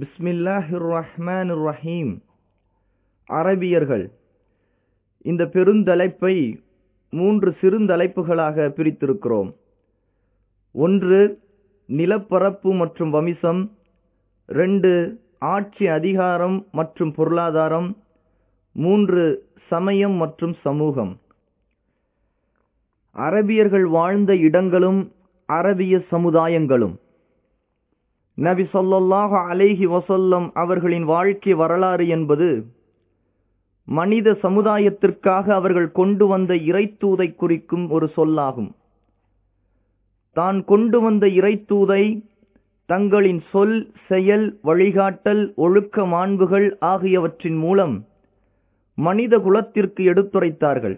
பிஸ்மில்லாஹிர் ரஹ்மானிர் ரஹீம். அரபியர்கள் இந்த பெருந்தலைப்பை 3 சிறுந்தலைப்புகளாக பிரித்திருக்கிறோம். ஒன்று, நிலப்பரப்பு மற்றும் வம்சம். 2, ஆட்சி அதிகாரம் மற்றும் பொருளாதாரம். 3, சமயம் மற்றும் சமூகம். அரபியர்கள் வாழ்ந்த இடங்களும் அரபிய சமுதாயங்களும். நபி ஸல்லல்லாஹு அலைஹி வஸல்லம் அவர்களின் வாழ்க்கை வரலாறு என்பது மனித சமுதாயத்திற்காக அவர்கள் கொண்டு வந்த இறைத்தூதை குறிக்கும் ஒரு சொல்லாகும். தான் கொண்டு வந்த இறைத்தூதை தங்களின் சொல், செயல், வழிகாட்டல், ஒழுக்க மாண்புகள் ஆகியவற்றின் மூலம் மனித குலத்திற்கு எடுத்துரைத்தார்கள்.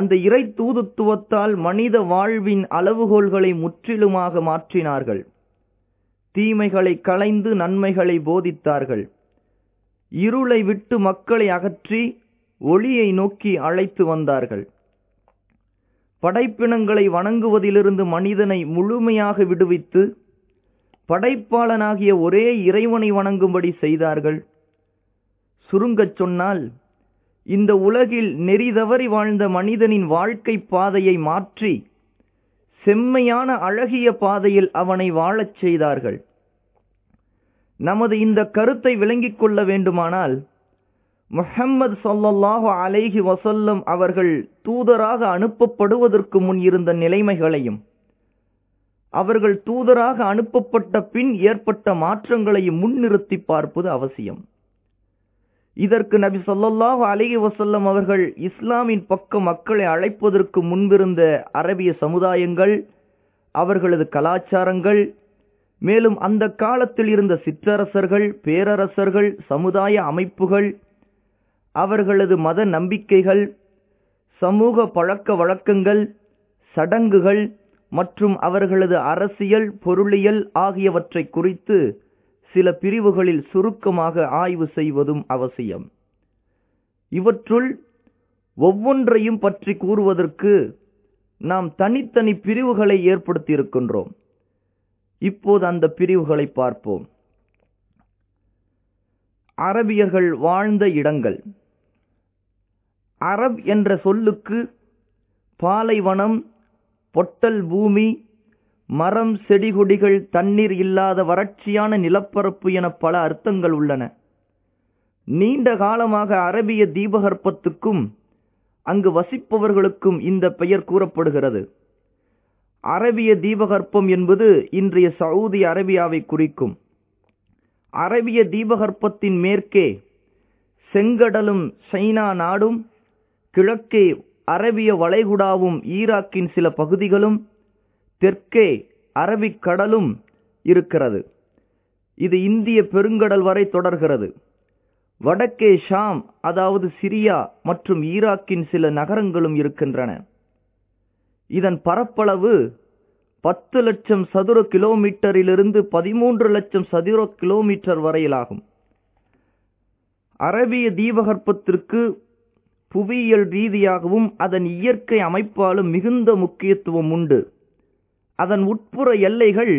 அந்த இறை தூதுத்துவத்தால் மனித வாழ்வின் அளவுகோல்களை முற்றிலுமாக மாற்றினார்கள். தீமைகளை களைந்து நன்மைகளை போதித்தார்கள். இருளை விட்டு மக்களை அகற்றி ஒளியை நோக்கி அழைத்து வந்தார்கள். படைப்பினங்களை வணங்குவதிலிருந்து மனிதனை முழுமையாக விடுவித்து படைப்பாளனாகிய ஒரே இறைவனை வணங்கும்படி செய்தார்கள். சுருங்கச் சொன்னால், இந்த உலகில் நெறி தவறி வாழ்ந்த மனிதனின் வாழ்க்கை பாதையை மாற்றி செம்மையான அழகிய பாதையில் அவனை வாழச் செய்தார்கள். நமது இந்த கருத்தை விளங்கிக் கொள்ள வேண்டுமானால், முஹம்மது ஸல்லல்லாஹு அலைஹி வஸல்லம் அவர்கள் தூதராக அனுப்பப்படுவதற்கு முன் இருந்த நிலைமைகளையும் அவர்கள் தூதராக அனுப்பப்பட்ட பின் ஏற்பட்ட மாற்றங்களையும் முன்னிறுத்தி பார்ப்பது அவசியம். இதற்கு நபி ஸல்லல்லாஹு அலைஹி வஸல்லம் அவர்கள் இஸ்லாமின் பக்கம் மக்களை அழைப்பதற்கு முன்பிருந்த அரபிய சமுதாயங்கள், அவர்களது கலாச்சாரங்கள், மேலும் அந்த காலத்தில் இருந்த சிற்றரசர்கள், பேரரசர்கள், சமுதாய அமைப்புகள், அவர்களது மத நம்பிக்கைகள், சமூக பழக்க வழக்கங்கள், சடங்குகள் மற்றும் அவர்களது அரசியல், பொருளியல் ஆகியவற்றை குறித்து சில பிரிவுகளில் சுருக்கமாக ஆய்வு செய்வதும் அவசியம். இவற்றுள் ஒவ்வொன்றையும் பற்றி கூறுவதற்கு நாம் தனித்தனி பிரிவுகளை ஏற்படுத்தியிருக்கின்றோம். இப்போது அந்த பிரிவுகளை பார்ப்போம். அரபியர்கள் வாழ்ந்த இடங்கள். அரப் என்ற சொல்லுக்கு பாலைவனம், பொட்டல் பூமி, மரம், செடிகொடிகள், தண்ணீர் இல்லாத வறட்சியான நிலப்பரப்பு என பல அர்த்தங்கள் உள்ளன. நீண்ட காலமாக அரபிய தீபகற்பத்துக்கும் அங்கு வசிப்பவர்களுக்கும் இந்த பெயர் கூறப்படுகிறது. அரபிய தீபகற்பம் என்பது இன்றைய சவுதி அரேபியாவை குறிக்கும். அரபிய தீபகற்பத்தின் மேற்கே செங்கடலும் சைனா நாடும், கிழக்கே அரபிய வளைகுடாவும் ஈராக்கின் சில பகுதிகளும், தெற்கே அரபிக்கடலும் இருக்கிறது. இது இந்திய பெருங்கடல் வரை தொடர்கிறது. வடக்கே ஷாம், அதாவது சிரியா மற்றும் ஈராக்கின் சில நகரங்களும் இருக்கின்றன. இதன் பரப்பளவு 10 லட்சம் சதுர கிலோமீட்டரிலிருந்து 13 லட்சம் சதுர கிலோமீட்டர் வரையிலாகும். அரபிய தீபகற்பத்திற்கு புவியியல் ரீதியாகவும் அதன் இயற்கை அமைப்பாலும் மிகுந்த முக்கியத்துவம் உண்டு. அதன் உட்புற எல்லைகள்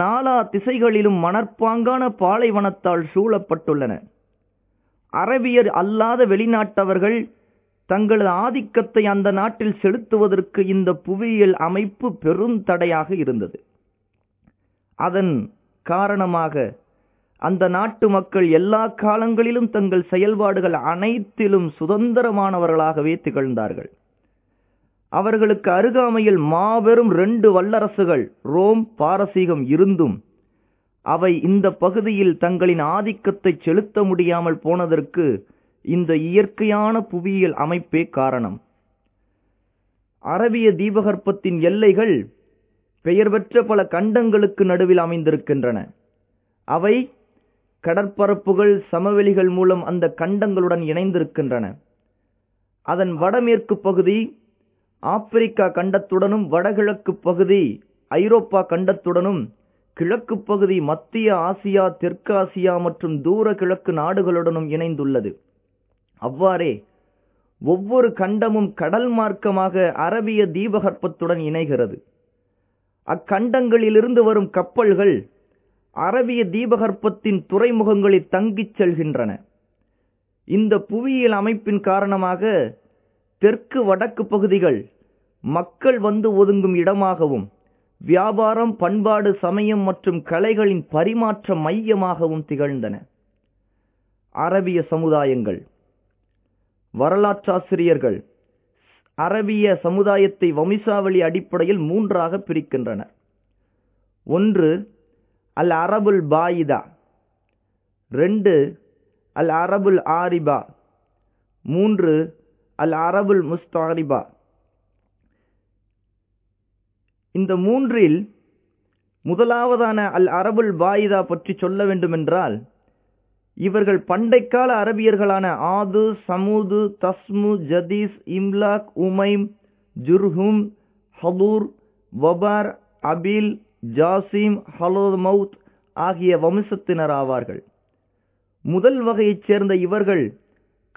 4 திசைகளிலும் மணற்பாங்கான பாலைவனத்தால் சூழப்பட்டுள்ளன. அரபியர் அல்லாத வெளிநாட்டவர்கள் தங்களது ஆதிக்கத்தை அந்த நாட்டில் செலுத்துவதற்கு இந்த புவியியல் அமைப்பு பெரும் தடையாக இருந்தது. அதன் காரணமாக அந்த நாட்டு மக்கள் எல்லா காலங்களிலும் தங்கள் செயல்பாடுகள் அனைத்திலும் சுதந்திரமானவர்களாகவே திகழ்ந்தார்கள். அவர்களுக்கு அருகாமையில் மாபெரும் 2 வல்லரசுகள், ரோம், பாரசீகம் இருந்தும் அவை இந்த பகுதியில் தங்களின் ஆதிக்கத்தை செலுத்த முடியாமல் போனதற்கு இந்த இயற்கையான புவியியல் அமைப்பே காரணம். அரபிய தீபகற்பத்தின் எல்லைகள் பெயர் பெற்ற பல கண்டங்களுக்கு நடுவில் அமைந்திருக்கின்றன. அவை கடற்பரப்புகள், சமவெளிகள் மூலம் அந்த கண்டங்களுடன் இணைந்திருக்கின்றன. அதன் வடமேற்கு பகுதி ஆப்பிரிக்கா கண்டத்துடனும், வடகிழக்கு பகுதி ஐரோப்பா கண்டத்துடனும், கிழக்கு பகுதி மத்திய ஆசியா, தெற்காசியா மற்றும் தூர கிழக்கு நாடுகளுடனும் இணைந்துள்ளது. அவ்வாறே ஒவ்வொரு கண்டமும் கடல் மார்க்கமாக அரபிய தீபகற்பத்துடன் இணைகிறது. அக்கண்டங்களிலிருந்து வரும் கப்பல்கள் அரபிய தீபகற்பத்தின் துறைமுகங்களில் தங்கிச் செல்கின்றன. இந்த புவியியல் அமைப்பின் காரணமாக தெற்கு வடக்கு பகுதிகள் மக்கள் வந்து ஒதுங்கும் இடமாகவும் வியாபாரம், பண்பாடு, சமயம் மற்றும் கலைகளின் பரிமாற்ற மையமாகவும் திகழ்ந்தன. அரபிய சமுதாயங்கள். வரலாற்றாசிரியர்கள் அரபிய சமுதாயத்தை வம்சாவளி அடிப்படையில் மூன்றாக பிரிக்கின்றனர். ஒன்று அல் அரபுல் பாயிதா, 2 அல் அரபுல் ஆரிபா, 3 அல் அரபுல் முஸ்தாரிபா. இந்த மூன்றில் முதலாவதான அல் அரபுல் பாயிதா பற்றி சொல்ல வேண்டுமென்றால், இவர்கள் பண்டைக்கால அரபியர்களான Aad, Thamud, Tasm, Jadis, Imlaq, Umaym, Jurhum, Hadur, Wabar, Abil, Jasim, ஹலோத் மவுத் ஆகிய வம்சத்தினர் ஆவார்கள். முதல் வகையைச் சேர்ந்த இவர்கள்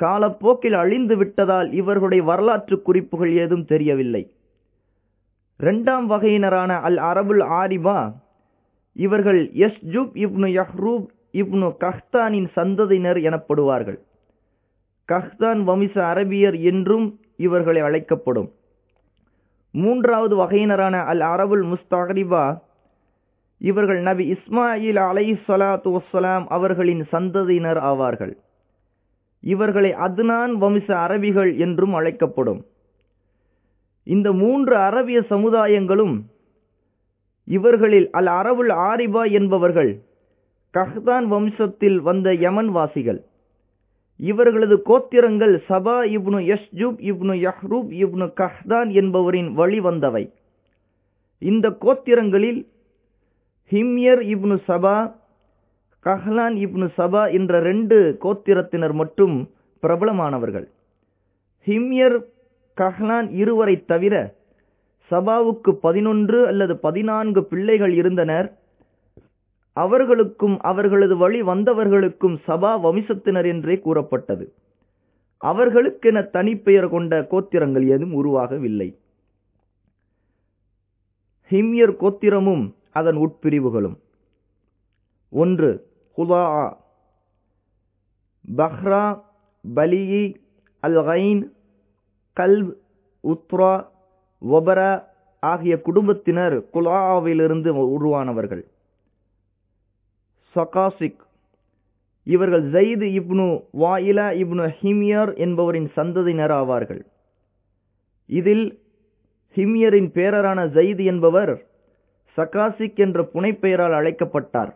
காலப்போக்கில் அழிந்து விட்டதால் இவர்களுடைய வரலாற்று குறிப்புகள் ஏதும் தெரியவில்லை. இரண்டாம் வகையினரான அல் அரபுல் ஆரிபா, இவர்கள் யஸ்ஜூப் இப்னு யஹ்ரூப் இப்னு கஹ்தானின் சந்ததியினர் எனப்படுவார்கள். கஹ்தான் வம்ச அரபியர் என்றும் இவர்களை அழைக்கப்படும். மூன்றாவது வகையினரான அல் அரபுல் முஸ்தாரிபா, இவர்கள் நபி இஸ்மாயில் அலைஹிஸ்ஸலாத்து வஸ்ஸலாம் அவர்களின் சந்ததியினர் ஆவார்கள். இவர்களை அத்னான் வம்ச அரபிகள் என்றும் அழைக்கப்படும். இந்த மூன்று அரபிய சமுதாயங்களும், இவர்களில் அல் அரபுல் ஆரிபா என்பவர்கள் கஹ்தான் வம்சத்தில் வந்த யமன் வாசிகள். இவர்களது கோத்திரங்கள் சபா இப்னு யஸ்ஜூப் இப்னு யஹ்ரூப் இப்னு கஹ்தான் என்பவரின் வழி வந்தவை. இந்த கோத்திரங்களில் ஹிம்யர் இப்னு சபா, கஹ்லான் இப்னு சபா என்ற 2 கோத்திரத்தினர் மட்டும் பிரபலமானவர்கள். ஹிம்யர், கஹ்லான் இருவரை தவிர சபாவுக்கு 11 அல்லது 14 பிள்ளைகள் இருந்தனர். அவர்களுக்கும் அவர்களது வழி வந்தவர்களுக்கும் சபா வம்சத்தினர் என்றே கூறப்பட்டது. அவர்களுக்கென தனிப்பெயர் கொண்ட கோத்திரங்கள் ஏதும் உருவாகவில்லை. ஹிம்யர் கோத்திரமும் அதன் உட்பிரிவுகளும்: 1 ஹுதாஆ, பஹ்ரா, பலியி, அல்கைன், கல்ப், உத்ரா, ஒபரா ஆகிய குடும்பத்தினர் குலாவிலிருந்து உருவானவர்கள். சகாசிக், இவர்கள் ஜெயிது இப்னு வாயிலா இப்னு ஹிமியர் என்பவரின் சந்ததியினர் ஆவார்கள். இதில் ஹிமியரின் பேரரான ஜெயிது என்பவர் சகாசிக் என்ற புனைப்பெயரால் அழைக்கப்பட்டார்.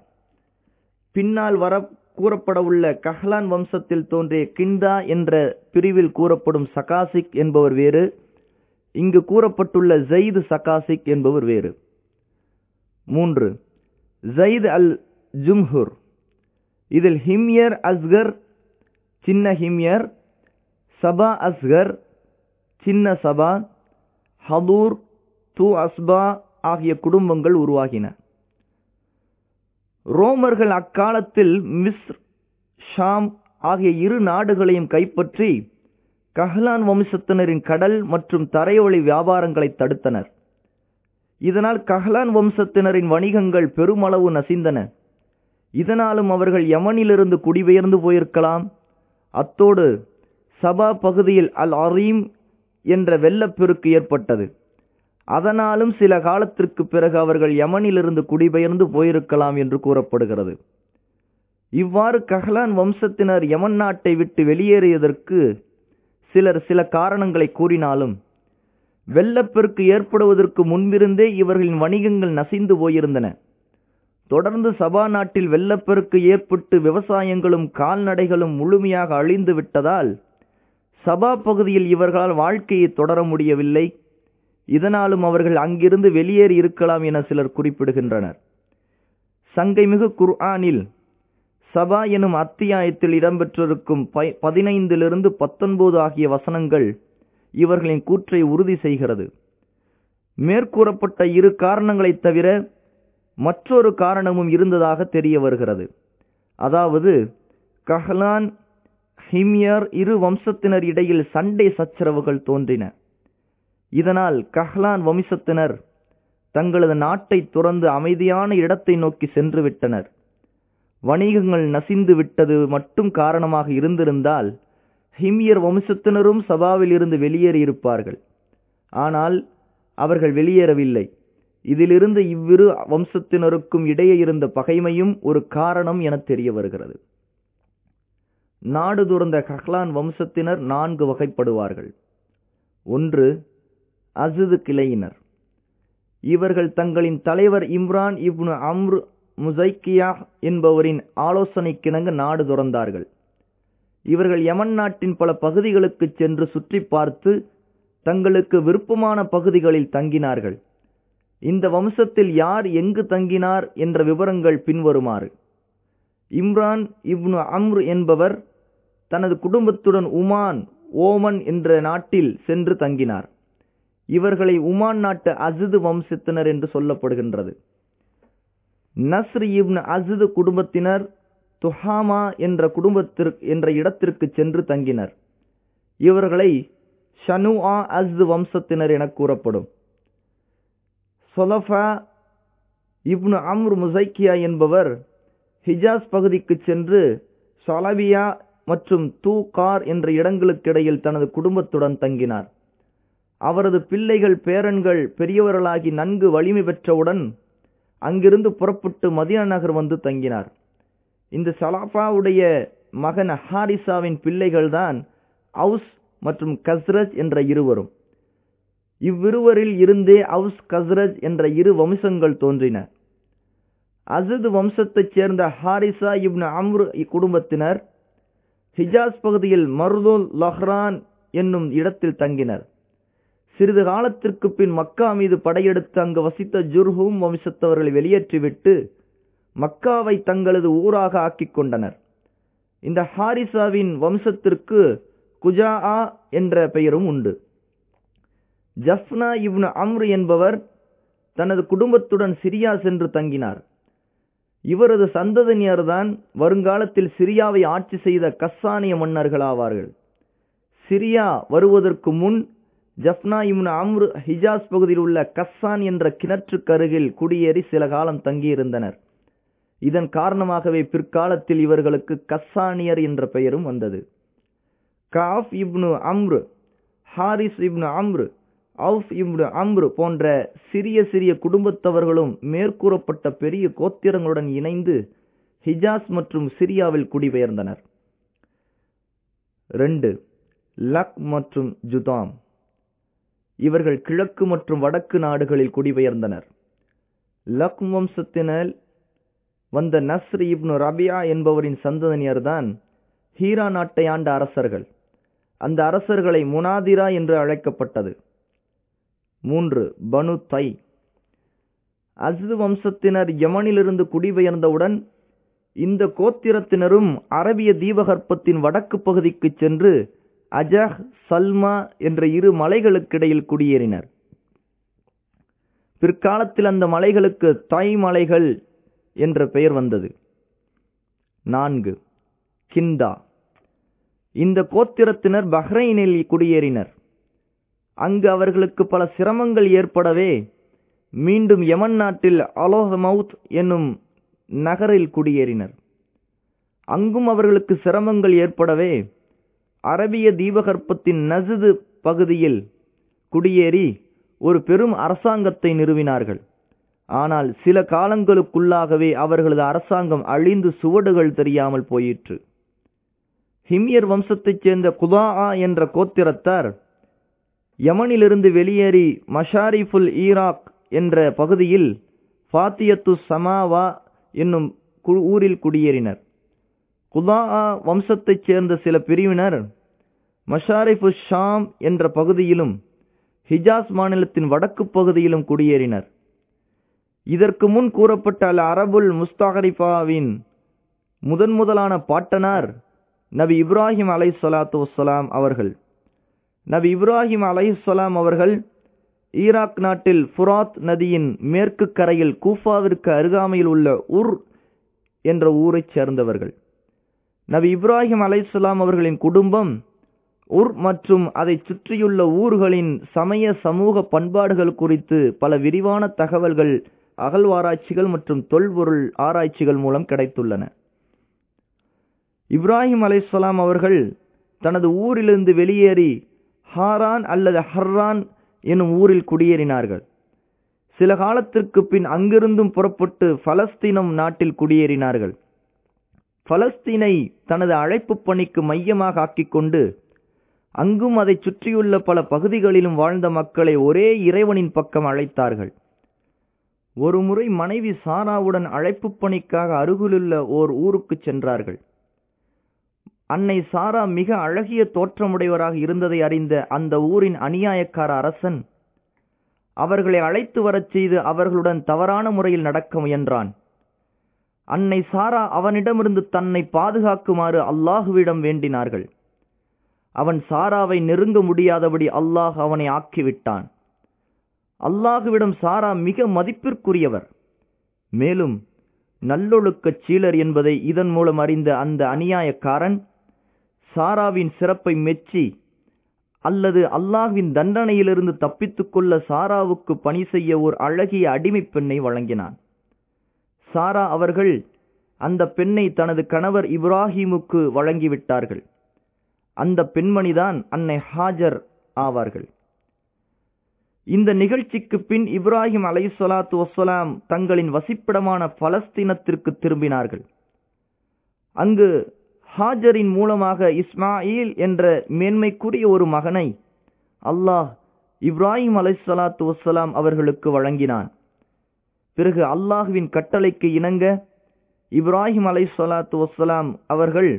பின்னால் வர கூறப்படவுள்ள கஹ்லான் வம்சத்தில் தோன்றிய கிண்டா என்ற பிரிவில் கூறப்படும் சகாசிக் என்பவர் வேறு, இங்கு கூறப்பட்டுள்ள ஜெயிது சகாசிக் என்பவர் வேறு. 3 ஜெயித் அல் ஜும்ஹுர், இதில் ஹிம்யர் அஸ்கர் சின்ன ஹிம்யர், சபா அஸ்கர் சின்ன சபா, ஹதூர், தூ அஸ்பா ஆகிய குடும்பங்கள் உருவாகின. ரோமர்கள் அக்காலத்தில் மிஸ்ர், ஷாம் ஆகிய 2 நாடுகளையும் கைப்பற்றி கஹ்லான் வம்சத்தினரின் கடல் மற்றும் தரைவழி வியாபாரங்களை தடுத்தனர். இதனால் கஹ்லான் வம்சத்தினரின் வணிகங்கள் பெருமளவு நசிந்தன. இதனாலும் அவர்கள் யமனிலிருந்து குடிபெயர்ந்து போயிருக்கலாம். அத்தோடு சபா பகுதியில் அல் அரீம் என்ற வெள்ளப்பெருக்கு ஏற்பட்டது. அதனாலும் சில காலத்திற்கு பிறகு அவர்கள் யமனிலிருந்து குடிபெயர்ந்து போயிருக்கலாம் என்று கூறப்படுகிறது. இவ்வாறு கஹ்லான் வம்சத்தினர் யமன் நாட்டை விட்டு வெளியேறியதற்கு சிலர் சில காரணங்களை கூறினாலும், வெள்ளப்பெருக்கு ஏற்படுவதற்கு முன்பிருந்தே இவர்களின் வணிகங்கள் நசிந்து போயிருந்தன. தொடர்ந்து சபா நாட்டில் வெள்ளப்பெருக்கு ஏற்பட்டு விவசாயங்களும் கால்நடைகளும் முழுமையாக அழிந்து விட்டதால் சபா பகுதியில் இவர்களால் வாழ்க்கையை தொடர முடியவில்லை. இதனாலும் அவர்கள் அங்கிருந்து வெளியேறி இருக்கலாம் என சிலர் குறிப்பிடுகின்றனர். சங்கைமிகு குர்ஆனில் சபா எனும் அத்தியாயத்தில் இடம்பெற்றிருக்கும் 15-19 ஆகிய வசனங்கள் இவர்களின் கூற்றை உறுதி செய்கிறது. மேற்கூறப்பட்ட 2 காரணங்களை தவிர மற்றொரு காரணமும் இருந்ததாக தெரிய வருகிறது. அதாவது கஹ்லான், ஹிம்யர் 2 வம்சத்தினர் இடையில் சண்டை சச்சரவுகள் தோன்றின. இதனால் கஹ்லான் வம்சத்தினர் தங்களது நாட்டை துறந்து அமைதியான இடத்தை நோக்கி சென்று விட்டனர். வணிகங்கள் நசிந்து விட்டது மட்டும் காரணமாக இருந்திருந்தால் ஹிம்யர் வம்சத்தினரும் சபாவில் இருந்து வெளியேறியிருப்பார்கள். ஆனால் அவர்கள் வெளியேறவில்லை. இதிலிருந்து இவ்விரு வம்சத்தினருக்கும் இடையே இருந்த பகைமையும் ஒரு காரணம் என தெரிய வருகிறது. நாடு துறந்த கஹ்லான் வம்சத்தினர் 4 வகைப்படுவார்கள். 1. அசது கிளையினர். இவர்கள் தங்களின் தலைவர் இம்ரான் இப்னு அம்ரு முசைக்கியா என்பவரின் ஆலோசனைக்கிணங்க நாடு துறந்தார்கள். இவர்கள் யமன் நாட்டின் பல பகுதிகளுக்கு சென்று சுற்றி பார்த்து தங்களுக்கு விருப்பமான பகுதிகளில் தங்கினார்கள். இந்த வம்சத்தில் யார் எங்கு தங்கினார் என்ற விவரங்கள் பின்வருமாறு. இம்ரான் இப்னு அம்ரு என்பவர் தனது குடும்பத்துடன் உமான் ஓமன் என்ற நாட்டில் சென்று தங்கினார். இவர்களை உமான் நாட்டு அசது வம்சத்தினர் என்று சொல்லப்படுகின்றது. நஸ்ர் இப்னு அசது குடும்பத்தினர் துஹாமா என்ற இடத்திற்கு சென்று தங்கினர். இவர்களை ஷனுஆ அஸ்து வம்சத்தினர் என கூறப்படும். சொலஃபா இப்னு அம்ரு முசைக்கியா என்பவர் ஹிஜாஸ் பகுதிக்கு சென்று சலபியா மற்றும் தூகார் என்ற இடங்களுக்கிடையில் தனது குடும்பத்துடன் தங்கினார். அவரது பிள்ளைகள் பேரன்கள் பெரியவர்களாகி நன்கு வலிமை பெற்றவுடன் அங்கிருந்து புறப்பட்டு மதீனா நகர் வந்து தங்கினார். இந்த சலாஃபாவுடைய மகன் ஹாரிசாவின் பிள்ளைகள்தான் அவுஸ் மற்றும் கஸ்ரஜ் என்ற இருவரும். இவ்விருவரில் இருந்தே அவுஸ் கஸ்ரஜ் என்ற இரு வம்சங்கள் தோன்றின. அசது வம்சத்தைச் சேர்ந்த ஹாரிசா இப்னு அம்ரு இக்குடும்பத்தினர் ஹிஜாஸ் பகுதியில் மர்துல் லஹ்ரான் என்னும் இடத்தில் தங்கினர். சிறிது காலத்திற்கு பின் மக்கா மீது படையெடுத்து அங்கு வசித்த ஜுர்ஹூம் வம்சத்தவர்களை வெளியேற்றிவிட்டு மக்காவை தங்களது ஊராக ஆக்கிக் கொண்டனர். இந்த ஹாரிசாவின் வம்சத்திற்கு குஜாஆ என்ற பெயரும் உண்டு. ஜஃப்னா இப்னு அம்ரு என்பவர் தனது குடும்பத்துடன் சிரியா சென்று தங்கினார். இவரது சந்ததியினர்தான் வருங்காலத்தில் சிரியாவை ஆட்சி செய்த கஸ்ஸானிய மன்னர்களாவார்கள். சிரியா வருவதற்கு முன் ஜஃப்னா இப்னு அம்ரு ஹிஜாஸ் பகுதியில் உள்ள கஸ்ஸான் என்ற கிணற்றுக்கு அருகில் குடியேறி சில காலம் தங்கியிருந்தனர். இதன் காரணமாகவே பிற்காலத்தில் இவர்களுக்கு கஸ்ஸானியர் என்ற பெயரும் வந்தது. Kab ibn Amr, Harith ibn Amr, Awf ibn Amr போன்ற சிறிய சிறிய குடும்பத்தவர்களும் மேற்கூறப்பட்ட பெரிய கோத்திரங்களுடன் இணைந்து ஹிஜாஸ் மற்றும் சிரியாவில் குடிபெயர்ந்தனர். 2. லக் மற்றும் ஜுதாம். இவர்கள் கிழக்கு மற்றும் வடக்கு நாடுகளில் குடிபெயர்ந்தனர். லக் வம்சத்தினால் வந்த நஸ்ர் இப்னு ரபியா என்பவரின் சந்ததியினர்தான் ஹீரா நாட்டை ஆண்ட அரசர்கள். அந்த அரசர்களை முனாதிரா என்று அழைக்கப்பட்டது. 3. பனு தை. அஸ்து வம்சத்தினர் யமனிலிருந்து குடிபெயர்ந்தவுடன் இந்த கோத்திரத்தினரும் அரபிய தீபகற்பத்தின் வடக்கு பகுதிக்கு சென்று அஜஹ் சல்மா என்ற இரு மலைகளுக்கிடையில் குடியேறினர். பிற்காலத்தில் அந்த மலைகளுக்கு தை மலைகள் என்ற பெயர் வந்தது. 4. கிந்தா. இந்த கோத்திரத்தினர் பஹ்ரைனில் குடியேறினர். அங்கு அவர்களுக்கு பல சிரமங்கள் ஏற்படவே மீண்டும் யமன் நாட்டில் அலோஹமவுத் என்னும் நகரில் குடியேறினர். அங்கும் அவர்களுக்கு சிரமங்கள் ஏற்படவே அரபிய தீபகற்பத்தின் நஜ்து பகுதியில் குடியேறி ஒரு பெரும் அரசாங்கத்தை நிறுவினார்கள். ஆனால் சில காலங்களுக்குள்ளாகவே அவர்களது அரசாங்கம் அழிந்து சுவடுகள் தெரியாமல் போயிற்று. ஹிம்யர் வம்சத்தைச் சேர்ந்த குதாஆ என்ற கோத்திரத்தார் யமனிலிருந்து வெளியேறி மஷாரிஃபுல் ஈராக் என்ற பகுதியில் ஃபாத்தியத்து சமாவா என்னும் ஊரில் குடியேறினர். குதாஆ வம்சத்தைச் சேர்ந்த சில பிரிவினர் மஷாரிஃபு ஷாம் என்ற பகுதியிலும் ஹிஜாஸ் மாநிலத்தின் வடக்கு பகுதியிலும் குடியேறினர். இதற்கு முன் கூறப்பட்ட அல் அரபுல் முஸ்தாகரிஃபாவின் முதன்முதலான பாட்டனார் நபி இப்ராஹிம் அலைஹிஸ்ஸலாத்து வஸ்ஸலாம் அவர்கள். நபி இப்ராஹிம் அலைஹிஸ்ஸலாம் அவர்கள் ஈராக் நாட்டில் ஃபுராத் நதியின் மேற்கு கரையில் கூஃபாவிற்கு அருகாமையில் உள்ள உர் என்ற ஊரைச் சேர்ந்தவர்கள். நபி இப்ராஹிம் அலைஹிஸ்ஸலாம் அவர்களின் குடும்பம் உர் மற்றும் அதை சுற்றியுள்ள ஊர்களின் சமய சமூக பண்பாடுகள் குறித்து பல விரிவான தகவல்கள் அகழ்வாராய்ச்சிகள் மற்றும் தொல்பொருள் ஆராய்ச்சிகள் மூலம் கிடைத்துள்ளன. இப்ராஹிம் அலைஹிஸ்ஸலாம் அவர்கள் தனது ஊரிலிருந்து வெளியேறி ஹாரான் அல்லது ஹர்ரான் எனும் ஊரில் குடியேறினார்கள். சில காலத்திற்கு பின் அங்கிருந்தும் புறப்பட்டு பலஸ்தீனம் நாட்டில் குடியேறினார்கள். பலஸ்தீனை தனது அழைப்பு பணிக்கு மையமாக ஆக்கிக்கொண்டு அங்கும் அதை சுற்றியுள்ள பல பகுதிகளிலும் வாழ்ந்த மக்களை ஒரே இறைவனின் பக்கம் அழைத்தார்கள். ஒருமுறை மனைவி சாராவுடன் அழைப்பு பணிக்காக அருகிலுள்ள ஓர் ஊருக்கு சென்றார்கள். அன்னை சாரா மிக அழகிய தோற்றமுடையவராக இருந்ததை அறிந்த அந்த ஊரின் அநியாயக்கார அரசன் அவர்களை அழைத்து வரச் செய்து அவர்களுடன் தவறான முறையில் நடக்க முயன்றான். அன்னை சாரா அவனிடமிருந்து தன்னை பாதுகாக்குமாறு அல்லாஹுவிடம் வேண்டினார்கள். அவன் சாராவை நெருங்க முடியாதபடி அல்லாஹ் அவனை ஆக்கிவிட்டான். அல்லாஹுவிடம் சாரா மிக மதிப்பிற்குரியவர், மேலும் நல்லொழுக்கச் சீலர் என்பதை இதன் மூலம் அறிந்த அந்த அநியாயக்காரன் சாராவின் சிறப்பை மெச்சி அல்லது அல்லாஹ்வின் தண்டனையிலிருந்து தப்பித்துக்கொள்ள சாராவுக்கு பணி செய்ய ஒரு அழகிய அடிமை பெண்ணை வழங்கினான். சாரா அவர்கள் அந்த பெண்ணை தனது கணவர் இப்ராஹிமுக்கு வழங்கிவிட்டார்கள். அந்த பெண்மணிதான் அன்னை ஹாஜர் ஆவார்கள். இந்த நிகழ்ச்சிக்கு பின் இப்ராஹிம் அலைஹிஸ்ஸலாத்து வஸ்ஸலாம் தங்களின் வசிப்பிடமான பலஸ்தீனத்திற்கு திரும்பினார்கள். அங்கு ஹாஜரின் மூலமாக இஸ்மாயில் என்ற மேன்மைக்குரிய ஒரு மகனை அல்லாஹ் இப்ராஹிம் அலைஹிஸ்ஸலாத்து வஸ்ஸலாம் அவர்களுக்கு வழங்கினான். பிறகு அல்லாஹுவின் கட்டளைக்கு இணங்க இப்ராஹிம் அலைஹிஸ்ஸலாத்து வஸ்ஸலாம் அவர்கள்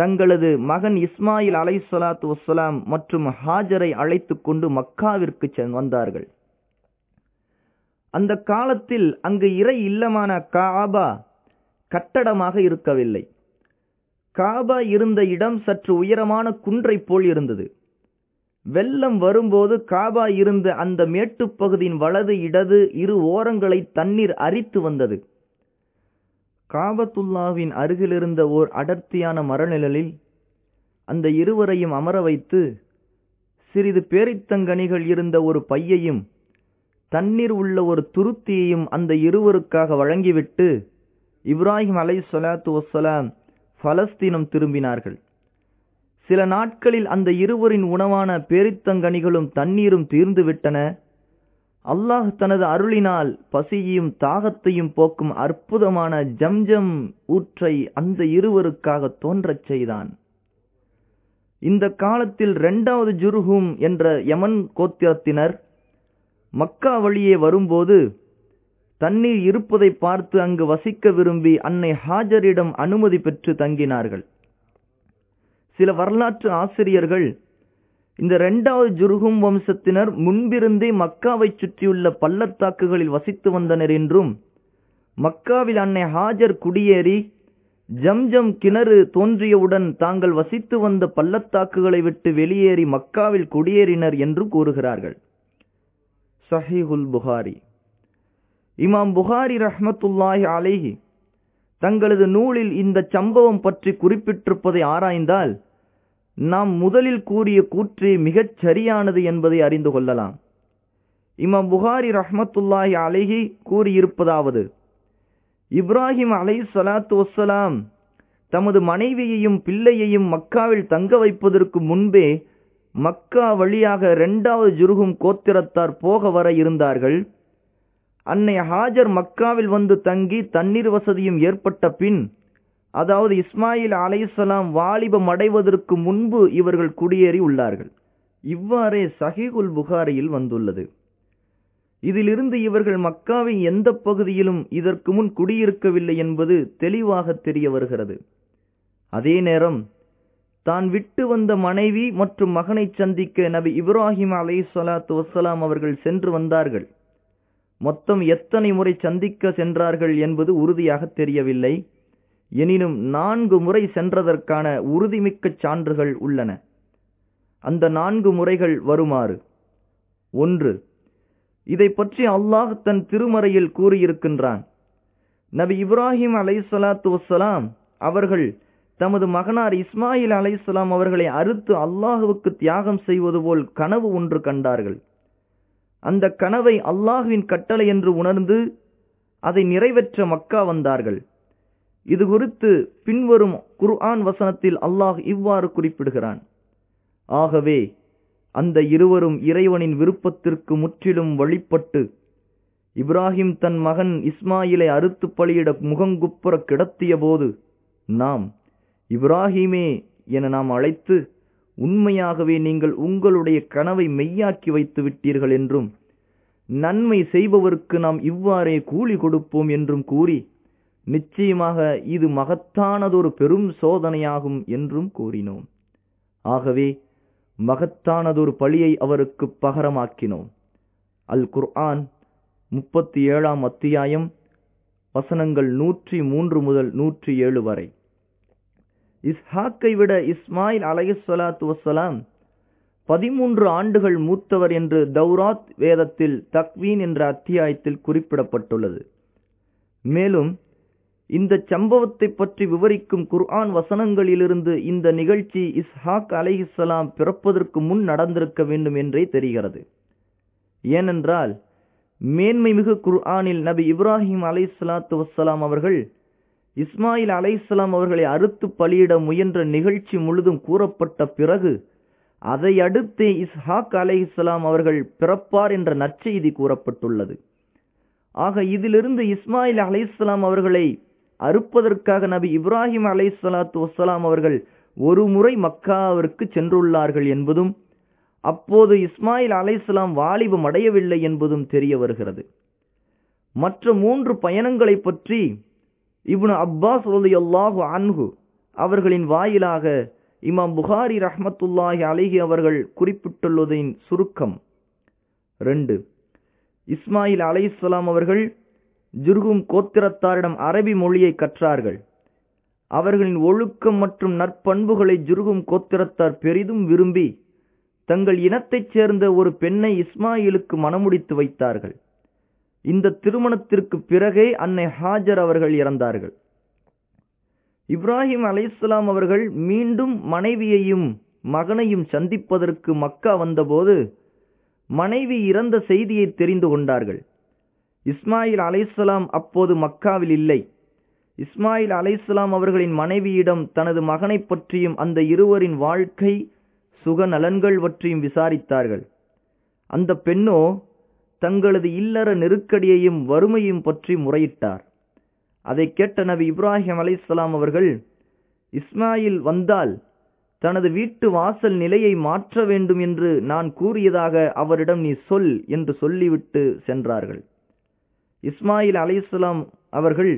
தங்களது மகன் இஸ்மாயில் அலைஹிஸ்ஸலாத்து வஸ்ஸலாம் மற்றும் ஹாஜரை அழைத்து கொண்டு மக்காவிற்கு வந்தார்கள். அந்த காலத்தில் அங்கு இறை இல்லமான காபா கட்டடமாக இருக்கவில்லை. காபா இருந்த இடம் சற்று உயரமான குன்றை போல் இருந்தது. வெள்ளம் வரும்போது காபா இருந்த அந்த மேட்டுப்பகுதியின் வலது இடது இரு ஓரங்களை தண்ணீர் அரித்து வந்தது. காபத்துல்லாவின் அருகிலிருந்த ஓர் அடர்த்தியான மரநிழலில் அந்த இருவரையும் அமர வைத்து சிறிது பேரித்தங்கனிகள் இருந்த ஒரு பையையும் தண்ணீர் உள்ள ஒரு துருத்தியையும் அந்த இருவருக்காக வழங்கிவிட்டு இப்ராஹிம் அலைஹிஸ்ஸலாத்து வஸ்ஸலாம் பலஸ்தீனம் திரும்பினார்கள். சில நாட்களில் அந்த இருவரின் உணவான பேரித்தங்கனிகளும் தண்ணீரும் தீர்ந்துவிட்டன. அல்லாஹ் தனது அருளினால் பசியையும் தாகத்தையும் போக்கும் அற்புதமான ஜம்ஜம் ஊற்றை அந்த இருவருக்காக தோன்றச் செய்தான். இந்த காலத்தில் இரண்டாவது ஜுர்ஹும் என்ற யமன் கோத்திரத்தினர் மக்கா வழியே வரும்போது தண்ணீர் இருப்பதை பார்த்து அங்கு வசிக்க விரும்பி அன்னை ஹாஜரிடம் அனுமதி பெற்று தங்கினார்கள். சில வரலாற்று ஆசிரியர்கள் இந்த இரண்டாவது ஜுர்ஹும் வம்சத்தினர் முன்பிருந்தே மக்காவை சுற்றியுள்ள பள்ளத்தாக்குகளில் வசித்து வந்தனர் என்றும் மக்காவில் அன்னை ஹாஜர் குடியேறி ஜம்ஜம் கிணறு தோன்றியவுடன் தாங்கள் வசித்து வந்த பள்ளத்தாக்குகளை விட்டு வெளியேறி மக்காவில் குடியேறினர் என்று கூறுகிறார்கள். ஸஹீஹுல் புகாரி. இமாம் புகாரி ரஹ்மத்துல்லாஹி அலைஹி தங்களது நூலில் இந்த சம்பவம் பற்றி குறிப்பிட்டிருப்பதை ஆராய்ந்தால் நாம் முதலில் கூறிய கூற்று மிகச் சரியானது என்பதை அறிந்து கொள்ளலாம். இமாம் புகாரி ரஹ்மத்துல்லாஹி அலைஹி கூறியிருப்பதாவது: இப்ராஹிம் அலைஹிஸ்ஸலாத்து வஸ்ஸலாம் தமது மனைவியையும் பிள்ளையையும் மக்காவில் தங்க வைப்பதற்கு முன்பே மக்கா வழியாக இரண்டாவது ஜுர்ஹும் கோத்திரத்தார் போக வர இருந்தார்கள். அன்னை ஹாஜர் மக்காவில் வந்து தங்கி தண்ணீர் வசதியும் ஏற்பட்ட பின், அதாவது இஸ்மாயில் அலைஹிஸ்ஸலாம் வாலிபம் அடைவதற்கு முன்பு இவர்கள் குடியேறி உள்ளார்கள். இவ்வாறே சஹீஹுல் புகாரியில் வந்துள்ளது. இதிலிருந்து இவர்கள் மக்காவின் எந்த பகுதியிலும் இதற்கு முன் குடியிருக்கவில்லை என்பது தெளிவாக தெரிய வருகிறது. அதே நேரம் தான் விட்டு வந்த மனைவி மற்றும் மகனை சந்திக்க நபி இப்ராஹிம் அலைஹிஸ்ஸலாத்து வஸ்ஸலாம் அவர்கள் சென்று வந்தார்கள். மொத்தம் எத்தனை முறை சந்திக்க சென்றார்கள் என்பது உறுதியாக தெரியவில்லை. எனினும் 4 முறை சென்றதற்கான உறுதிமிக்க சான்றுகள் உள்ளன. அந்த 4 முறைகள் வருமாறு: 1. இதை பற்றி அல்லாஹ் தன் திருமறையில் கூறியிருக்கின்றான். நபி இப்ராஹிம் அலைஹிஸ்ஸலாத்து வஸ்ஸலாம் அவர்கள் தமது மகனார் இஸ்மாயில் அலைஹிஸ்ஸலாம் அவர்களை அறுத்து அல்லாஹுவுக்கு தியாகம் செய்வது போல் கனவு ஒன்று கண்டார்கள். அந்த கனவை அல்லாஹுவின் கட்டளை என்று உணர்ந்து அதை நிறைவேற்ற மக்கா வந்தார்கள். இது குறித்து பின்வரும் குர்ஆன் வசனத்தில் அல்லாஹ் இவ்வாறு குறிப்பிடுகிறான்: ஆகவே அந்த இருவரும் இறைவனின் விருப்பத்திற்கு முற்றிலும் வழிபட்டு இப்ராஹிம் தன் மகன் இஸ்மாயிலை அறுத்து பலியிட முகங்குப்புற கிடத்திய போது நாம் இப்ராஹீமே என நாம் அழைத்து, உண்மையாகவே நீங்கள் உங்களுடைய கனவை மெய்யாக்கி வைத்து விட்டீர்கள் என்றும் நன்மை செய்பவருக்கு நாம் இவ்வாறே கூலி கொடுப்போம் என்றும் கூறி, நிச்சயமாக இது மகத்தானதொரு பெரும் சோதனையாகும் என்றும் கூறினோம். ஆகவே மகத்தானதொரு பலியை அவருக்கு பகரமாக்கினோம். அல் குர்ஆன் 37ஆம் அத்தியாயம் வசனங்கள் 103 முதல் 107 வரை. இஸ்ஹாக்கை விட இஸ்மாயில் அலைஹிஸ்ஸலாத்து வஸ்ஸலாம் 13 ஆண்டுகள் மூத்தவர் என்று தௌராத் வேதத்தில் தக்வீன் என்ற அத்தியாயத்தில் குறிப்பிடப்பட்டுள்ளது. மேலும் இந்த சம்பவத்தை பற்றி விவரிக்கும் குர்ஆன் வசனங்களிலிருந்து இந்த நிகழ்ச்சி இஸ்ஹாக் அலைஹிஸ்ஸலாம் பிறப்பதற்கு முன் நடந்திருக்க வேண்டும் என்றே தெரிகிறது. ஏனென்றால் மேன்மைமிகு குர்ஆனில் நபி இப்ராஹிம் அலைஹிஸ்ஸலாத்து வஸ்ஸலாம் அவர்கள் இஸ்மாயில் அலைஹிஸ்ஸலாம் அவர்களை அறுத்து பலியிட முயன்ற நிகழ்ச்சி முழுதும் கூறப்பட்ட பிறகு அதையடுத்தே இஸ்ஹாக் அலைஹிஸ்ஸலாம் அவர்கள் பிறப்பார் என்ற நற்செய்தி கூறப்பட்டுள்ளது. ஆக இதிலிருந்து இஸ்மாயில் அலைஹிஸ்ஸலாம் அவர்களை அறுப்பதற்காக நபி இப்ராஹிம் அலைஹிஸ்ஸலாத்து வஸ்ஸலாம் அவர்கள் ஒரு முறை மக்காவிற்கு சென்றுள்ளார்கள் என்பதும் அப்போது இஸ்மாயில் அலைஹிஸ்ஸலாம் வாலிபம் அடையவில்லை என்பதும் தெரிய வருகிறது. மற்ற 3 பயணங்களை பற்றி இப்னு அப்பாஸ் ரலியல்லாஹு அன்ஹு அவர்களின் வாயிலாக இமாம் புகாரி ரஹ்மத்துல்லாஹி அலைஹி அவர்கள் குறிப்பிட்டுள்ளதின் சுருக்கம். 2. இஸ்மாயில் அலைஹிஸ்ஸலாம் அவர்கள் ஜுர்ஹும் கோத்திரத்தாரிடம் அரபி மொழியை கற்றார்கள். அவர்களின் ஒழுக்கம் மற்றும் நற்பண்புகளை ஜுர்ஹும் கோத்திரத்தார் பெரிதும் விரும்பி தங்கள் இனத்தைச் சேர்ந்த ஒரு பெண்ணை இஸ்மாயிலுக்கு மணமுடித்து வைத்தார்கள். இந்த திருமணத்திற்கு பிறகே அன்னை ஹாஜர் அவர்கள் இறந்தார்கள். இப்ராஹிம் அலைஹிஸ்ஸலாம் அவர்கள் மீண்டும் மனைவியையும் மகனையும் சந்திப்பதற்கு மக்கா வந்தபோது மனைவி இறந்த செய்தியை தெரிந்து கொண்டார்கள். இஸ்மாயில் அலைஹிஸ்ஸலாம் அப்போது மக்காவில் இல்லை. இஸ்மாயில் அலைஹிஸ்ஸலாம் அவர்களின் மனைவியிடம் தனது மகனை பற்றியும் அந்த இருவரின் வாழ்க்கை சுக நலன்கள் பற்றியும் விசாரித்தார்கள். அந்த பெண்ணோ தங்களது இல்லற நெருக்கடியையும் வறுமையும் பற்றி முறையிட்டார். அதை கேட்ட நபி இப்ராஹிம் அலைஹிஸ்ஸலாம் அவர்கள், இஸ்மாயில் வந்தால் தனது வீட்டு வாசல் நிலையை மாற்ற வேண்டும் என்று நான் கூறியதாக அவரிடம் நீ சொல் என்று சொல்லிவிட்டு சென்றார்கள். இஸ்மாயில் அலைஹிஸ்ஸலாம் அவர்கள்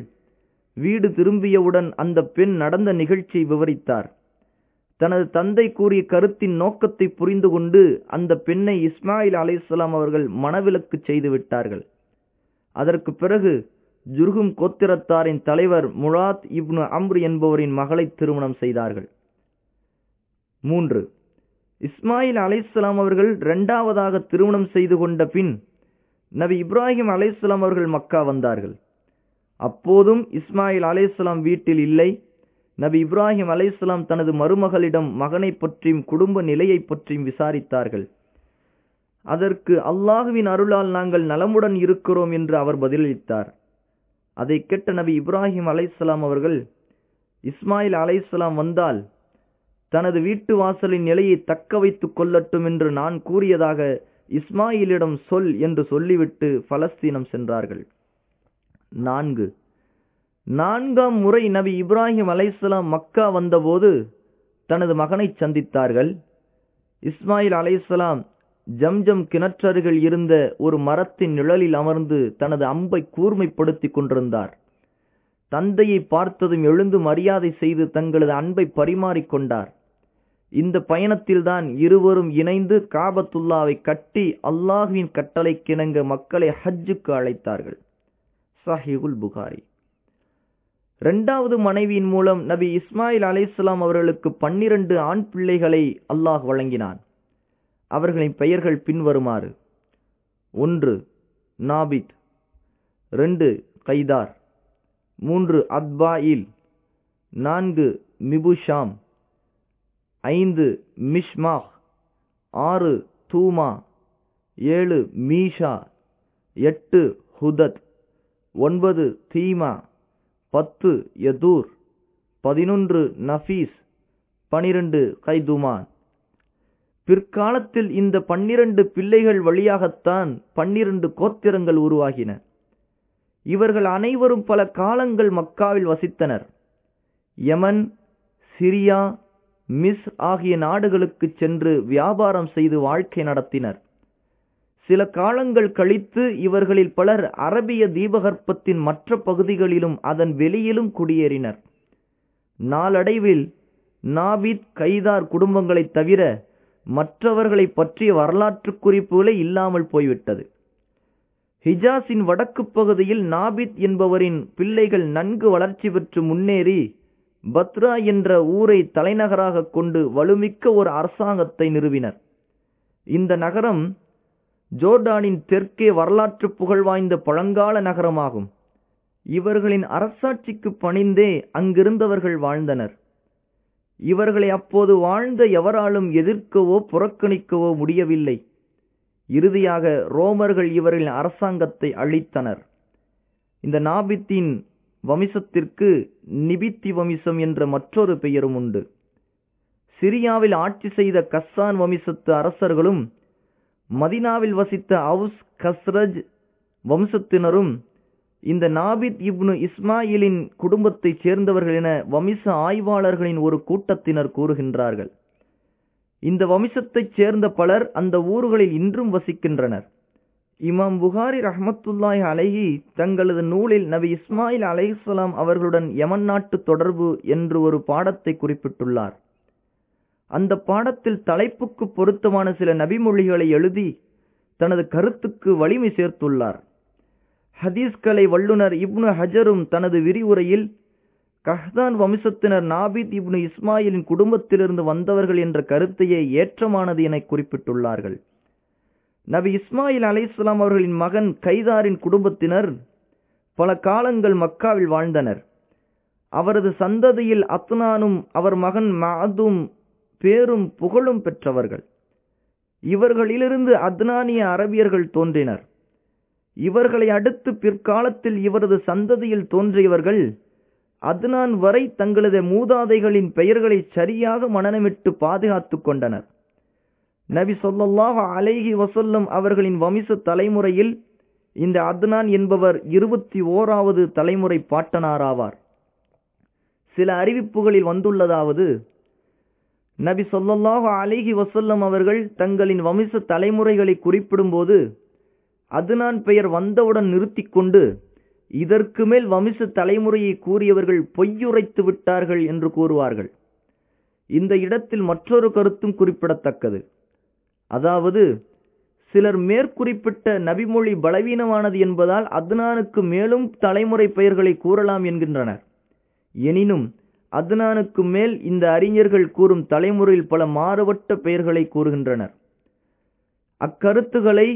வீடு திரும்பியவுடன் அந்த பெண் நடந்த நிகழ்ச்சியை விவரித்தார். தனது தந்தை கூறிய கருத்தின் நோக்கத்தை புரிந்து கொண்டு அந்த பெண்ணை இஸ்மாயில் அலைஹிஸ்ஸலாம் அவர்கள் மனவிலக்கு செய்து விட்டார்கள். அதற்கு பிறகு ஜுர்ஹும் கோத்திரத்தாரின் தலைவர் முலாத் இப்னு அம்ர் என்பவரின் மகளை திருமணம் செய்தார்கள். 3. இஸ்மாயில் அலைஹிஸ்ஸலாம் அவர்கள் இரண்டாவதாக திருமணம் செய்து கொண்ட பின் நபி இப்ராஹிம் அலைஹிஸ்ஸலாம் அவர்கள் மக்கா வந்தார்கள். அப்போதும் இஸ்மாயில் அலைஹிஸ்ஸலாம் வீட்டில் இல்லை. நபி இப்ராஹிம் அலைஹிஸ்ஸலாம் தனது மருமகளிடம் மகனை பற்றியும் குடும்ப நிலையை பற்றியும் விசாரித்தார்கள். அதற்கு அல்லாஹுவின் அருளால் நாங்கள் நலமுடன் இருக்கிறோம் என்று அவர் பதிலளித்தார். அதை கேட்ட நபி இப்ராஹிம் அலைஹிஸ்ஸலாம் அவர்கள், இஸ்மாயில் அலைஹிஸ்ஸலாம் வந்தால் தனது வீட்டு வாசலின் நிலையை தக்க வைத்துக் கொள்ளட்டும் என்று நான் கூறியதாக இஸ்மாயிலிடம் சொல் என்று சொல்லிவிட்டு பலஸ்தீனம் சென்றார்கள். 4. நான்காம் முறை நபி இப்ராஹிம் அலைஹிஸ்ஸலாம் மக்கா வந்தபோது தனது மகனை சந்தித்தார்கள். இஸ்மாயில் அலைஹிஸ்ஸலாம் ஜம்ஜம் கிணற்றருகில் இருந்த ஒரு மரத்தின் நிழலில் அமர்ந்து தனது அம்பை கூர்மைப்படுத்தி கொண்டிருந்தார். தந்தையை பார்த்ததும் எழுந்து மரியாதை செய்து தங்களது அன்பை பரிமாறிக்கொண்டார். இந்த பயணத்தில்தான் இருவரும் இணைந்து காபத்துல்லாவை கட்டி அல்லாஹ்வின் கட்டளைக்கிணங்க மக்களை ஹஜ்ஜுக்கு அழைத்தார்கள். சஹீஹுல் புகாரி. 2வது மனைவியின் மூலம் நபி இஸ்மாயில் அலைஹிஸ்ஸலாம் அவர்களுக்கு 12 ஆண் பிள்ளைகளை அல்லாஹ் வழங்கினான். அவர்களின் பெயர்கள் பின்வருமாறு: 1. நாபித், 2. கைதார், 3. அத்பாயில், 4. மிபுஷாம், 5 மிஷ்மாக், 6 தூமா, 7 மீஷா, 8 ஹுதத், 9 தீமா, 10 யதூர், 11 நஃபீஸ், 12 கைதுமான். பிற்காலத்தில் இந்த 12 பிள்ளைகள் வழியாகத்தான் 12 கோத்திரங்கள் உருவாகின. இவர்கள் அனைவரும் பல காலங்கள் மக்காவில் வசித்தனர். யமன், சிரியா, மிஸ் ஆகிய நாடுகளுக்கு சென்று வியாபாரம் செய்து வாழ்க்கை நடத்தினர். சில காலங்கள் கழித்து இவர்களில் பலர் அரபிய தீபகற்பத்தின் மற்ற பகுதிகளிலும் அதன் வெளியிலும் குடியேறினர். நாளடைவில் நாபித், கைதார் குடும்பங்களைத் தவிர மற்றவர்களை பற்றிய வரலாற்று குறிப்புகளே இல்லாமல் போய்விட்டது. ஹிஜாஸின் வடக்கு பகுதியில் நாபித் என்பவரின் பிள்ளைகள் நன்கு வளர்ச்சி பெற்று முன்னேறி பத்ரா என்ற ஊரை தலைநகராக கொண்டு வலுமிக்க ஒரு அரசாங்கத்தை நிறுவினர். இந்த நகரம் ஜோர்டானின் தெற்கே வரலாற்று புகழ்வாய்ந்த பழங்கால நகரமாகும். இவர்களின் அரசாட்சிக்கு பணிந்தே அங்கிருந்தவர்கள் வாழ்ந்தனர். இவர்களை அப்போது வாழ்ந்த எவராலும் எதிர்க்கவோ புறக்கணிக்கவோ முடியவில்லை. இறுதியாக ரோமர்கள் இவர்களின் அரசாங்கத்தை அழித்தனர். இந்த நாபித்தின் வம்சத்திற்கு நிபித்தி வம்சம் என்ற மற்றொரு பெயரும் உண்டு. சிரியாவில் ஆட்சி செய்த கஸ்ஸான் வம்சத்து அரசர்களும் மதினாவில் வசித்த அவுஸ், கஸ்ரஜ் வம்சத்தினரும் இந்த நாபித் இப்னு இஸ்மாயிலின் குடும்பத்தைச் சேர்ந்தவர்கள் என வம்ச ஆய்வாளர்களின் ஒரு கூட்டத்தினர் கூறுகின்றார்கள். இந்த வம்சத்தைச் சேர்ந்த பலர் அந்த ஊர்களில் இன்றும் வசிக்கின்றனர். இமாம் புகாரி ரஹ்மத்துல்லாஹி அலைஹி தங்களது நூலில் நபி இஸ்மாயில் அலைஹிஸ்ஸலாம் அவர்களுடன் யமன் நாட்டு தொடர்பு என்று ஒரு பாடத்தை குறிப்பிட்டுள்ளார். அந்த பாடத்தில் தலைப்புக்கு பொருத்தமான சில நபிமொழிகளை எழுதி தனது கருத்துக்கு வலிமை சேர்த்துள்ளார். ஹதீஸ்களை வல்லுனர் இப்னு ஹஜரும் தனது விரிவுரையில் கஹ்தான் வம்சத்தினர் நாபித் இப்னு இஸ்மாயிலின் குடும்பத்திலிருந்து வந்தவர்கள் என்ற கருத்தையே ஏற்றமானது என குறிப்பிட்டுள்ளார்கள். நபி இஸ்மாயில் அலைஹிஸ்ஸலாம் அவர்களின் மகன் கைதாரின் குடும்பத்தினர் பல காலங்கள் மக்காவில் வாழ்ந்தனர். அவரது சந்ததியில் அத்னானும் அவர் மகன் மாதும் பேரும் புகழும் பெற்றவர்கள். இவர்களிலிருந்து அத்னானிய அரபியர்கள் தோன்றினர். இவர்களை அடுத்து பிற்காலத்தில் இவரது சந்ததியில் தோன்றியவர்கள் அத்னான் வரை தங்களது மூதாதைகளின் பெயர்களை சரியாக மனனமிட்டு பாதுகாத்து கொண்டனர். நபி ஸல்லல்லாஹு அலைஹி வஸல்லம் அவர்களின் வம்ச தலைமுறையில் இந்த அத்னான் என்பவர் 21வது தலைமுறை பாட்டனாராவார். சில அறிவிப்புகளில் வந்துள்ளதாவது, நபி ஸல்லல்லாஹு அலைஹி வஸல்லம் அவர்கள் தங்களின் வம்ச தலைமுறைகளை குறிப்பிடும்போது அத்னான் பெயர் வந்தவுடன் நிறுத்தி கொண்டு இதற்கு மேல் வம்ச தலைமுறையை கூறியவர்கள் பொய்யுரைத்து விட்டார்கள் என்று கூறுவார்கள். இந்த இடத்தில் மற்றொரு கருத்தும் குறிப்பிடத்தக்கது. அதாவது, சிலர் மேற்குறிப்பிட்ட நபிமொழி பலவீனமானது என்பதால் அத்னானுக்கு மேலும் தலைமுறை பெயர்களை கூறலாம் என்கின்றனர். எனினும் அத்னானுக்கு மேல் இந்த அறிஞர்கள் கூறும் தலைமுறையில் பல மாறுபட்ட பெயர்களை கூறுகின்றனர். அக்கருத்துக்களை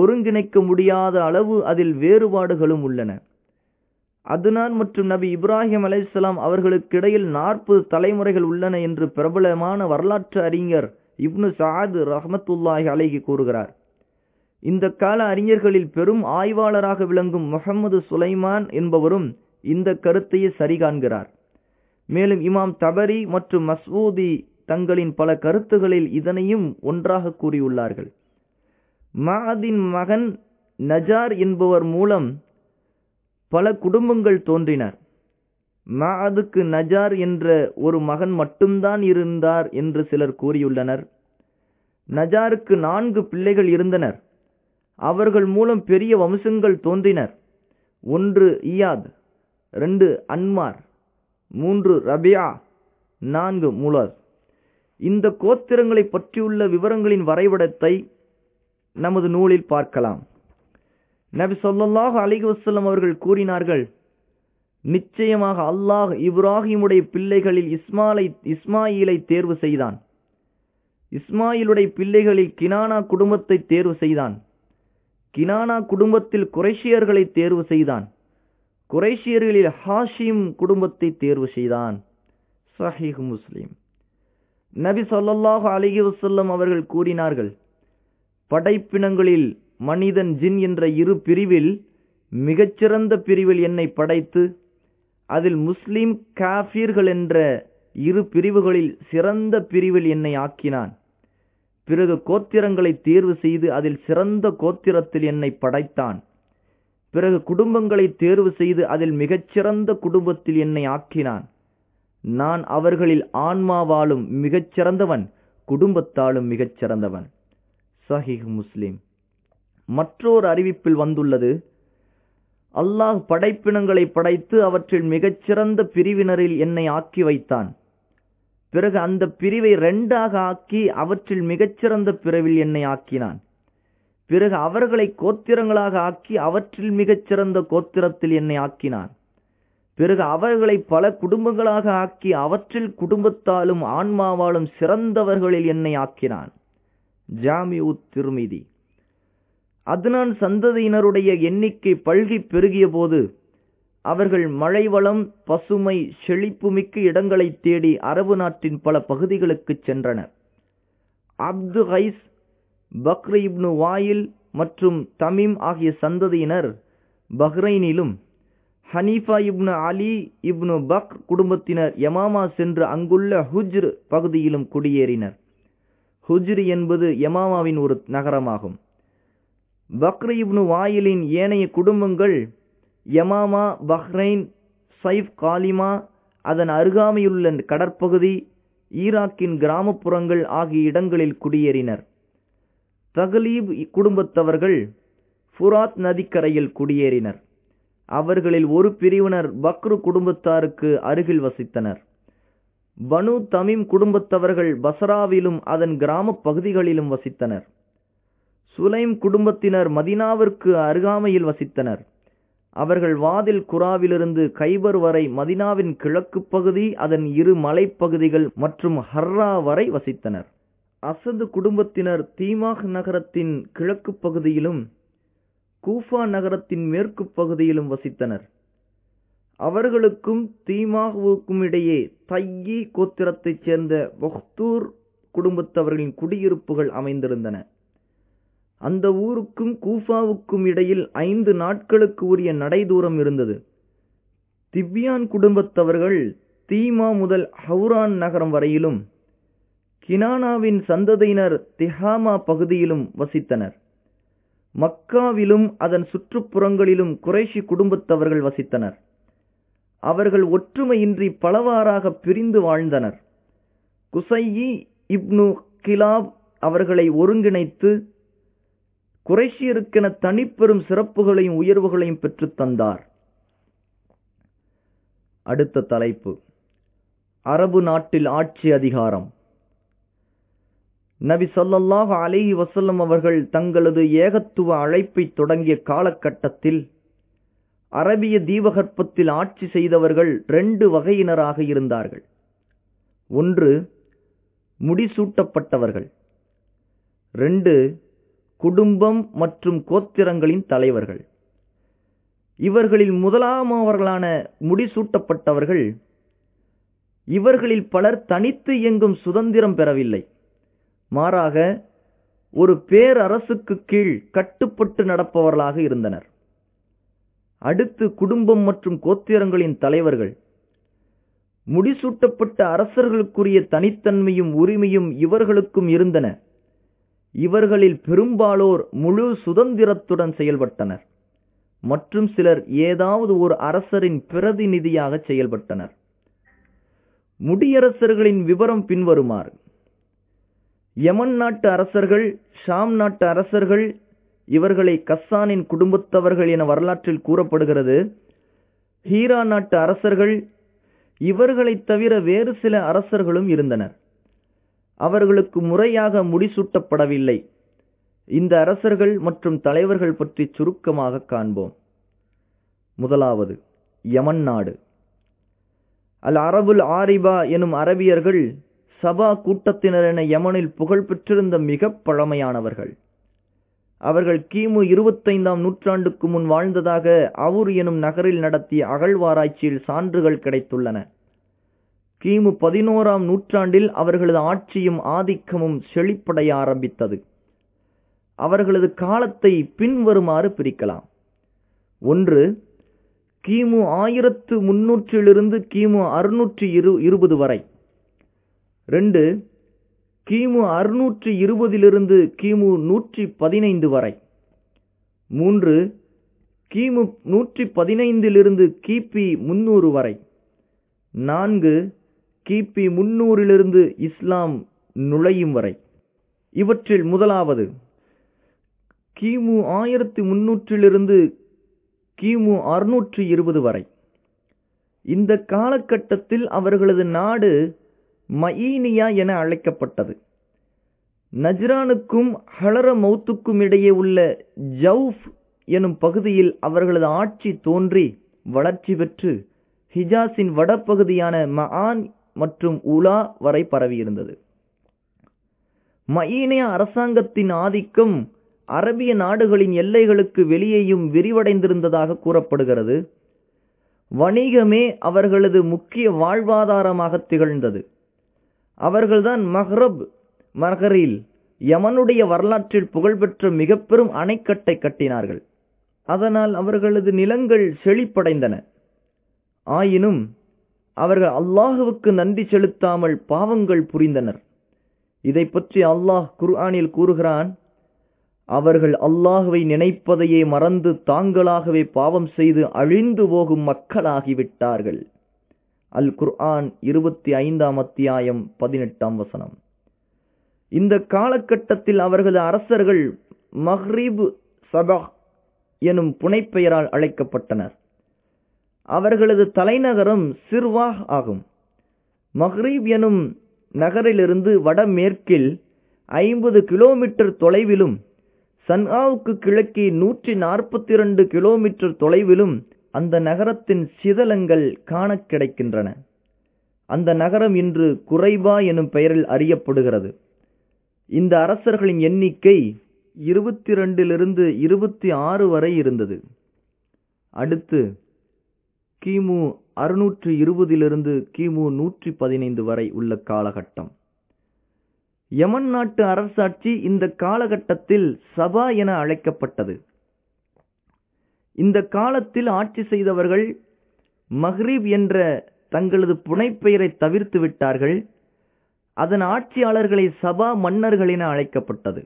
ஒருங்கிணைக்க முடியாத அளவு அதில் வேறுபாடுகளும் உள்ளன. அத்னான் மற்றும் நபி இப்ராஹிம் அலைஹிஸ்ஸலாம் அவர்களுக்கிடையில் 40 தலைமுறைகள் உள்ளன என்று பிரபலமான வரலாற்று அறிஞர் இப்னு சஅத் ரஹ்மத்துல்லாஹி அலைஹி கூறுகிறார். இந்த கால அறிஞர்களில் பெரும் ஆய்வாளராக விளங்கும் முஹம்மது சுலைமான் என்பவரும் இந்த கருத்தையே சரிகாண்கிறார். மேலும் இமாம் தபரி மற்றும் மஸ்வூதி தங்களின் பல கருத்துகளில் இதனையும் ஒன்றாக கூறியுள்ளார்கள். மாதின் மகன் நஜார் என்பவர் மூலம் பல குடும்பங்கள் தோன்றினர். மாதுக்கு நஜார் என்ற ஒரு மகன் மட்டும்தான் இருந்தார் என்று சிலர் கூறியுள்ளனர். நஜாருக்கு 4 பிள்ளைகள் இருந்தனர். அவர்கள் மூலம் பெரிய வம்சங்கள் தோன்றினர். 1 இயாத், 2 அன்மார், 3 ரபியா, 4 முலர். இந்த கோத்திரங்களை பற்றியுள்ள விவரங்களின் வரைபடத்தை நமது நூலில் பார்க்கலாம். நபி ஸல்லல்லாஹு அலைஹி வஸல்லம் அவர்கள் கூறினார்கள், நிச்சயமாக அல்லாஹ் இப்ராஹிமுடைய பிள்ளைகளில் இஸ்மாயிலை தேர்வு செய்தான். இஸ்மாயிலுடைய பிள்ளைகளில் கினானா குடும்பத்தை தேர்வு செய்தான். கினானா குடும்பத்தில் குறைஷியர்களை தேர்வு செய்தான். குறைஷியர்களில் ஹாஷிம் குடும்பத்தை தேர்வு செய்தான். சஹீஹ் முஸ்லீம். நபி ஸல்லல்லாஹு அலைஹி வஸல்லம் அவர்கள் கூறினார்கள், படைப்பினங்களில் மனிதன் ஜின் என்ற இரு பிரிவில் மிகச்சிறந்த பிரிவில் என்னை படைத்து அதில் முஸ்லீம் காஃபிர்கள் என்ற இரு பிரிவுகளில் சிறந்த பிரிவில் என்னை ஆக்கினான். பிறகு கோத்திரங்களை தேர்வு செய்து அதில் சிறந்த கோத்திரத்தில் என்னை படைத்தான். பிறகு குடும்பங்களை தேர்வு செய்து அதில் மிகச்சிறந்த குடும்பத்தில் என்னை ஆக்கினான். நான் அவர்களில் ஆன்மாவாலும் மிகச்சிறந்தவன், குடும்பத்தாலும் மிகச்சிறந்தவன். சஹீஹ் முஸ்லிம். மற்றொரு அறிவிப்பில் வந்துள்ளது, அல்லாஹ் படைப்பினங்களை படைத்து அவற்றில் மிகச்சிறந்த பிரிவினரில் என்னை ஆக்கி வைத்தான். பிறகு அந்த பிரிவை ரெண்டாக ஆக்கி அவற்றில் மிகச்சிறந்த பிரிவில் என்னை ஆக்கினான். பிறகு அவர்களை கோத்திரங்களாக ஆக்கி அவற்றில் மிகச்சிறந்த கோத்திரத்தில் என்னை ஆக்கினான். பிறகு அவர்களை பல குடும்பங்களாக ஆக்கி அவற்றில் குடும்பத்தாலும் ஆன்மாவாலும் சிறந்தவர்களில் என்னை ஆக்கினான். ஜாமி உத் திருமிதி. அதனான் சந்ததியினருடைய எண்ணிக்கை பல்கி பெருகிய போது அவர்கள் மழைவளம், பசுமை, செழிப்புமிக்க இடங்களை தேடி அரபு நாட்டின் பல பகுதிகளுக்கு சென்றனர். அப்து ஹைஸ், பக்ரி இப்னு வாயில் மற்றும் தமீம் ஆகிய சந்ததியினர் பஹ்ரைனிலும், ஹனீஃபா இப்னு அலி இப்னு பக் குடும்பத்தினர் யமாமா சென்று அங்குள்ள ஹுஜ்ர் பகுதியிலும் குடியேறினர். ஹுஜ்ர் என்பது யமாமாவின் ஒரு நகரமாகும். பக்ரி இப்னு வாயிலின் ஏனைய குடும்பங்கள் யமாமா, பஹ்ரைன், சைஃப் காலிமா, அதன் அருகாமையுள்ள கடற்பகுதி, ஈராக்கின் கிராமப்புறங்கள் ஆகிய இடங்களில் குடியேறினர். தகலீப் குடும்பத்தவர்கள் ஃபுராத் நதிக்கரையில் குடியேறினர். அவர்களில் ஒரு பிரிவினர் பக்ரு குடும்பத்தாருக்கு அருகில் வசித்தனர். பனு தமீம் குடும்பத்தவர்கள் பசராவிலும் அதன் கிராமப் பகுதிகளிலும் வசித்தனர். சுலைம் குடும்பத்தினர் மதினாவிற்கு அருகாமையில் வசித்தனர். அவர்கள் வாதில் குராவிலிருந்து கைபர் வரை, மதினாவின் கிழக்கு பகுதி, அதன் இரு மலைப்பகுதிகள் மற்றும் ஹர்ரா வரை வசித்தனர். அசது குடும்பத்தினர் தீமாக் நகரத்தின் கிழக்கு பகுதியிலும் கூஃபா நகரத்தின் மேற்கு பகுதியிலும் வசித்தனர். அவர்களுக்கும் தீமாகுவுக்கும் இடையே தையி கோத்திரத்தைச் சேர்ந்த வஹ்தூர் குடும்பத்தவர்களின் குடியிருப்புகள் அமைந்திருந்தன. அந்த ஊருக்கும் கூஃபாவுக்கும் இடையில் 5 நாட்களுக்கு உரிய நடைதூரம் இருந்தது. திவ்யான் குடும்பத்தவர்கள் தீமா முதல் ஹவுரான் நகரம் வரையிலும், கினானாவின் சந்ததியினர் திஹாமா பகுதியிலும் வசித்தனர். மக்காவிலும் அதன் சுற்றுப்புறங்களிலும் குறைஷி குடும்பத்தவர்கள் வசித்தனர். அவர்கள் ஒற்றுமையின்றி பலவாறாக பிரிந்து வாழ்ந்தனர். குசையி இப்னு கிலாப் அவர்களை ஒருங்கிணைத்து குறைஷியருக்கென தனிப்பெரும் சிறப்புகளையும் உயர்வுகளையும் பெற்றுத் தந்தார். அடுத்த தலைப்பு, அரபு நாட்டில் ஆட்சி அதிகாரம். நபி ஸல்லல்லாஹு அலைஹி வஸல்லம் அவர்கள் தங்களது ஏகத்துவ அழைப்பை தொடங்கிய காலகட்டத்தில் அரபிய தீபகற்பத்தில் ஆட்சி செய்தவர்கள் 2 வகையினராக இருந்தார்கள். ஒன்று, முடிசூட்டப்பட்டவர்கள். 2, குடும்பம் மற்றும் கோத்திரங்களின் தலைவர்கள். இவர்களில் முதலாமவர்களான முடிசூட்டப்பட்டவர்கள், இவர்களில் பலர் தனித்து இயங்கும் சுதந்திரம் பெறவில்லை. மாறாக ஒரு பேரரசுக்கு கீழ் கட்டுப்பட்டு நடப்பவர்களாக இருந்தனர். அடுத்து, குடும்பம் மற்றும் கோத்திரங்களின் தலைவர்கள். முடிசூட்டப்பட்ட அரசர்களுக்குரிய தனித்தன்மையும் உரிமையும் இவர்களுக்கும் இருந்தன. இவர்களில் பெரும்பாலோர் முழு சுதந்திரத்துடன் செயல்பட்டனர். மற்றும் சிலர் ஏதாவது ஒரு அரசரின் பிரதிநிதியாக செயல்பட்டனர். முடியரசர்களின் விவரம் பின்வருமாறு: யமன் நாட்டு அரசர்கள், ஷாம் நாட்டு அரசர்கள். இவர்களை கஸ்ஸானின் குடும்பத்தவர்கள் என வரலாற்றில் கூறப்படுகிறது. ஹீரா நாட்டு அரசர்கள். இவர்களை தவிர வேறு சில அரசர்களும் இருந்தனர். அவர்களுக்கு முறையாக முடிசூட்டப்படவில்லை. இந்த அரசர்கள் மற்றும் தலைவர்கள் பற்றி சுருக்கமாக காண்போம். முதலாவது, யமன் நாடு. அல் அரபுல் ஆரிபா எனும் அரபியர்கள் சபா கூட்டத்தினர் என யமனில் புகழ்பெற்றிருந்த மிக பழமையானவர்கள். அவர்கள் கிமு 25ஆம் நூற்றாண்டுக்கு முன் வாழ்ந்ததாக அவுர் எனும் நகரில் நடத்திய அகழ்வாராய்ச்சியில் சான்றுகள் கிடைத்துள்ளன. கிமு 11ஆம் நூற்றாண்டில் அவர்களது ஆட்சியும் ஆதிக்கமும் செழிப்படைய ஆரம்பித்தது. அவர்களது காலத்தை பின்வருமாறு பிரிக்கலாம். 1. கிமு 1300லிருந்து கிமு 620 வரை. 2. கிமு 620லிருந்து கிமு 115 வரை. 3. கிமு 115லிருந்து கிபி 300 வரை. 4. கிபி 300லிருந்து இஸ்லாம் நுழையும் வரை. இவற்றில் முதலாவது கிமு 1300லிருந்து கிமு 620 வரை. இந்த காலகட்டத்தில் அவர்களது நாடு மயீனியா என அழைக்கப்பட்டது. நஜ்ரானுக்கும் ஹலரமௌத்துக்கும் இடையே உள்ள ஜவுஃப் எனும் பகுதியில் அவர்களது ஆட்சி தோன்றி வளர்ச்சி பெற்று ஹிஜாஸின் வடபகுதியான மஆன் மற்றும் உலா வரை பரவியிருந்தது. மயீனியா அரசாங்கத்தின் ஆதிக்கம் அரபிய நாடுகளின் எல்லைகளுக்கு வெளியேயும் விரிவடைந்திருந்ததாக கூறப்படுகிறது. வணிகமே அவர்களது முக்கிய வாழ்வாதாரமாக திகழ்ந்தது. அவர்கள்தான் மஹ்ரப் மகரில் யமனுடைய வரலாற்றில் புகழ்பெற்ற மிக பெரும் அணைக்கட்டை கட்டினார்கள். அதனால் அவர்களது நிலங்கள் செழிப்படைந்தன. ஆயினும் அவர்கள் அல்லாஹுவுக்கு நன்றி செலுத்தாமல் பாவங்கள் புரிந்தனர். இதை பற்றி அல்லாஹ் குர்ஆனில் கூறுகிறான், அவர்கள் அல்லாஹுவை நினைப்பதையே மறந்து தாங்களாகவே பாவம் செய்து அழிந்து போகும் மக்களாகிவிட்டார்கள். அல் குர்ஆன் 25ஆம் அத்தியாயம் 18ஆம் வசனம். இந்த காலகட்டத்தில் அவர்களது அரசர்கள் மஹ்ரிப் சபா எனும் புனைப்பெயரால் அழைக்கப்பட்டனர். அவர்களது தலைநகரம் சிர்வாஹ் ஆகும். மஹ்ரிப் எனும் நகரிலிருந்து வடமேற்கில் 50 கிலோமீட்டர் தொலைவிலும் சன்ஆவுக்கு கிழக்கே 142 கிலோமீட்டர் தொலைவிலும் அந்த நகரத்தின் சிதலங்கள் காண கிடைக்கின்றன. அந்த நகரம் இன்று குறைபா எனும் பெயரில் அறியப்படுகிறது. இந்த அரசர்களின் எண்ணிக்கை 22லிருந்து 26 வரை இருந்தது. அடுத்து கிமு 620லிருந்து கிமு 115 வரை உள்ள காலகட்டம். யமன் நாட்டு அரசாட்சி இந்த காலகட்டத்தில் சபா என அழைக்கப்பட்டது. இந்த காலத்தில் ஆட்சி செய்தவர்கள் மஹ்ரிப் என்ற தங்களது புனைப்பெயரை தவிர்த்து விட்டார்கள். அதன் ஆட்சியாளர்களை சபா மன்னர்கள் என அழைக்கப்பட்டது.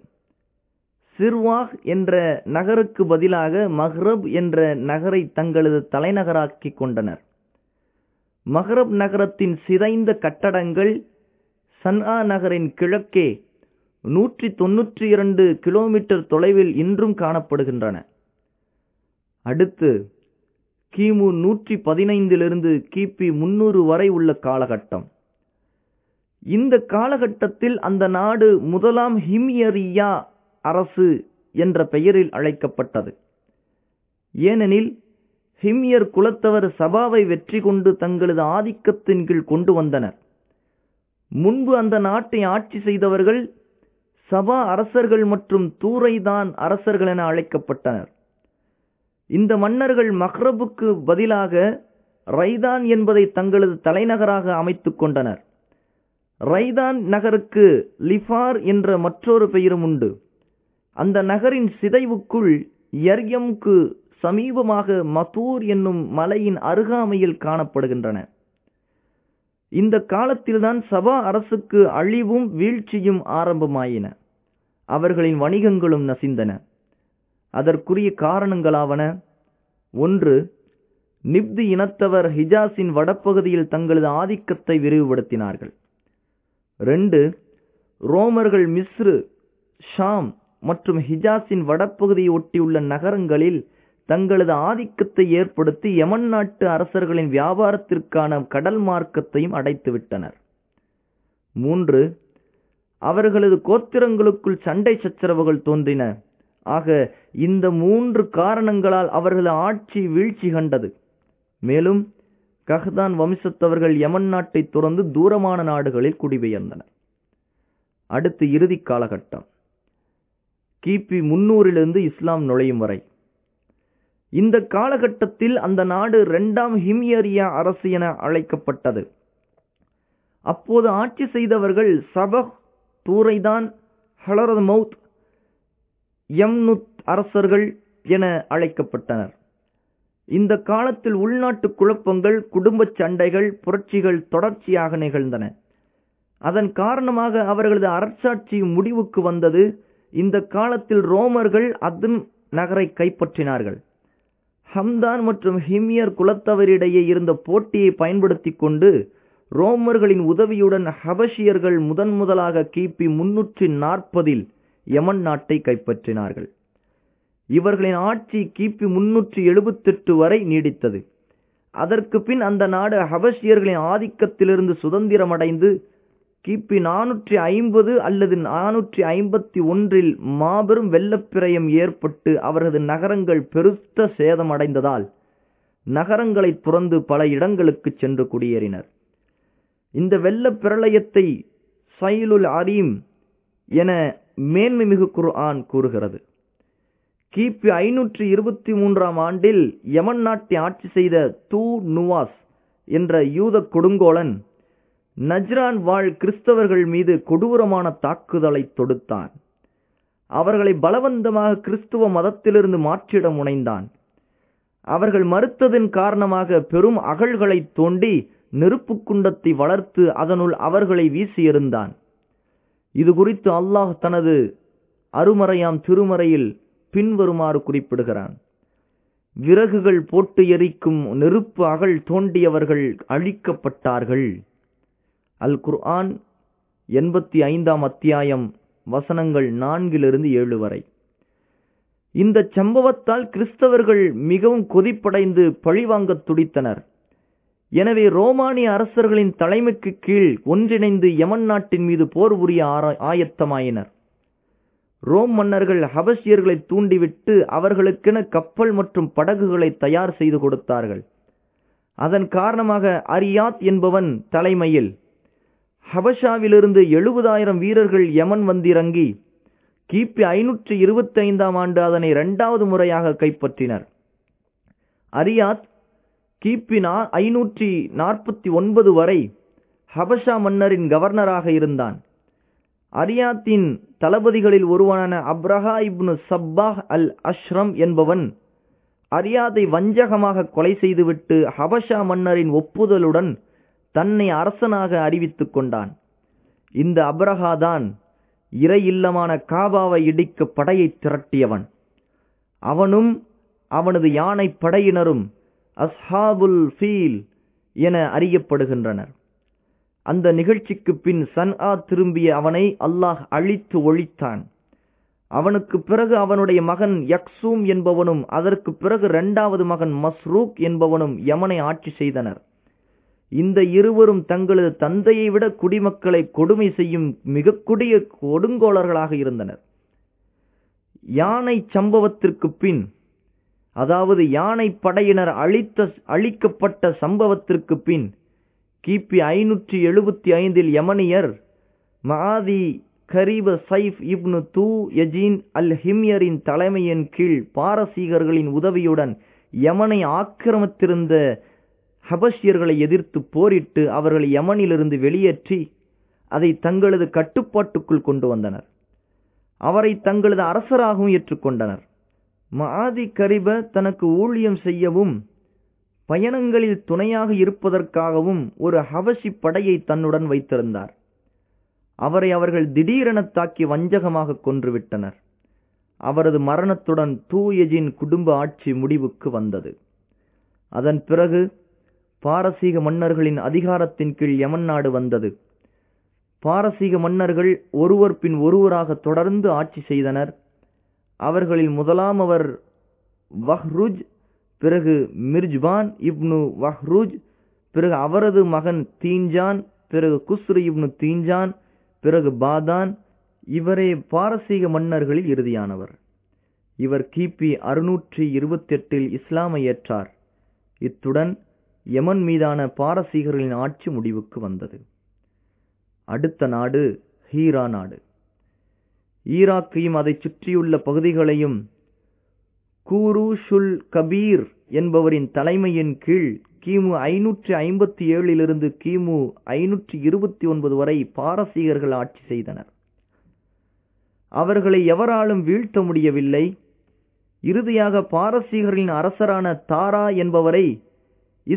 சிர்வாஹ் என்ற நகருக்கு பதிலாக மஹ்ரப் என்ற நகரை தங்களது தலைநகராக்கி கொண்டனர். மஹ்ரப் நகரத்தின் சிதைந்த கட்டடங்கள் சன்ஆ நகரின் கிழக்கே 192 கிலோமீட்டர் தொலைவில் இன்றும் காணப்படுகின்றன. அடுத்து கிமு 115லிருந்து கிபி 300 வரை உள்ள காலகட்டம். இந்த காலகட்டத்தில் அந்த நாடு முதலாம் ஹிமியரியா அரசு என்ற பெயரில் அழைக்கப்பட்டது. ஏனெனில் ஹிமியர் குலத்தவர் சபாவை வெற்றி கொண்டு தங்களது ஆதிக்கத்தின் கீழ் கொண்டு வந்தனர். முன்பு அந்த நாட்டை ஆட்சி செய்தவர்கள் சபா அரசர்கள் மற்றும் தூரைதான் அரசர்கள் என அழைக்கப்பட்டனர். இந்த மன்னர்கள் மஹ்ரபுக்கு பதிலாக ரைதான் என்பதை தங்களது தலைநகராக அமைத்துக் கொண்டனர். ரைதான் நகருக்கு லிஃபார் என்ற மற்றொரு பெயரும் உண்டு. அந்த நகரின் சிதைவுக்குள் யர்யமுக்கு சமீபமாக மதூர் என்னும் மலையின் அருகாமையில் காணப்படுகின்றன. இந்த காலத்தில்தான் சபா அரசுக்கு அழிவும் வீழ்ச்சியும் ஆரம்பமாயின. அவர்களின் வணிகங்களும் நசிந்தன. அதற்குரிய காரணங்களாவன: 1. நிப்தி இனத்தவர் ஹிஜாஸின் வடப்பகுதியில் தங்களது ஆதிக்கத்தை விரிவுபடுத்தினார்கள். 2. ரோமர்கள் மிஸ்ரு, ஷாம் மற்றும் ஹிஜாஸின் வடப்பகுதியை ஒட்டியுள்ள நகரங்களில் தங்களது ஆதிக்கத்தை ஏற்படுத்தி யமன் நாட்டு அரசர்களின் வியாபாரத்திற்கான கடல் மார்க்கத்தையும் அடைத்துவிட்டனர். 3. அவர்களது கோத்திரங்களுக்குள் சண்டை சச்சரவுகள் தோன்றின. ஆக இந்த 3 காரணங்களால் அவர்களது ஆட்சி வீழ்ச்சி கண்டது. மேலும் கஹ்தான் வம்சத்தவர்கள் யமன் நாட்டை துறந்து தூரமான நாடுகளில் குடிபெயர்ந்தனர். அடுத்து இறுதி காலகட்டம் கிபி 300லிருந்து இஸ்லாம் நுழையும் வரை. இந்த காலகட்டத்தில் அந்த நாடு 2ஆம் ஹிமியரியா அரசு என அழைக்கப்பட்டது. அப்போது ஆட்சி செய்தவர்கள் சபஹ் தூரைதான், ஹலரத் மவுத், யம்னுத் அரசர்கள் என அழைக்கப்பட்டனர். இந்த காலத்தில் உள்நாட்டு குழப்பங்கள், குடும்ப சண்டைகள், புரட்சிகள் தொடர்ச்சியாக நிகழ்ந்தன. அதன் காரணமாக அவர்களது அரசாட்சி முடிவுக்கு வந்தது. இந்த காலத்தில் ரோமர்கள் அதன் நகரை கைப்பற்றினார்கள். ஹம்தான் மற்றும் ஹிமியர் குலத்தவரிடையே இருந்த போட்டியை பயன்படுத்தி கொண்டு ரோமர்களின் உதவியுடன் ஹபஷியர்கள் முதன்முதலாக கிபி 340 யமன் நாட்டை கைப்பற்றினார்கள். இவர்களின் ஆட்சி கிபி 378 வரை நீடித்தது. அதற்கு பின் அந்த நாடு ஹபஷியர்களின் ஆதிக்கத்திலிருந்து சுதந்திரமடைந்து கிபி 450 அல்லது 451 மாபெரும் வெள்ளப்பிரயம் ஏற்பட்டு அவரது நகரங்கள் பெருத்த சேதமடைந்ததால் நகரங்களை துறந்து பல இடங்களுக்கு சென்று குடியேறினர். இந்த வெள்ளப்பிரளயத்தை சைலுல் அரீம் என மேன்மை மிகு குர்ஆன் கூறுகிறது. கிபி 523 ஆண்டில் யமன் நாட்டை ஆட்சி செய்த தூ நுவாஸ் என்ற யூத கொடுங்கோலன் நஜ்ரான் வாழ் கிறிஸ்தவர்கள் மீது கொடூரமான தாக்குதலை தொடுத்தான். அவர்களை பலவந்தமாக கிறிஸ்துவ மதத்திலிருந்து மாற்றிட முனைந்தான். அவர்கள் மறுத்ததின் காரணமாக பெரும் அகழ்களை தோண்டி நெருப்பு குண்டத்தை வளர்த்து அதனுள் அவர்களை வீசியிருந்தான். இது குறித்து அல்லாஹ் தனது அருமறையாம் திருமறையில் பின்வருமாறு குறிப்பிடுகிறான்: விறகுகள் போட்டு எரிக்கும் நெருப்பு அகழ் தோண்டியவர்கள் அழிக்கப்பட்டார்கள். அல் குர்ஆன் 85 அத்தியாயம் வசனங்கள் 4-7 வரை. இந்த சம்பவத்தால் கிறிஸ்தவர்கள் மிகவும் கொதிப்படைந்து பழிவாங்க துடித்தனர். எனவே ரோமானிய அரசர்களின் தலைமைக்கு கீழ் ஒன்றிணைந்து யமன் நாட்டின் மீது போர் புரிய ஆயத்தமாயினர். ரோம் மன்னர்கள் ஹபஷியர்களை தூண்டிவிட்டு அவர்களுக்கென கப்பல் மற்றும் படகுகளை தயார் செய்து கொடுத்தார்கள். அதன் காரணமாக அரியாத் என்பவன் தலைமையில் ஹபஷாவிலிருந்து 70,000 வீரர்கள் யமன் வந்திறங்கி கிபி 525 ஆண்டு அதனை 2வது முறையாக கைப்பற்றினர். அரியாத் கிபி 549 வரை ஹபஷா மன்னரின் கவர்னராக இருந்தான். அரியாத்தின் தளபதிகளில் ஒருவனான அப்ரஹா இப்னு சப்பாஹ் அல் அஷ்ரம் என்பவன் அரியாதை வஞ்சகமாக கொலை செய்துவிட்டு ஹபஷா மன்னரின் ஒப்புதலுடன் தன்னை அரசனாக அறிவித்துக் கொண்டான். இந்த அப்ரஹாதான் இறை இல்லமான காபாவை இடிக்க படையை திரட்டியவன். அவனும் அவனது யானை படையினரும் அஸ்ஹாபுல் ஃபீல் என அறியப்படுகின்றனர். அந்த நிகழ்ச்சிக்கு பின் சன்ஆ திரும்பிய அவனை அல்லாஹ் அழித்து ஒழித்தான். அவனுக்கு பிறகு அவனுடைய மகன் யக்சூம் என்பவனும் அதற்கு பிறகு 2வது மகன் மஸ்ரூக் என்பவனும் யமனை ஆட்சி செய்தனர். இந்த இருவரும் தங்களது தந்தையை விட குடிமக்களை கொடுமை செய்யும் மிக கொடிய கொடுங்கோலர்களாக இருந்தனர். யானை சம்பவத்திற்கு பின், அதாவது யானை படையினர் அழிக்கப்பட்ட சம்பவத்திற்கு பின் கிபி 575 யமனியர் மாதி கரீப சைஃப் இப்னு தூ யஜீன் அல் ஹிம்யரின் தலைமையின் கீழ் பாரசீகர்களின் உதவியுடன் யமனை ஆக்கிரமித்திருந்த ஹபஷியர்களை எதிர்த்து போரிட்டு அவர்களை யமனிலிருந்து வெளியேற்றி அதை தங்களது கட்டுப்பாட்டுக்குள் கொண்டு வந்தனர். அவரை தங்களது அரசராகவும் ஏற்றுக்கொண்டனர். மாதி கரிப தனக்கு ஊழியம் செய்யவும் பயணங்களில் துணையாக இருப்பதற்காகவும் ஒரு ஹபஷி படையை தன்னுடன் வைத்திருந்தார். அவரை அவர்கள் திடீரென தாக்கி வஞ்சகமாக கொன்றுவிட்டனர். அவரது மரணத்துடன் தூயஜின் குடும்ப ஆட்சி முடிவுக்கு வந்தது. அதன் பிறகு பாரசீக மன்னர்களின் அதிகாரத்தின் கீழ் யமன் நாடு வந்தது. பாரசீக மன்னர்கள் ஒருவர் பின் ஒருவராக தொடர்ந்து ஆட்சி செய்தனர். அவர்களில் முதலாமவர் வஹ்ருஜ், பிறகு மிர்ஜ்பான் இப்னு வஹ்ருஜ், பிறகு அவரது மகன் தீஞ்சான், பிறகு குஸ்ரு இப்னு தீஞ்சான், பிறகு பாதான். இவரே பாரசீக மன்னர்களில் இறுதியானவர். இவர் கிபி 628 இஸ்லாமை ஏற்றார். இத்துடன் யமன் மீதான பாரசீகர்களின் ஆட்சி முடிவுக்கு வந்தது. அடுத்த நாடு ஹீரா நாடு. ஈராக்கையும் அதை சுற்றியுள்ள பகுதிகளையும் கூரு ஷுல் கபீர் என்பவரின் தலைமையின் கீழ் கிமு 557 கிமு 529 வரை பாரசீகர்கள் ஆட்சி செய்தனர். அவர்களை எவராலும் வீழ்த்த முடியவில்லை. இறுதியாக பாரசீகர்களின் அரசரான தாரா என்பவரை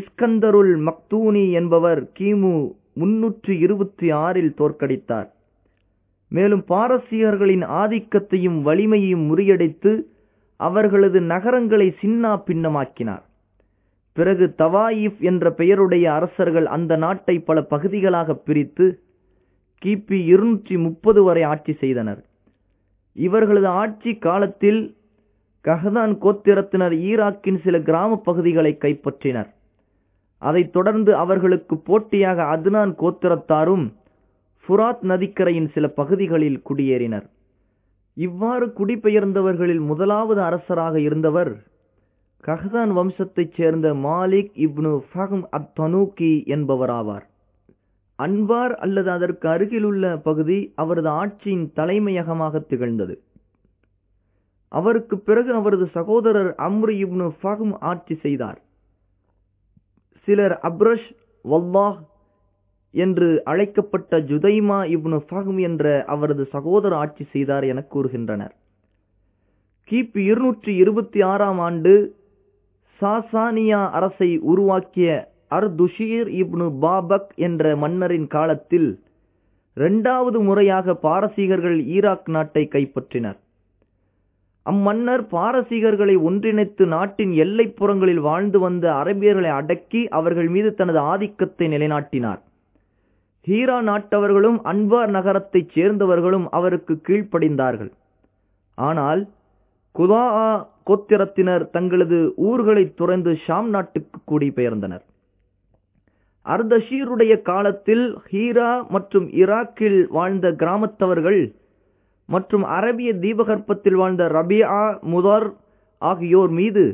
இஸ்கந்தருல் மக்தூனி என்பவர் கிமு 326 தோற்கடித்தார். மேலும் பாரசீகர்களின் ஆதிக்கத்தையும் வலிமையையும் முறியடித்து அவர்களது நகரங்களை சின்னா பின்னமாக்கினார். பிறகு தவாயிஃப் என்ற பெயருடைய அரசர்கள் அந்த நாட்டை பல பகுதிகளாக பிரித்து கிபி 230 வரை ஆட்சி செய்தனர். இவர்களது ஆட்சி காலத்தில் கஹதான் கோத்திரத்தினர் ஈராக்கின் சில கிராம பகுதிகளை கைப்பற்றினர். அதைத் தொடர்ந்து அவர்களுக்கு போட்டியாக அத்னான் கோத்திரத்தாரும் ஃபுராத் நதிக்கரையின் சில பகுதிகளில் குடியேறினர். இவ்வாறு குடிபெயர்ந்தவர்களில் முதலாவது அரசராக இருந்தவர் கஹதான் வம்சத்தைச் சேர்ந்த மாலிக் இப்னு ஃபஹ்ம் அத்-தனூகி என்பவராவார். அன்பார் அல்லது அதற்கு அருகிலுள்ள பகுதி அவரது ஆட்சியின் தலைமையகமாக திகழ்ந்தது. அவருக்கு பிறகு அவரது சகோதரர் அம்ரு இப்னு ஃபஹ்ம் ஆட்சி செய்தார். சிலர் அப்ரஷ் வல்லாஹ் என்று அழைக்கப்பட்ட ஜுதைமா இப்னு ஃபஹ்ம் என்ற அவரது சகோதரர் ஆட்சி செய்தார் என கூறுகின்றனர். கிபி 226 ஆண்டு சாசானியா அரசை உருவாக்கிய அர்துஷீர் இப்னு பாபக் என்ற மன்னரின் காலத்தில் 2வது முறையாக பாரசீகர்கள் ஈராக் நாட்டை கைப்பற்றினர். அம்மன்னர் பாரசீகர்களை ஒன்றிணைத்து நாட்டின் எல்லைப்புறங்களில் வாழ்ந்து வந்த அரேபியர்களை அடக்கி அவர்கள் மீது தனது ஆதிக்கத்தை நிலைநாட்டினார். ஹீரா நாட்டவர்களும் அன்வார் நகரத்தைச் சேர்ந்தவர்களும் அவருக்கு கீழ்ப்படிந்தார்கள். ஆனால் குதாஆ கோத்திரத்தினர் தங்களது ஊர்களை துறந்து ஷாம் நாட்டுக்கு குடிபெயர்ந்தனர். அர்தஷீருடைய காலத்தில் ஹீரா மற்றும் இராக்கில் வாழ்ந்த கிராமத்தவர்கள் மற்றும் அரபிய தீபகற்பத்தில் வாழ்ந்த ரபியா முதர் ஆகியோர் மீது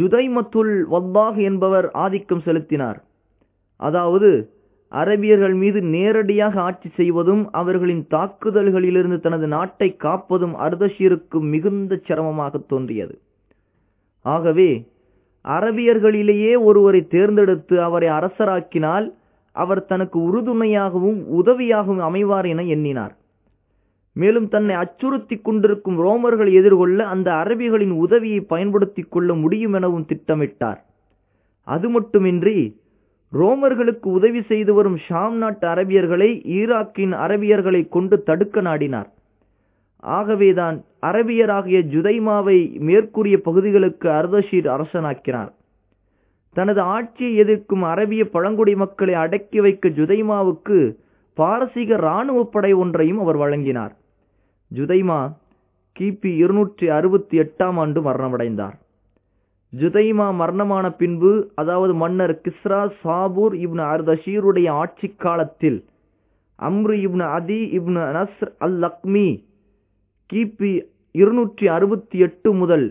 ஜுதைமத்துல் வல்லாஹ் என்பவர் ஆதிக்கம் செலுத்தினார். அதாவது அரபியர்கள் மீது நேரடியாக ஆட்சி செய்வதும் அவர்களின் தாக்குதல்களிலிருந்து தனது நாட்டை காப்பதும் அர்தஷீருக்கு மிகுந்த சிரமமாக தோன்றியது. ஆகவே அரபியர்களிலேயே ஒருவரை தேர்ந்தெடுத்து அவரை அரசராக்கினால் அவர் தனக்கு உறுதுணையாகவும் உதவியாகவும் அமைவார் என எண்ணினார். மேலும் தன்னை அச்சுறுத்தி கொண்டிருக்கும் ரோமர்களை எதிர்கொள்ள அந்த அரபிகளின் உதவியை பயன்படுத்தி கொள்ள முடியும் எனவும் திட்டமிட்டார். அது மட்டுமின்றி ரோமர்களுக்கு உதவி செய்து வரும் ஷாம் நாட்டு அரபியர்களை ஈராக்கின் அரபியர்களை கொண்டு தடுக்க நாடினார். ஆகவேதான் அரபியராகிய ஜுதைமாவை மேற்கூறிய பகுதிகளுக்கு அர்தஷீர் அரசனாக்கினார். தனது ஆட்சியை எதிர்க்கும் அரபிய பழங்குடி மக்களை அடக்கி வைக்க ஜுதைமாவுக்கு பாரசீக இராணுவ படை ஒன்றையும் அவர் வழங்கினார். ஜுதைமா கிபி 268 ஆண்டு மரணமடைந்தார். ஜுதைமா மரணமான பின்பு, அதாவது மன்னர் கிஸ்ரா சாபூர் இப்னு அர்தஷீருடைய ஆட்சி காலத்தில் அம்ரு இப்னு அதி இப்னு நஸ்ர் அல் லக்மி கிபி 268 முதல்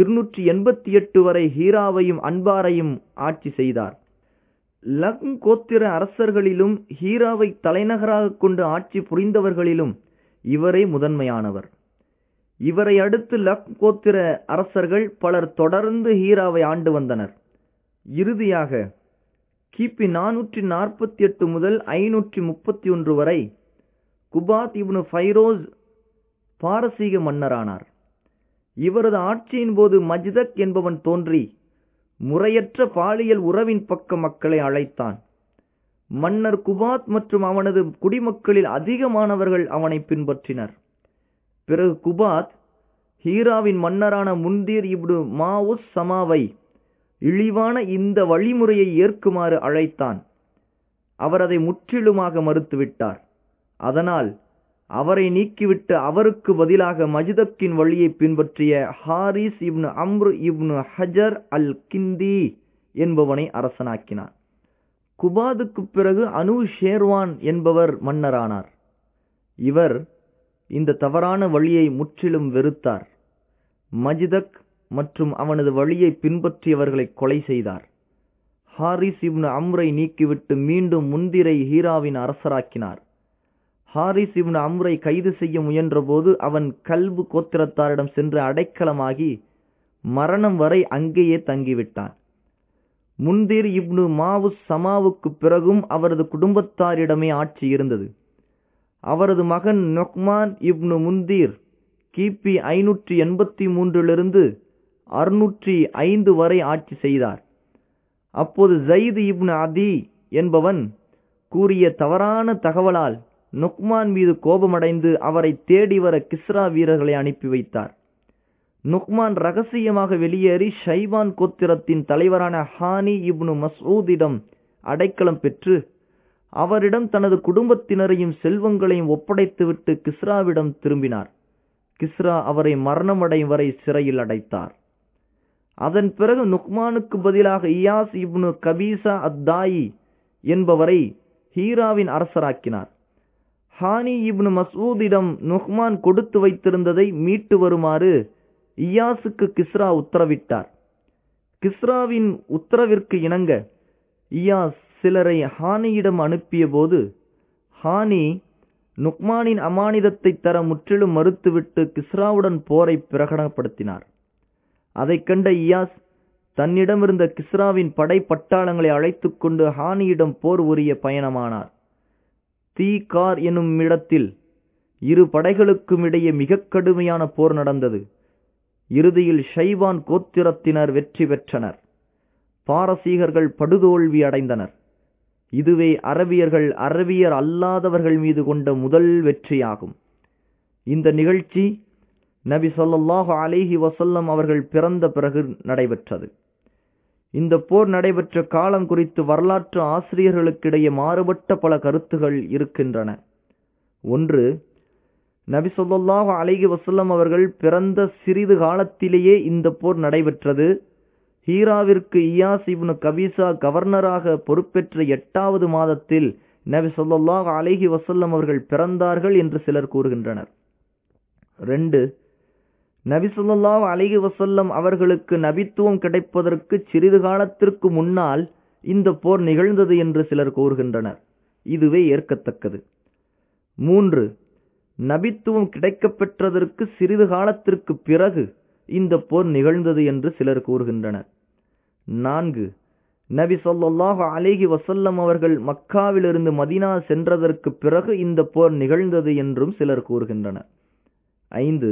288 வரை ஹீராவையும் அன்பாரையும் ஆட்சி செய்தார். லக்ம் கோத்திர அரசர்களிலும் ஹீராவை தலைநகராக கொண்டு ஆட்சி புரிந்தவர்களிலும் இவரே முதன்மையானவர். இவரை அடுத்து லக்ம் கோத்திர அரசர்கள் பலர் தொடர்ந்து ஹீராவை ஆண்டு வந்தனர். இறுதியாக கிபி 448 முதல் 531 வரை குபாத் இப்னு ஃபைரோஸ் பாரசீக மன்னரானார். இவரது ஆட்சியின் போது மஜ்தக் என்பவன் தோன்றி முறையற்ற பாலியல் உறவின் பக்க மக்களை அழைத்தான். மன்னர் குபாத் மற்றும் அவனது குடிமக்களில் அதிகமானவர்கள் அவனை பின்பற்றினர். பிறகு குபாத் ஹீராவின் மன்னரான முந்தீர் இப்னு மாவுஸ் சமாவை இழிவான இந்த வழிமுறையை ஏற்குமாறு அழைத்தான். அவர் அதை முற்றிலுமாக மறுத்துவிட்டார். அதனால் அவரை நீக்கிவிட்டு அவருக்கு பதிலாக மஜ்தக்கின் வழியை பின்பற்றிய ஹாரிஸ் இப்னு அம்ரு இப்னு ஹஜர் அல் கிந்தி என்பவனை அரசனாக்கினார். குபாதுக்கு பிறகு அனு ஷேர்வான் என்பவர் மன்னரானார். இவர் இந்த தவறான வழியை முற்றிலும் வெறுத்தார். மஜ்தக் மற்றும் அவனது வழியை பின்பற்றியவர்களை கொலை செய்தார். ஹாரிஸ் இப்னு அம்ரை நீக்கிவிட்டு மீண்டும் முந்திரை ஹீராவின் அரசராக்கினார். ஹாரிஸ் இப்னு அம்ரை கைது செய்ய முயன்றபோது அவன் கல்பு கோத்திரத்தாரிடம் சென்று அடைக்கலமாகி மரணம் வரை அங்கேயே தங்கிவிட்டான். முந்திர் இப்னு மாவுஸ் சமாவுக்கு பிறகும் அவரது குடும்பத்தாரிடமே ஆட்சி இருந்தது. அவரது மகன் நொக்மான் இப்னு முந்திர் கிபி 583 605 வரை ஆட்சி செய்தார். அப்போது ஜயித் இப்னு அதி என்பவன் கூறிய தவறான தகவலால் நொக்மான் மீது கோபமடைந்து அவரை தேடி வர கிஸ்ரா வீரர்களை அனுப்பி வைத்தார். நொக்மான் ரகசியமாக வெளியேறி ஷைபான் கோத்திரத்தின் தலைவரான ஹானி இப்னு மசூதிடம் அடைக்கலம் பெற்று அவரிடம் தனது குடும்பத்தினரையும் செல்வங்களையும் ஒப்படைத்துவிட்டு கிஸ்ராவிடம் திரும்பினார். கிஸ்ரா அவரை மரணமடையும் வரை சிறையில் அடைத்தார். அதன் பிறகு நொக்மானுக்கு பதிலாக இயாஸ் இப்னு கபீசா அத்தாயி என்பவரை ஹீராவின் அரசராக்கினார். ஹானி இப்னு மசூதிடம் நொக்மான் கொடுத்து வைத்திருந்ததை மீட்டு வருமாறு இயாசுக்கு கிஸ்ரா உத்தரவிட்டார். கிஸ்ராவின் உத்தரவிற்கு இணங்க இயாஸ் சிலரை ஹானியிடம் அனுப்பிய போது ஹானி நொக்மானின் அமானிதத்தை தர முற்றிலும் மறுத்துவிட்டு கிஸ்ராவுடன் போரை பிரகடனப்படுத்தினார். அதை கண்ட இயாஸ் தன்னிடமிருந்த கிஸ்ராவின் படை பட்டாளங்களை அழைத்து கொண்டு ஹானியிடம் போர் உரிய பயணமானார். தீகார் எனும் இடத்தில் இரு படைகளுக்கும் இடையே மிக கடுமையான போர் நடந்தது. இறுதியில் ஷைபான் கோத்திரத்தினர் வெற்றி பெற்றனர். பாரசீகர்கள் படுதோல்வி அடைந்தனர். இதுவே அரபியர்கள் அரபியர் அல்லாதவர்கள் மீது கொண்ட முதல் வெற்றியாகும். இந்த நிகழ்ச்சி நபி ஸல்லல்லாஹு அலைஹி வஸல்லம் அவர்கள் பிறந்த பிறகு நடைபெற்றது. இந்த போர் நடைபெற்ற காலம் குறித்து வரலாற்று ஆசிரியர்களுக்கிடையே மாறுபட்ட பல கருத்துகள் இருக்கின்றன. ஒன்று, நபி ஸல்லல்லாஹு அலைஹி வஸல்லம் அவர்கள் பிறந்த சிறிது காலத்திலேயே இந்த போர் நடைபெற்றது. ஹீராவிற்கு இயாஸ் இப்னு கபீசா கவர்னராக பொறுப்பேற்ற 8வது மாதத்தில் நபி ஸல்லல்லாஹு அலைஹி வஸல்லம் அவர்கள் பிறந்தார்கள் என்று சிலர் கூறுகின்றனர். 2, நபி ஸல்லல்லாஹு அலைஹி வஸல்லம் அவர்களுக்கு நபித்துவம் கிடைப்பதற்கு சிறிது காலத்திற்கு முன்னால் இந்த போர் நிகழ்ந்தது என்று சிலர் கூறுகின்றனர். இதுவே ஏற்கத்தக்கது. 3, நபித்துவம் கிடைக்கப்பெற்றதற்கு சிறிது காலத்திற்கு பிறகு இந்த போர் நிகழ்ந்தது என்று சிலர் கூறுகின்றனர். 4, நபி ஸல்லல்லாஹு அலைஹி வஸல்லம் அவர்கள் மக்காவிலிருந்து மதீனா சென்றதற்கு பிறகு இந்த போர் நிகழ்ந்தது என்றும் சிலர் கூறுகின்றனர். 5,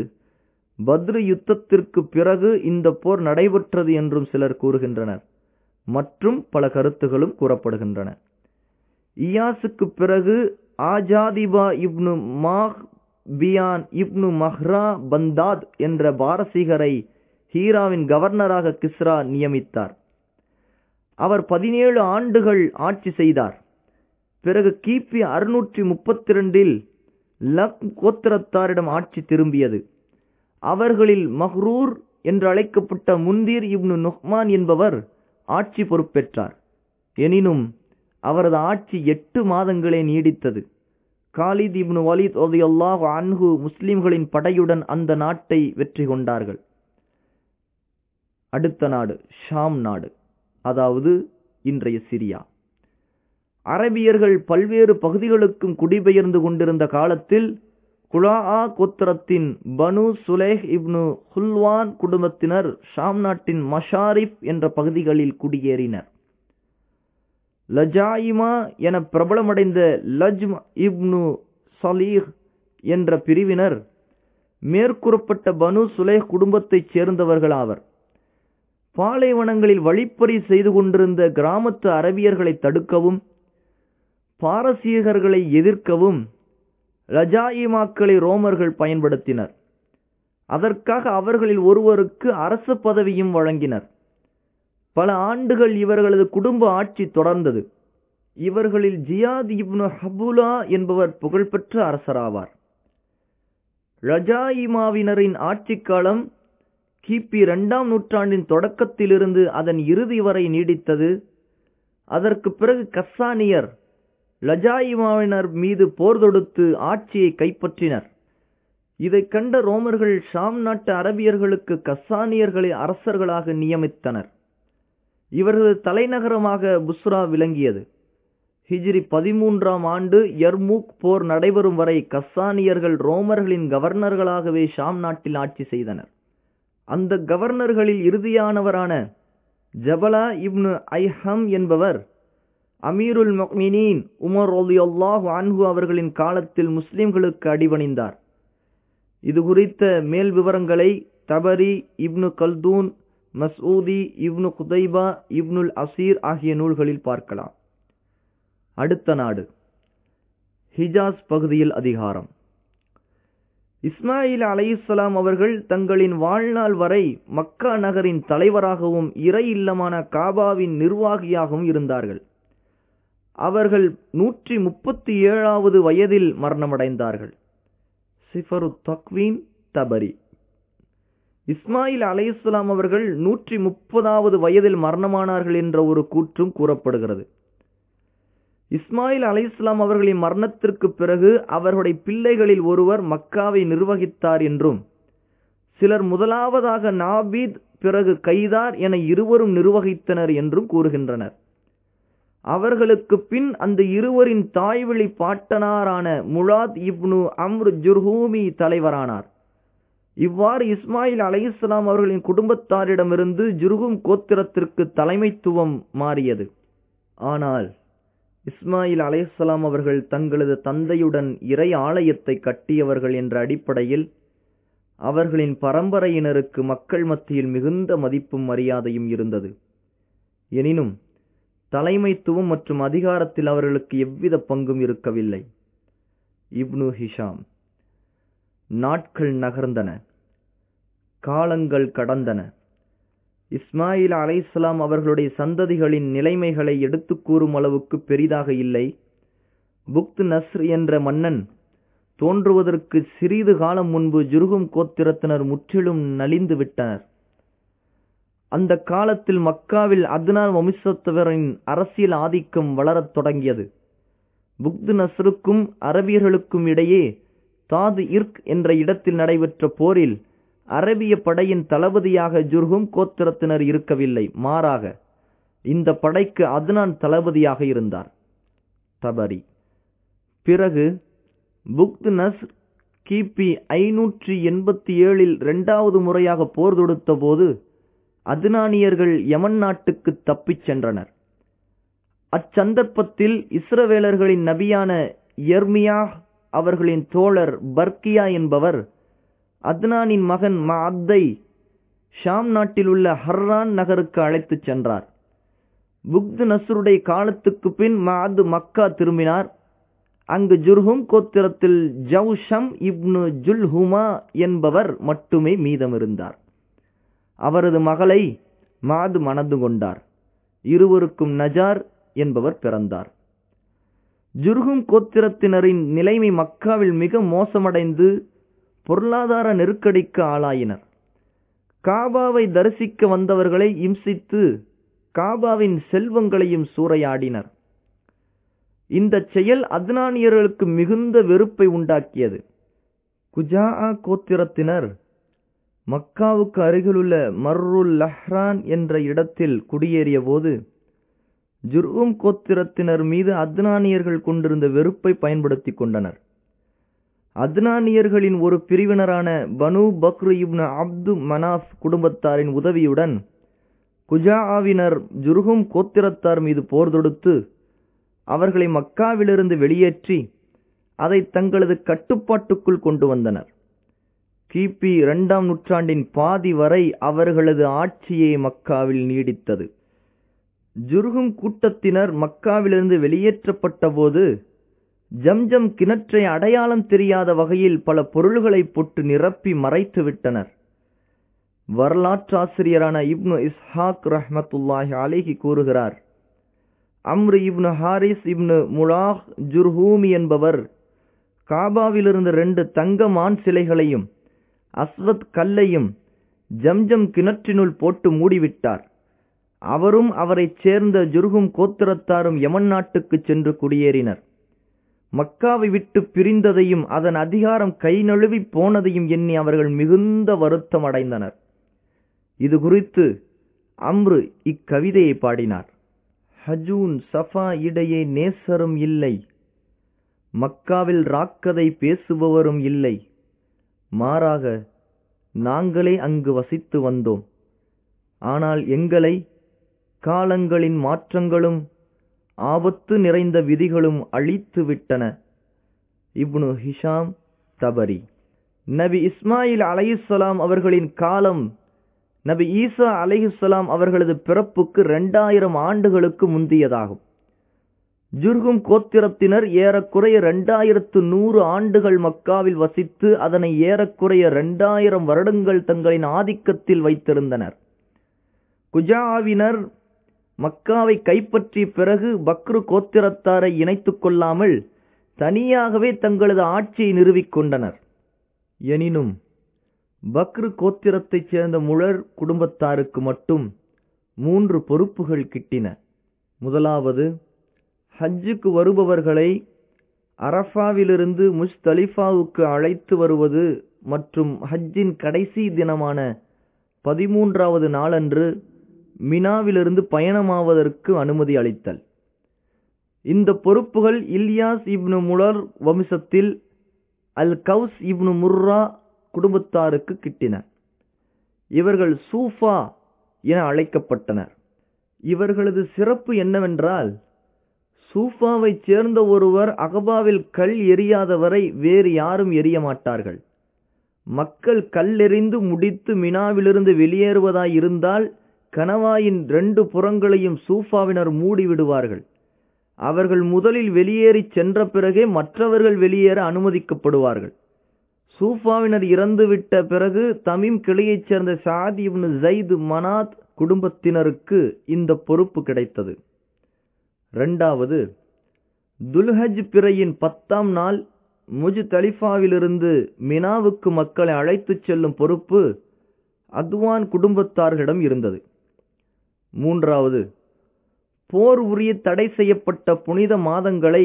பத்ரு யுத்தத்திற்கு பிறகு இந்த போர் நடைபெற்றது என்றும் சிலர் கூறுகின்றனர். மற்றும் பல கருத்துகளும் கூறப்படுகின்றன. இயாசுக்கு பிறகு ஆஜாதிபா இப்னு மாஹ் பியான் இப்னு மஹ்ரா பந்தாத் என்ற பாரசீகரை ஹீராவின் கவர்னராக கிஸ்ரா நியமித்தார். அவர் 17 ஆண்டுகள் ஆட்சி செய்தார். பிறகு கிபி 632 லக் கோத்திரத்தாரிடம் ஆட்சி திரும்பியது. அவர்களில் மஹ்ரூர் என்று அழைக்கப்பட்ட முந்திர் இப்னு நொஹ்மான் என்பவர் ஆட்சி பொறுப்பேற்றார். எனினும் அவரது ஆட்சி 8 மாதங்களே நீடித்தது. காலித் இப்னு வலித் ரலியல்லாஹு அன்ஹு முஸ்லிம்களின் படையுடன் அந்த நாட்டை வெற்றி கொண்டார்கள். அடுத்த நாடு ஷாம் நாடு, அதாவது இன்றைய சிரியா. அரபியர்கள் பல்வேறு பகுதிகளுக்கும் குடிபெயர்ந்து கொண்டிருந்த காலத்தில் குலாஆ கோத்திரத்தின் பனு சுலேஹ் இப்னு ஹுல்வான் குடும்பத்தினர் ஷாம் நாட்டின் மஷாரிப் என்ற பகுதிகளில் குடியேறினர். லஜாயிமா என பிரபலமடைந்த லஜ்ம் இப்னு சலீஹ் என்ற பிரிவினர் மேற்கூறப்பட்ட பனு சுலேஹ் குடும்பத்தைச் சேர்ந்தவர்கள் ஆவர். பாலைவனங்களில் வழிப்பறி செய்து கொண்டிருந்த கிராமத்து அரபியர்களை தடுக்கவும் பாரசீகர்களை எதிர்க்கவும் லஜாயிமாக்களை ரோமர்கள் பயன்படுத்தினர். அதற்காக அவர்களில் ஒருவருக்கு அரச பதவியும் வழங்கினர். பல ஆண்டுகள் இவர்களது குடும்ப ஆட்சி தொடர்ந்தது. இவர்களில் ஜியாத் இப்னு ஹபுலா என்பவர் புகழ்பெற்ற அரசராவார். லஜாயிமாவினரின் ஆட்சி காலம் கிபி 2ஆம் நூற்றாண்டின் தொடக்கத்திலிருந்து அதன் இறுதி வரை நீடித்தது. அதற்கு பிறகு கஸ்ஸானியர் லஜாயிமாவினர் மீது போர் தொடுத்து ஆட்சியை கைப்பற்றினர். இதை கண்ட ரோமர்கள் ஷாம் நாட்டு அரபியர்களுக்கு கஸ்ஸானியர்களை அரசர்களாக நியமித்தனர். இவர்களது தலைநகரமாக புஸ்ரா விளங்கியது. ஹிஜ்ரி 13ஆம் ஆண்டு யர்மூக் போர் நடைபெறும் வரை கஸ்ஸானியர்கள் ரோமர்களின் கவர்னர்களாகவே ஷாம் நாட்டில் ஆட்சி செய்தனர். அந்த கவர்னர்களில் இறுதியானவரான ஜபலா இப்னு ஐஹம் என்பவர் அமீருல் முக்மினீன் உமர் ரலியல்லாஹு அன்ஹு அவர்களின் காலத்தில் முஸ்லிம்களுக்கு அடிபணிந்தார். இது குறித்த மேல் விவரங்களை தபரி, இப்னு கல்தூன், மஸ்ஊதி, இப்னு குதைபா, இப்னுல் அசீர் ஆகிய நூல்களில் பார்க்கலாம். அடுத்த நாடு ஹிஜாஸ் பகுதியில் அதிகாரம். இஸ்மாயில் அலைஹிஸ்ஸலாம் அவர்கள் தங்களின் வாழ்நாள் வரை மக்கா நகரின் தலைவராகவும் இறை இல்லமான காபாவின் நிர்வாகியாகவும் இருந்தார்கள். அவர்கள் 137வது வயதில் மரணமடைந்தார்கள். சிஃபரு தக்வீன், தபரி. இஸ்மாயில் அலைஹிஸ்ஸலாம் அவர்கள் 130வது வயதில் மரணமானார்கள் என்ற ஒரு கூற்றும் கூறப்படுகிறது. இஸ்மாயில் அலைஹிஸ்ஸலாம் அவர்களின் மரணத்திற்கு பிறகு அவர்களுடைய பிள்ளைகளில் ஒருவர் மக்காவை நிர்வகித்தார் என்றும், சிலர் முதலாவதாக நாபீத் பிறகு கைதார் என இருவரும் நிர்வகித்தனர் என்றும் கூறுகின்றனர். அவர்களுக்கு பின் அந்த இருவரின் தாய்வழி பாட்டனாரான முலாத் இப்னு அம்ர் ஜுர்ஹூமி தலைவரானார். இவ்வாறு இஸ்மாயில் அலைஹிஸ்ஸலாம் அவர்களின் குடும்பத்தாரிடமிருந்து ஜுர்ஹும் கோத்திரத்திற்கு தலைமைத்துவம் மாறியது. ஆனால் இஸ்மாயில் அலைஹிஸ்ஸலாம் அவர்கள் தங்களது தந்தையுடன் இறை ஆலயத்தை கட்டியவர்கள் என்ற அடிப்படையில் அவர்களின் பரம்பரையினருக்கு மக்கள் மத்தியில் மிகுந்த மதிப்பும் மரியாதையும் இருந்தது. எனினும் தலைமைத்துவம் மற்றும் அதிகாரத்தில் அவர்களுக்கு எவ்வித பங்கும் இருக்கவில்லை. Ibn Hisham. நாட்கள் நகர்ந்தன, காலங்கள் கடந்தன. இஸ்மாயில் அலைஹிஸ்ஸலாம் அவர்களுடைய சந்ததிகளின் நிலைமைகளை எடுத்து கூறும் அளவுக்கு பெரிதாக இல்லை. புக்த் நஸ்ர் என்ற மன்னன் தோன்றுவதற்கு சிறிது காலம் முன்பு ஜுர்ஹும் கோத்திரத்தினர் முற்றிலும் நலிந்து விட்டனர். அந்த காலத்தில் மக்காவில் அத்னான் வம்சத்தவரின் அரசியல் ஆதிக்கம் வளரத் தொடங்கியது. புக்த் நஸ்ருக்கும் அரபியர்களுக்கும் இடையே தாது இர்க் என்ற இடத்தில் நடைபெற்ற போரில் அரபிய படையின் தளபதியாக ஜுர்ஹும் கோத்திரத்தினர் இருக்கவில்லை. மாறாக இந்த படைக்கு அத்னான் தளபதியாக இருந்தார். தபரி. பிறகு புக்த் நஸ்ர் கிபி 587 2வது முறையாக போர் தொடுத்த போது அத்னானியர்கள் யமன் நாட்டுக்கு தப்பிச் சென்றனர். அச்சந்தர்ப்பத்தில் இஸ்ரவேலர்களின் நபியான எர்மியா அவர்களின் தோழர் பர்கியா என்பவர் அத்னானின் மகன் மஅத்தை ஷாம் நாட்டில் உள்ள ஹர்ரான் நகருக்கு அழைத்துச் சென்றார். புக்த் நஸ்ருடைய காலத்துக்கு பின் மஅத் மக்கா திரும்பினார். அங்கு ஜுர்ஹும் கோத்திரத்தில் ஜவுஷம் இப்னு ஜுல்ஹுமா என்பவர் மட்டுமே மீதமிருந்தார். அவரது மகளை மஅத் மணந்து கொண்டார். இருவருக்கும் நஜார் என்பவர் பிறந்தார். ஜுர்ஹும் கோத்திரத்தினரின் நிலைமை மக்காவில் மிக மோசமடைந்து பொருளாதார நெருக்கடிக்கு ஆளாயினர். காபாவை தரிசிக்க வந்தவர்களை இம்சித்து காபாவின் செல்வங்களையும் சூறையாடினர். இந்த செயல் அத்னானியர்களுக்கு மிகுந்த வெறுப்பை உண்டாக்கியது. குஜாஆ கோத்திரத்தினர் மக்காவுக்கு அருகிலுள்ள மர்ருல் லஹ்ரான் என்ற இடத்தில் குடியேறிய போது ஜுர்ஹும் கோத்திரத்தினர் மீது அத்னானியர்கள் கொண்டிருந்த வெறுப்பை பயன்படுத்தி கொண்டனர். அத்னானியர்களின் ஒரு பிரிவினரான பனு பக்ரு இப்னு அப்து மனாஃப் குடும்பத்தாரின் உதவியுடன் குஜாஆவினர் ஜுர்ஹும் கோத்திரத்தார் மீது போர் தொடுத்து அவர்களை மக்காவிலிருந்து வெளியேற்றி அதை தங்களது கட்டுப்பாட்டுக்குள் கொண்டு வந்தனர். கிபி 2ஆம் நூற்றாண்டின் பாதி வரை அவர்களது ஆட்சியே மக்காவில் நீடித்தது. ஜுர்ஹும் கூட்டத்தினர் மக்காவிலிருந்து வெளியேற்றப்பட்ட போது ஜம்ஜம் கிணற்றை அடையாளம் தெரியாத வகையில் பல பொருள்களை போட்டு நிரப்பி மறைத்து விட்டனர். வரலாற்றாசிரியரான இப்னு இஸ்ஹாக் ரஹ்மத்துல்லாஹி அலைஹி கூறுகிறார், அம்ரு இப்னு ஹாரிஸ் இப்னு முலாஹ் ஜுர்ஹூமி என்பவர் காபாவிலிருந்து 2 தங்க மான் சிலைகளையும் அஸ்வத் கல்லையும் ஜம்ஜம் கிணற்றினுள் போட்டு மூடிவிட்டார். அவரும் அவரைச் சேர்ந்த ஜுர்ஹும் கோத்திரத்தாரும் யமன் நாட்டுக்கு சென்று குடியேறினர். மக்காவை விட்டு பிரிந்ததையும் அதன் அதிகாரம் கை நழுவி போனதையும் எண்ணி அவர்கள் மிகுந்த வருத்தம் அடைந்தனர். இது குறித்து அம்ரு இக்கவிதையை பாடினார். ஹஜூன் சஃபா இடையே நேசரும் இல்லை, மக்காவில் ராக்கதை பேசுபவரும் இல்லை. மாறாக நாங்களே அங்கு வசித்து வந்தோம். ஆனால் எங்களை காலங்களின் மாற்றங்களும் ஆபத்து நிறைந்த விதிகளும் அழித்து விட்டன. Ibn Hisham Tabari. நபி இஸ்மாயில் அலைஹிஸ்ஸலாம் அவர்களின் காலம் நபி ஈசா அலைஹிஸ்ஸலாம் அவர்களது பிறப்புக்கு 2000 ஆண்டுகளுக்கு முந்தியதாகும். ஜுர்ஹும் கோத்திரத்தினர் ஏறக்குறைய 2100 ஆண்டுகள் மக்காவில் வசித்து அதனை ஏறக்குறைய 2000 வருடங்கள் தங்களின் ஆதிக்கத்தில் வைத்திருந்தனர். குஜாவினர் மக்காவை கைப்பற்றிய பிறகு பக்ரு கோத்திரத்தாரை இணைத்துக் கொள்ளாமல் தனியாகவே தங்களது ஆட்சியை நிறுவிக்கொண்டனர். எனினும் பக்ரு கோத்திரத்தைச் சேர்ந்த முழர் குடும்பத்தாருக்கு மட்டும் 3 பொறுப்புகள் கிட்டின. முதலாவது, ஹஜ்ஜுக்கு வருபவர்களை அரஃபாவிலிருந்து முஸ்தலிஃபாவுக்கு அழைத்து வருவது மற்றும் ஹஜ்ஜின் கடைசி தினமான 13வது நாளன்று மினாவிலிருந்து பயணமாவதற்கு அனுமதி அளித்தல். இந்த பொறுப்புகள் இல்யாஸ் இப்னு முலர் வம்சத்தில் அல் கவுஸ் இப்னு முர்ரா குடும்பத்தாருக்கு கிட்டின. இவர்கள் சூஃபா என அழைக்கப்பட்டனர். இவர்களது சிறப்பு என்னவென்றால், சூஃபாவைச் சேர்ந்த ஒருவர் அகபாவில் கல் எறியாதவரை வேறு யாரும் எறிய மாட்டார்கள். மக்கள் கல்லெறிந்து முடித்து மினாவிலிருந்து வெளியேறுவதாயிருந்தால் கணவாயின் 2 புறங்களையும் சூஃபாவினர் மூடிவிடுவார்கள். அவர்கள் முதலில் வெளியேறி சென்ற பிறகே மற்றவர்கள் வெளியேற அனுமதிக்கப்படுவார்கள். சூஃபாவினர் இறந்துவிட்ட பிறகு தமீம் கிளையைச் சேர்ந்த சாத் இப்னு ஸைத் மனாத் குடும்பத்தினருக்கு இந்த பொறுப்பு கிடைத்தது. 2வது, துல்ஹஜ் பிறையின் 10ஆம் நாள் முஜ்தலிஃபாவிலிருந்து மினாவுக்கு மக்களை அழைத்துச் செல்லும் பொறுப்பு அத்வான் குடும்பத்தார்களிடம் இருந்தது. 3வது, போர் உரிய தடை செய்யப்பட்ட புனித மாதங்களை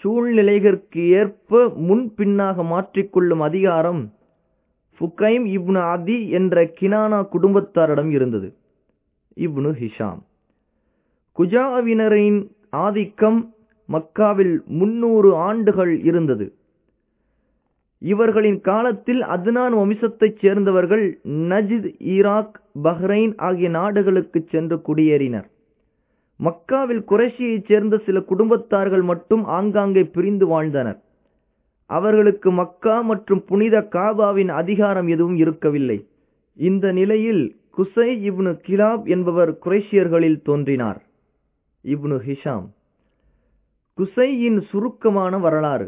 சூழ்நிலைகளுக்கு ஏற்ப முன்பின்னாக மாற்றிக்கொள்ளும் அதிகாரம் ஃபுகைம் இப்னு அதி என்ற கினானா குடும்பத்தாரிடம் இருந்தது. இப்னு ஹிஷாம். குஜாவினரின் ஆதிக்கம் மக்காவில் 300 ஆண்டுகள் இருந்தது. இவர்களின் காலத்தில் அத்னான் வம்சத்தைச் சேர்ந்தவர்கள் நஜித், ஈராக், பஹ்ரைன் ஆகிய நாடுகளுக்கு சென்று குடியேறினர். மக்காவில் குறைஷியைச் சேர்ந்த சில குடும்பத்தார்கள் மட்டும் ஆங்காங்கே பிரிந்து வாழ்ந்தனர். அவர்களுக்கு மக்கா மற்றும் புனித காபாவின் அதிகாரம் எதுவும் இருக்கவில்லை. இந்த நிலையில் குசை இப்னு கிலாப் என்பவர் குறைஷியர்களில் தோன்றினார். இப்னு ஹிஷாம். குசையின் சுருக்கமான வரலாறு.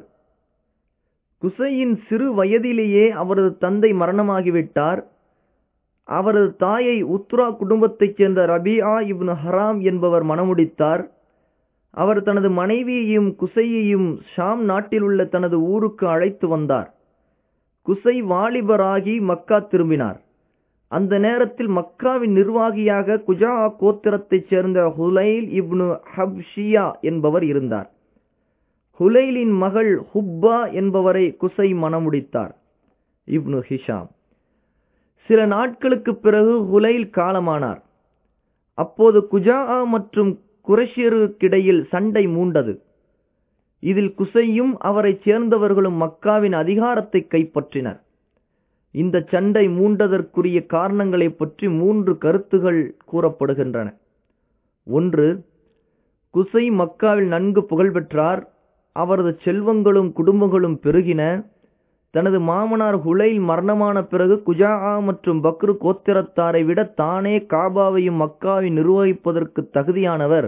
குசையின் சிறு வயதிலேயே அவரது தந்தை மரணமாகிவிட்டார். அவரது தாயை உத்ரா குடும்பத்தைச் சேர்ந்த ரபியா இப்னு ஹராம் என்பவர் மணமுடித்தார். அவர் தனது மனைவியையும் குசையையும் ஷாம் நாட்டில் உள்ள தனது ஊருக்கு அழைத்து வந்தார். குசை வாலிபராகி மக்கா திரும்பினார். அந்த நேரத்தில் மக்காவின் நிர்வாகியாக குஜா கோத்திரத்தைச் சேர்ந்த ஹுலைல் இப்னு ஹப்ஷியா என்பவர் இருந்தார். ஹுலைலின் மகள் ஹுப்பா என்பவரை குசை மணமுடித்தார். இப்னு ஹிஷாம். சில நாட்களுக்கு பிறகு ஹுலைல் காலமானார். அப்போது குஜா மற்றும் குரைஷியருக்கிடையில் சண்டை மூண்டது. இதில் குசையும் அவரைச் சேர்ந்தவர்களும் மக்காவின் அதிகாரத்தை கைப்பற்றினர். இந்த சண்டை மூண்டதற்குரிய காரணங்களை பற்றி 3 கருத்துகள் கூறப்படுகின்றன. 1, குசை மக்காவில் நன்கு புகழ் பெற்றார். அவரது செல்வங்களும் குடும்பங்களும் பெருகின. தனது மாமனார் ஹுலைல் மரணமான பிறகு குஜாஆ மற்றும் பக்ரு கோத்திரத்தாரை விட தானே காபாவையும் மக்காவையும் நிர்வகிப்பதற்கு தகுதியானவர்.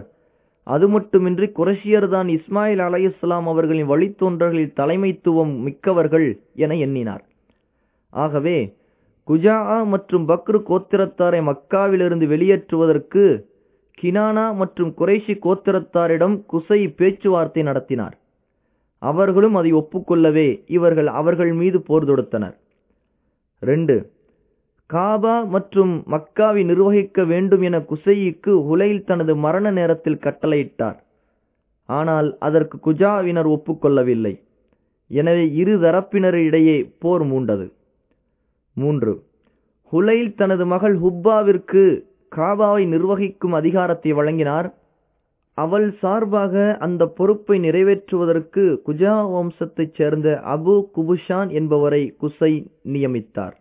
அது மட்டுமின்றி குரைஷியர்தான் இஸ்மாயில் அலைஹிஸ்ஸலாம் அவர்களின் வழித்தோன்றர்களில் தலைமைத்துவம் மிக்கவர்கள் என எண்ணினார். ஆகவே குஜாஆ மற்றும் பக்ரு கோத்திரத்தாரை மக்காவிலிருந்து வெளியேற்றுவதற்கு கினானா மற்றும் குறைஷி கோத்திரத்தாரிடம் குசை பேச்சுவார்த்தை நடத்தினார். அவர்களும் அதை ஒப்புக்கொள்ளவே அவர்கள் மீது போர் தொடுத்தனர். 2, காபா மற்றும் மக்காவை நிர்வகிக்க வேண்டும் என குசைக்கு ஹுலைல் தனது மரண நேரத்தில் கட்டளையிட்டார். ஆனால் அதற்கு குஜாவினர் ஒப்புக்கொள்ளவில்லை. எனவே இரு தரப்பினரிடையே போர் மூண்டது. 3, ஹுலைல் தனது மகள் ஹுப்பாவிற்கு காபாவை நிர்வகிக்கும் அதிகாரத்தை வழங்கினார். அவள் சார்பாக அந்த பொறுப்பை நிறைவேற்றுவதற்கு குஜா வம்சத்தைச் சேர்ந்த அபு குபுஷான் என்பவரை குசை நியமித்தார்.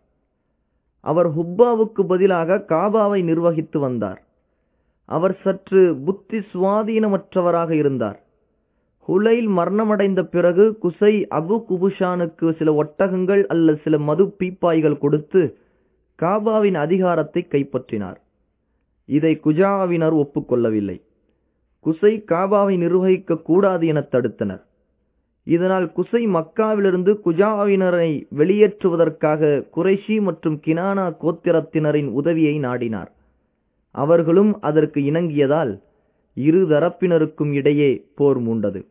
அவர் ஹுப்பாவுக்கு பதிலாக காபாவை நிர்வகித்து வந்தார். அவர் சற்று புத்தி சுவாதீனமற்றவராக இருந்தார். ஹுலைல் மரணமடைந்த பிறகு குசை அபு குபுஷானுக்கு சில ஒட்டகங்கள் அல்லது சில மது பீப்பாய்கள் கொடுத்து காபாவின் அதிகாரத்தை கைப்பற்றினார். இதை குஜாவினர் ஒப்புக்கொள்ளவில்லை. குசை காபாவை நிர்வகிக்க கூடாது என தடுத்தனர். இதனால் குசை மக்காவிலிருந்து குஜாவினரை வெளியேற்றுவதற்காக குறைஷி மற்றும் கினானா கோத்திரத்தினரின் உதவியை நாடினார். அவர்களும் அதற்கு இணங்கியதால் இரு தரப்பினருக்கும் இடையே போர் மூண்டது.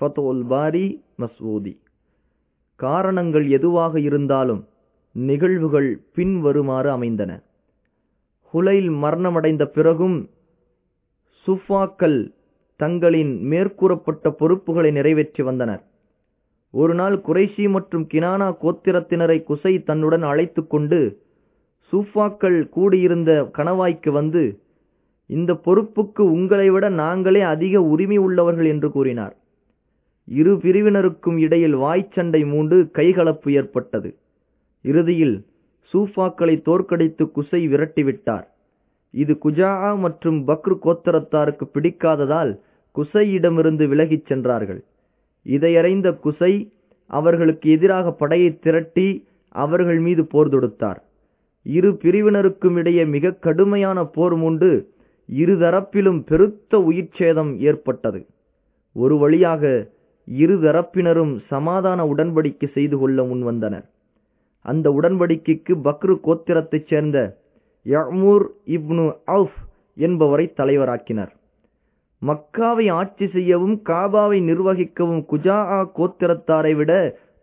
ஃபத்ஹுல் பாரி மஸ்ஊதி. காரணங்கள் எதுவாக இருந்தாலும் நிகழ்வுகள் பின்வருமாறு அமைந்தன. ஹுலைல் மரணமடைந்த பிறகும் சுஃபாக்கள் தங்களின் மேற்கூறப்பட்ட பொறுப்புகளை நிறைவேற்றி வந்தனர். ஒருநாள் குறைஷி மற்றும் கினானா கோத்திரத்தினரை குசை தன்னுடன் அழைத்து கொண்டு சூஃபாக்கள் கூடியிருந்த கணவாய்க்கு வந்து, இந்த பொறுப்புக்கு உங்களை விட நாங்களே அதிக உரிமை உள்ளவர்கள் என்று கூறினார். இரு பிரிவினருக்கும் இடையில் வாய்ச்சண்டை மூண்டு கைகலப்பு ஏற்பட்டது. இறுதியில் சூஃபாக்களை தோற்கடித்து குசை விரட்டிவிட்டார். இது குஜாஆ மற்றும் பக்ரு கோத்திரத்தாருக்கு பிடிக்காததால் குசையிடமிருந்து விலகிச் சென்றார்கள். இதையறிந்த குசை அவர்களுக்கு எதிராக படையை திரட்டி அவர்கள் மீது போர் தொடுத்தார். இரு பிரிவினருக்கும் இடையே மிக கடுமையான போர் மூண்டு இருதரப்பிலும் பெருத்த உயிர்ச்சேதம் ஏற்பட்டது. ஒரு வழியாக இருதரப்பினரும் சமாதான உடன்படிக்கை செய்து கொள்ள முன்வந்தனர். அந்த உடன்படிக்கைக்கு பக்ரு கோத்திரத்தைச் சேர்ந்த யஅ்மூர் இப்னு அஃப் என்பவரை தலைவராக்கினர். மக்காவை ஆட்சி செய்யவும் காபாவை நிர்வகிக்கவும் குஜாஆ கோத்திரத்தாரை விட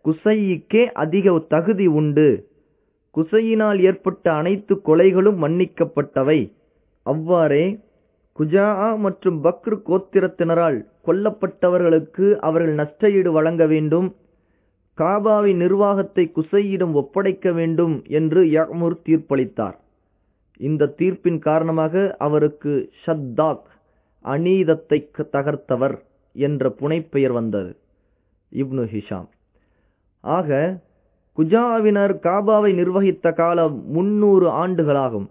குசையிக்கே அதிக தகுதி உண்டு. குசையினால் ஏற்பட்ட அனைத்து கொலைகளும் மன்னிக்கப்பட்டவை. அவ்வாறே குஜாஆ மற்றும் பக்ரு கோத்திரத்தினரால் கொல்லப்பட்டவர்களுக்கு அவர்கள் நஷ்டஈடு வழங்க வேண்டும், காபாவின் நிர்வாகத்தை குசையிடம் ஒப்படைக்க வேண்டும் என்று யஅ்மூர் தீர்ப்பளித்தார். இந்த தீர்ப்பின் காரணமாக அவருக்கு ஷத்தாக், அநீதத்தை தகர்த்தவர் என்ற புனைப்பெயர் வந்தது. Ibn Hisham. ஆக குஜாவினர் காபாவை நிர்வகித்த காலம் 300 ஆண்டுகளாகும்.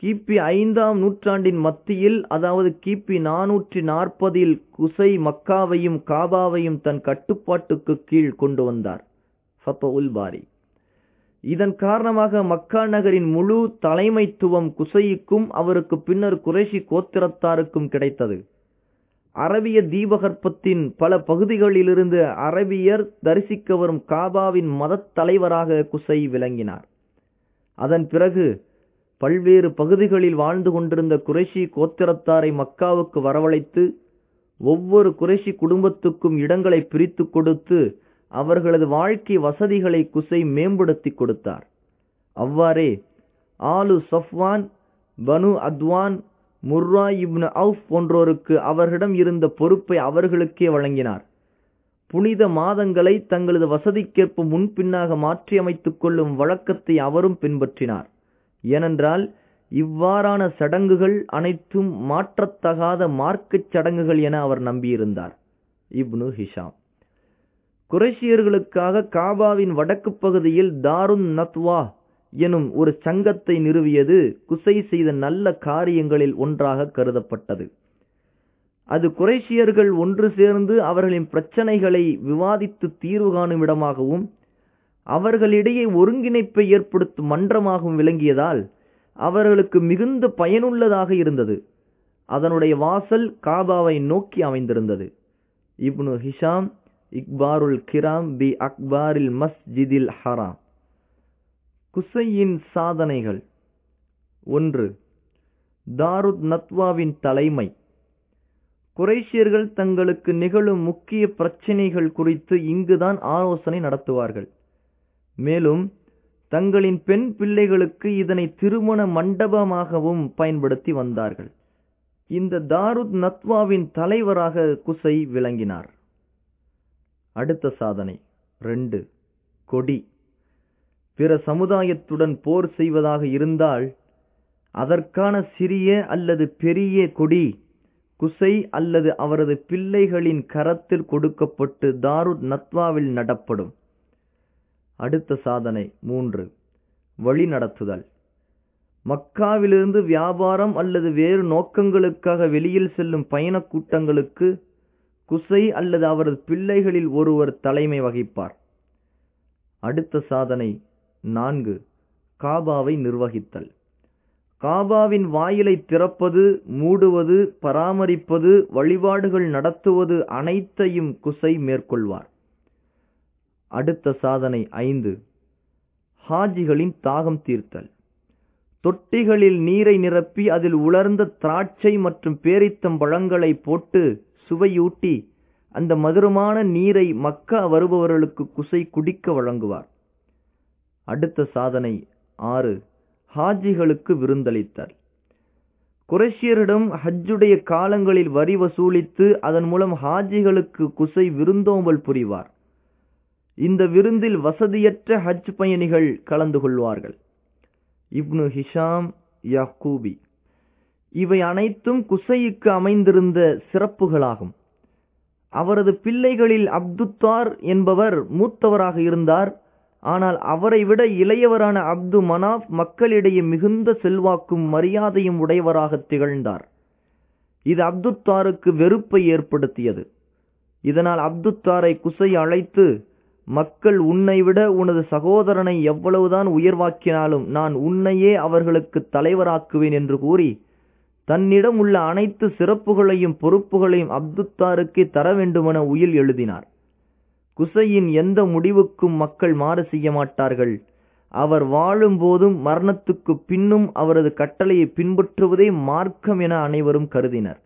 கிபி 5ஆம் நூற்றாண்டின் மத்தியில், அதாவது கிபி 440 குசை மக்காவையும் காபாவையும் தன் கட்டுப்பாட்டுக்கு கீழ் கொண்டு வந்தார். ஃபத்ஹுல் பாரி. இதன் காரணமாக மக்கா நகரின் முழு தலைமைத்துவம் குசைக்கும் அவருக்கு பின்னர் குறைஷி கோத்திரத்தாருக்கும் கிடைத்தது. அரபிய தீபகற்பத்தின் பல பகுதிகளிலிருந்து அரபியர் தரிசிக்க வரும் காபாவின் மதத் தலைவராக குசை விளங்கினார். அதன் பிறகு பல்வேறு பகுதிகளில் வாழ்ந்து கொண்டிருந்த குறைஷி கோத்திரத்தாரை மக்காவுக்கு வரவழைத்து ஒவ்வொரு குறைஷி குடும்பத்துக்கும் இடங்களை பிரித்து கொடுத்து அவர்களது வாழ்க்கை வசதிகளை குசை மேம்படுத்தி கொடுத்தார். அவ்வாறே Al Safwan, Banu Adwan, Murra ibn Awf போன்றோருக்கு அவர்களிடம் இருந்த பொறுப்பை அவர்களுக்கே வழங்கினார். புனித மாதங்களை தங்களது வசதிக்கேற்ப முன்பின்னாக மாற்றியமைத்துக் கொள்ளும் வழக்கத்தை அவரும் பின்பற்றினார். ஏனென்றால் இவ்வாறான சடங்குகள் அனைத்தும் மாற்றத்தகாத மார்க்கச் சடங்குகள் என அவர் நம்பியிருந்தார். இப்னு ஹிஷாம். குறைஷியர்களுக்காக காபாவின் வடக்கு பகுதியில் தாருன் நத்வா எனும் ஒரு சங்கத்தை நிறுவியது குசை செய்த நல்ல காரியங்களில் ஒன்றாக கருதப்பட்டது. அது குறைஷியர்கள் ஒன்று சேர்ந்து அவர்களின் பிரச்சனைகளை விவாதித்து தீர்வு காணும் இடமாகவும் அவர்களிடையே ஒருங்கிணைப்பை ஏற்படுத்தும் மன்றமாகவும் விளங்கியதால் அவர்களுக்கு மிகுந்த பயனுள்ளதாக இருந்தது. அதனுடைய வாசல் காபாவை நோக்கி அமைந்திருந்தது. இப்னு ஹிஷாம் இக்பாருல் கிராம் பி அக்பாரில் மஸ்ஜிதில் ஹராம். குசையின் சாதனைகள். 1. தாருத் நத்வாவின் தலைமை. குறைஷியர்கள் தங்களுக்கு நிகழும் முக்கிய பிரச்சனைகள் குறித்து இங்குதான் ஆலோசனை நடத்துவார்கள். மேலும் தங்களின் பெண் பிள்ளைகளுக்கு இதனை திருமண மண்டபமாகவும் பயன்படுத்தி வந்தார்கள். இந்த தாருத் நத்வாவின் தலைவராக குசை விளங்கினார். அடுத்த சாதனை 2. கொடி. பிற சமுதாயத்துடன் போர் செய்வதாக இருந்தால் அதற்கான சிறிய அல்லது பெரிய கொடி குசை அல்லது அவரது பிள்ளைகளின் கரத்தில் கொடுக்கப்பட்டு தாருத் நத்வாவில் நடப்படும். அடுத்த சாதனை 3. வழி நடத்துதல். மக்காவிலிருந்து வியாபாரம் அல்லது வேறு நோக்கங்களுக்காக வெளியில் செல்லும் பயண கூட்டங்களுக்கு குசை அல்லது அவரது பிள்ளைகளில் ஒருவர் தலைமை வகிப்பார். அடுத்த சாதனை 4, காபாவை நிர்வகித்தல். காபாவின் வாயிலை திறப்பது, மூடுவது, பராமரிப்பது, வழிபாடுகள் நடத்துவது அனைத்தையும் குசை மேற்கொள்வார். அடுத்த சாதனை 5, ஹாஜிகளின் தாகம் தீர்த்தல். தொட்டிகளில் நீரை நிரப்பி அதில் உலர்ந்த திராட்சை மற்றும் பேரித்தம் பழங்களை போட்டு சுவையூட்டி அந்த மதுரமான நீரை மக்கா வருபவர்களுக்கு குசை குடிக்க வழங்குவார். அடுத்த சாதனை 6, ஹாஜிகளுக்கு விருந்தளித்தார். குறைஷியரிடம் ஹஜ்ஜுடைய காலங்களில் வரி வசூலித்து அதன் மூலம் ஹாஜிகளுக்கு குசை விருந்தோம்பல் புரிவார். இந்த விருந்தில் வசதியற்ற ஹஜ் பயணிகள் கலந்து கொள்வார்கள். Ibn Hisham, Yaqubi. இவை அனைத்தும் குசைக்கு அமைந்திருந்த சிறப்புகளாகும். அவரது பிள்ளைகளில் அப்துத்தார் என்பவர் மூத்தவராக இருந்தார். ஆனால் அவரை விட இளையவரான அப்து மனாப் மக்களிடையே மிகுந்த செல்வாக்கும் மரியாதையும் உடையவராக திகழ்ந்தார். இது அப்துத்தாருக்கு வெறுப்பை ஏற்படுத்தியது. இதனால் அப்துத்தாரை குசை அழைத்து, மக்கள் உன்னை விட உனது சகோதரனை எவ்வளவுதான் உயர்வாக்கினாலும் நான் உன்னையே அவர்களுக்கு தலைவராக்குவேன் என்று கூறி தன்னிடம் உள்ள அனைத்து சிறப்புகளையும் பொறுப்புகளையும் அப்துத்தாருக்கு தர வேண்டுமென உயில் எழுதினார். குசையின் எந்த முடிவுக்கும் மக்கள் மாறு செய்ய மாட்டார்கள். அவர் வாழும் போதும் மரணத்துக்கு பின்னும் அவரது கட்டளையை பின்பற்றுவதே மார்க்கம் என அனைவரும் கருதினர்.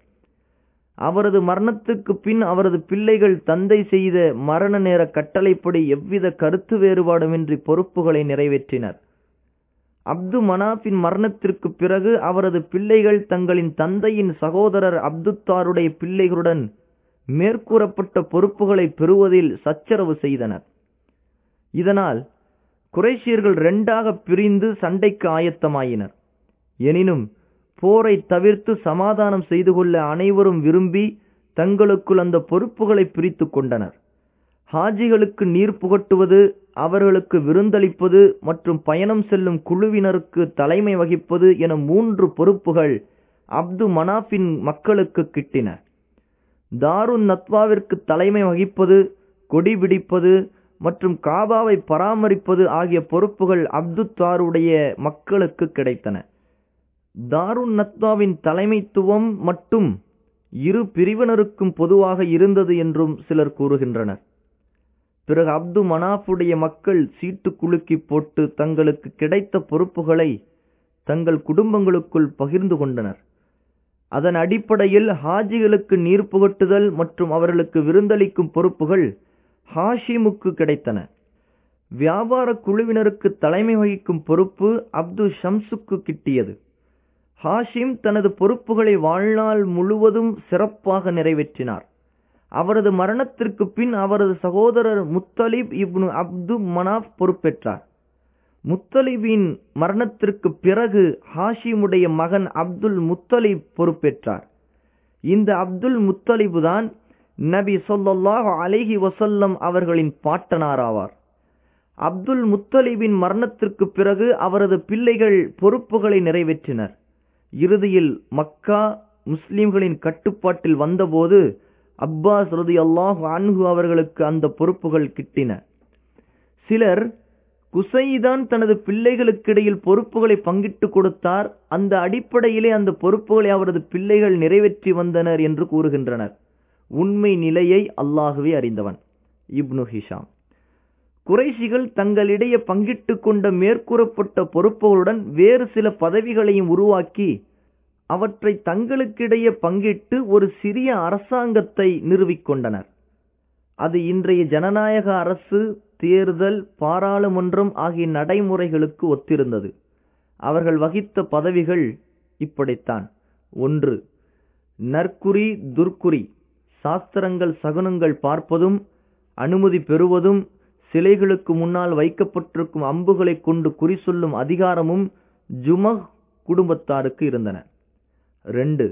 அவரது மரணத்துக்கு பின் அவரது பிள்ளைகள் தந்தை செய்த மரண நேர கட்டளைப்படி எவ்வித கருத்து வேறுபாடுமின்றி பொறுப்புகளை நிறைவேற்றினர். அப்து மனாஃபின் மரணத்திற்கு பிறகு அவரது பிள்ளைகள் தங்களின் தந்தையின் சகோதரர் அப்துத்தாருடைய பிள்ளைகளுடன் மேற்கூறப்பட்ட பொறுப்புகளை பெறுவதில் சச்சரவு செய்தனர். இதனால் குறைஷியர்கள் இரண்டாக பிரிந்து சண்டைக்கு ஆயத்தமாயினர். எனினும் போரை தவிர்த்து சமாதானம் செய்து கொள்ள அனைவரும் விரும்பி தங்களுக்குள் அந்த பொறுப்புகளை பிரித்து கொண்டனர். ஹாஜிகளுக்கு நீர் புகட்டுவது, அவர்களுக்கு விருந்தளிப்பது மற்றும் பயணம் செல்லும் குழுவினருக்கு தலைமை வகிப்பது என 3 பொறுப்புகள் அப்து மனாஃபின் மக்களுக்கு கிட்டின. தாருன் நத்வாவிற்கு தலைமை வகிப்பது, கொடி பிடிப்பது மற்றும் காபாவை பராமரிப்பது ஆகிய பொறுப்புகள் அப்துத்தாருடைய மக்களுக்கு கிடைத்தன. தாருன் நத்வாவின் தலைமைத்துவம் மட்டும் இரு பிரிவினருக்கும் பொதுவாக இருந்தது என்றும் சிலர் கூறுகின்றனர். பிறகு அப்து மனாஃபுடைய மக்கள் சீட்டு குலுக்கி போட்டு தங்களுக்கு கிடைத்த பொறுப்புகளை தங்கள் குடும்பங்களுக்குள் பகிர்ந்து கொண்டனர். அதன் அடிப்படையில் ஹாஜிகளுக்கு நீர் புகட்டுதல் மற்றும் அவர்களுக்கு விருந்தளிக்கும் பொறுப்புகள் ஹாஷிமுக்கு கிடைத்தன. வியாபார குழுவினருக்கு தலைமை வகிக்கும் பொறுப்பு அப்து ஷம்சுக்கு கிட்டியது. ஹாஷிம் தனது பொறுப்புகளை வாழ்நாள் முழுவதும் சிறப்பாக நிறைவேற்றினார். அவரது மரணத்திற்கு பின் அவரது சகோதரர் முத்தலிப் இப்னு அப்து மனாஃப் பொறுப்பேற்றார். முத்தலிபின் மரணத்திற்கு பிறகு ஹாஷிமுடைய மகன் அப்துல் முத்தலிப் பொறுப்பேற்றார். இந்த அப்துல் முத்தலிபு தான் நபி ஸல்லல்லாஹு அலைஹி வஸல்லம் அவர்களின் பாட்டனாராவார். அப்துல் முத்தலிபின் மரணத்திற்கு பிறகு அவரது பிள்ளைகள் பொறுப்புகளை நிறைவேற்றினர். இறுதியில் மக்கா முஸ்லிம்களின் கட்டுப்பாட்டில் வந்தபோது அப்பாஸ் ரலியல்லாஹு அன்ஹு அவர்களுக்கு அந்த பொறுப்புகள் கிட்டின. சிலர் குசைதான் தனது பிள்ளைகளுக்கிடையில் பொறுப்புகளை பங்கிட்டு கொடுத்தார், அந்த அடிப்படையிலே அந்த பொறுப்புகளை அவரது பிள்ளைகள் நிறைவேற்றி வந்தனர் என்று கூறுகின்றனர். உண்மை நிலையை அல்லாஹுவே அறிந்தவன். Ibn Hisham. குறைஷிகள் தங்களிடையே பங்கிட்டு கொண்ட மேற்கூறப்பட்ட பொறுப்புகளுடன் வேறு சில பதவிகளையும் உருவாக்கி அவற்றை தங்களுக்கிடையே பங்கிட்டு ஒரு சிறிய அரசாங்கத்தை நிறுவிக்கொண்டனர். அது இன்றைய ஜனநாயக அரசு, தேர்தல், பாராளுமன்றம் ஆகிய நடைமுறைகளுக்கு ஒத்திருந்தது. அவர்கள் வகித்த பதவிகள் இப்படித்தான். 1, நற்குறி துர்க்குறி, சாஸ்திரங்கள் சகுனங்கள் பார்ப்பதும் அனுமதி பெறுவதும் சிலைகளுக்கு முன்னால் வைக்கப்பட்டிருக்கும் அம்புகளை கொண்டு குறி சொல்லும் அதிகாரமும் ஜுமஹ் குடும்பத்தாருக்கு இருந்தன. 2,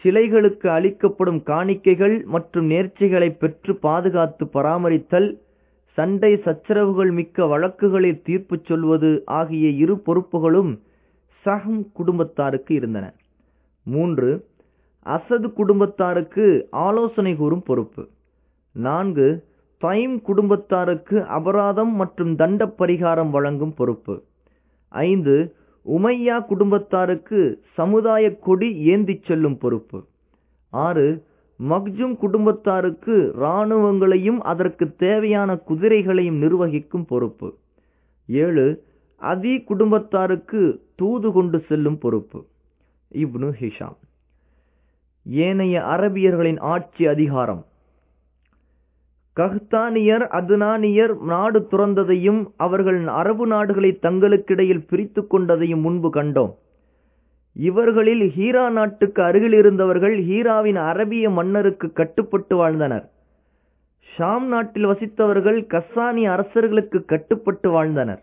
சிலைகளுக்கு அளிக்கப்படும் காணிக்கைகள் மற்றும் நேர்ச்சிகளை பெற்று பாதுகாத்து பராமரித்தல், சண்டை சச்சரவுகள் மிக்க வழக்குகளை தீர்ப்பு சொல்வது ஆகிய இரு பொறுப்புகளும் சஹ்ம் குடும்பத்தாருக்கு இருந்தன. 3 அசது குடும்பத்தாருக்கு ஆலோசனை கூறும் பொறுப்பு. 4 தைம் குடும்பத்தாருக்கு அபராதம் மற்றும் தண்ட பரிகாரம் வழங்கும் பொறுப்பு. 5 உமையா குடும்பத்தாருக்கு சமுதாய கொடி ஏந்திச் செல்லும் பொறுப்பு. 6 மக்ஜும் குடும்பத்தாருக்கு இராணுவங்களையும் அதற்கு தேவையான குதிரைகளையும் நிர்வகிக்கும் பொறுப்பு. 7 அதி குடும்பத்தாருக்கு தூது கொண்டு செல்லும் பொறுப்பு. Ibn Hisham. ஏனைய அரபியர்களின் ஆட்சி அதிகாரம். கஹ்தானியர் அதுனானியர் நாடு துறந்ததையும் அவர்கள் அரபு நாடுகளை தங்களுக்கிடையில் பிரித்து கொண்டதையும் முன்பு கண்டோம். இவர்களில் ஹீரா நாட்டுக்கு அருகில் இருந்தவர்கள் ஹீராவின் அரபிய மன்னருக்கு கட்டுப்பட்டு வாழ்ந்தனர். ஷாம் நாட்டில் வசித்தவர்கள் கஸ்ஸானிய அரசர்களுக்கு கட்டுப்பட்டு வாழ்ந்தனர்.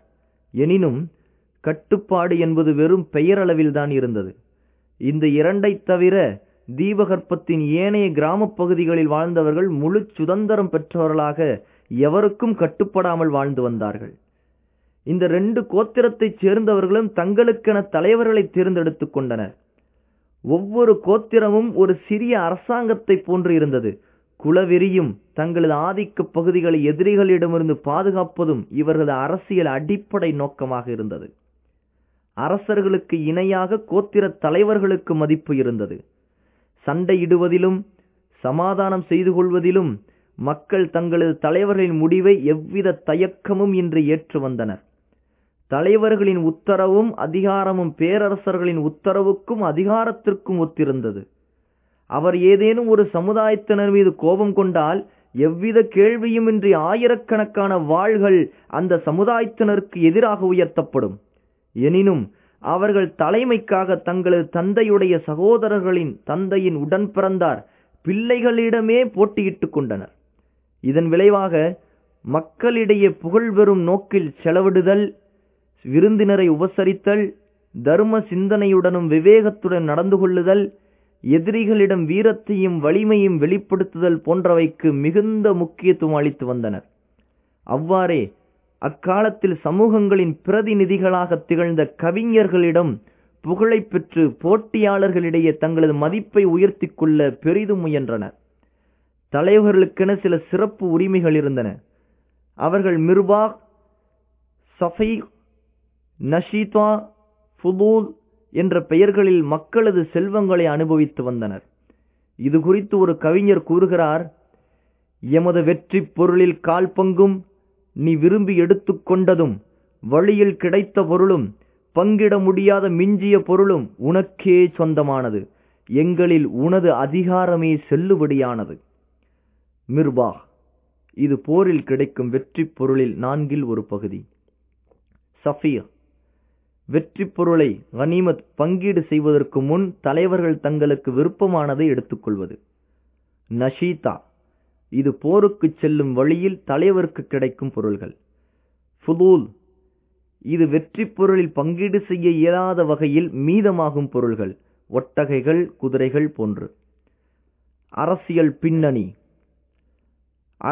எனினும் கட்டுப்பாடு என்பது வெறும் பெயரளவில் தான் இருந்தது. இந்த இரண்டை தவிர தீபகற்பத்தின் ஏனைய கிராமப் பகுதிகளில் வாழ்ந்தவர்கள் முழு சுதந்திரம் பெற்றவர்களாக எவருக்கும் கட்டுப்படாமல் வாழ்ந்து வந்தார்கள். இந்த 2 கோத்திரத்தைச் சேர்ந்தவர்களும் தங்களுக்கென தலைவர்களை தேர்ந்தெடுத்து கொண்டனர். ஒவ்வொரு கோத்திரமும் ஒரு சிறிய அரசாங்கத்தை போன்று இருந்தது. குலவெறியும் தங்களது ஆதிக்க பகுதிகளை எதிரிகளிடமிருந்து பாதுகாப்பதும் இவர்களது அரசியல் அடிப்படை நோக்கமாக இருந்தது. அரசர்களுக்கு இணையாக கோத்திர தலைவர்களுக்கு மதிப்பு இருந்தது. சண்டையிடுவதிலும் சமாதானம் செய்து கொள்வதிலும் மக்கள் தங்களது தலைவர்களின் முடிவை எவ்வித தயக்கமும் இன்றி ஏற்று வந்தனர். தலைவர்களின் உத்தரவும் அதிகாரமும் பேரரசர்களின் உத்தரவுக்கும் அதிகாரத்திற்கும் ஒத்திருந்தது. அவர் ஏதேனும் ஒரு சமுதாயத்தினர் மீது கோபம் கொண்டால் எவ்வித கேள்வியுமின்றி ஆயிரக்கணக்கான வாள்கள் அந்த சமுதாயத்தினருக்கு எதிராக உயர்த்தப்படும். எனினும் அவர்கள் தலைமைக்காக தங்களது தந்தையுடைய சகோதரர்களின் தந்தையின் உடன் பிறந்தார் பிள்ளைகளிடமே போட்டியிட்டு கொண்டனர். இதன் விளைவாக மக்களிடையே புகழ் பெறும் நோக்கில் செலவிடுதல், விருந்தினரை உபசரித்தல், தர்ம சிந்தனையுடனும் விவேகத்துடன் நடந்து கொள்ளுதல், எதிரிகளிடம் வீரத்தையும் வலிமையும் வெளிப்படுத்துதல் போன்றவைக்கு மிகுந்த முக்கியத்துவம் அளித்து வந்தனர். அவ்வாறே அக்காலத்தில் சமூகங்களின் பிரதிநிதிகளாக திகழ்ந்த கவிஞர்களிடம் புகழை பெற்று போட்டியாளர்களிடையே தங்களது மதிப்பை உயர்த்தி கொள்ள பெரிதும் முயன்றனர். தலைவர்களுக்கென சில சிறப்பு உரிமைகள் இருந்தன. அவர்கள் மிர்பாக், சஃபை, நஷீதா, ஃபுதூல் என்ற பெயர்களில் மக்களது செல்வங்களை அனுபவித்து வந்தனர். இது குறித்து ஒரு கவிஞர் கூறுகிறார்: எமது வெற்றி பொருளில் கால் பங்கும் நீ விரும்பி எடுத்துக்கொண்டதும் வழியில் கிடைத்த பொருளும் பங்கிட முடியாத மிஞ்சிய பொருளும் உனக்கே சொந்தமானது. எங்களில் உனது அதிகாரமே செல்லுபடியானது. மிர்பா இது போரில் கிடைக்கும் வெற்றி பொருளில் 4ல் ஒரு பகுதி. சஃபியா வெற்றி பொருளை கனிமத் பங்கீடு செய்வதற்கு முன் தலைவர்கள் தங்களுக்கு விருப்பமானதை எடுத்துக்கொள்வது. நஷீதா இது போருக்கு செல்லும் வழியில் தலைவருக்கு கிடைக்கும் பொருள்கள். ஃபுதூல் இது வெற்றி பொருளில் பங்கீடு செய்ய இயலாத வகையில் மீதமாகும் பொருள்கள், ஒட்டகைகள், குதிரைகள் போன்று. அரசியல் பின்னணி.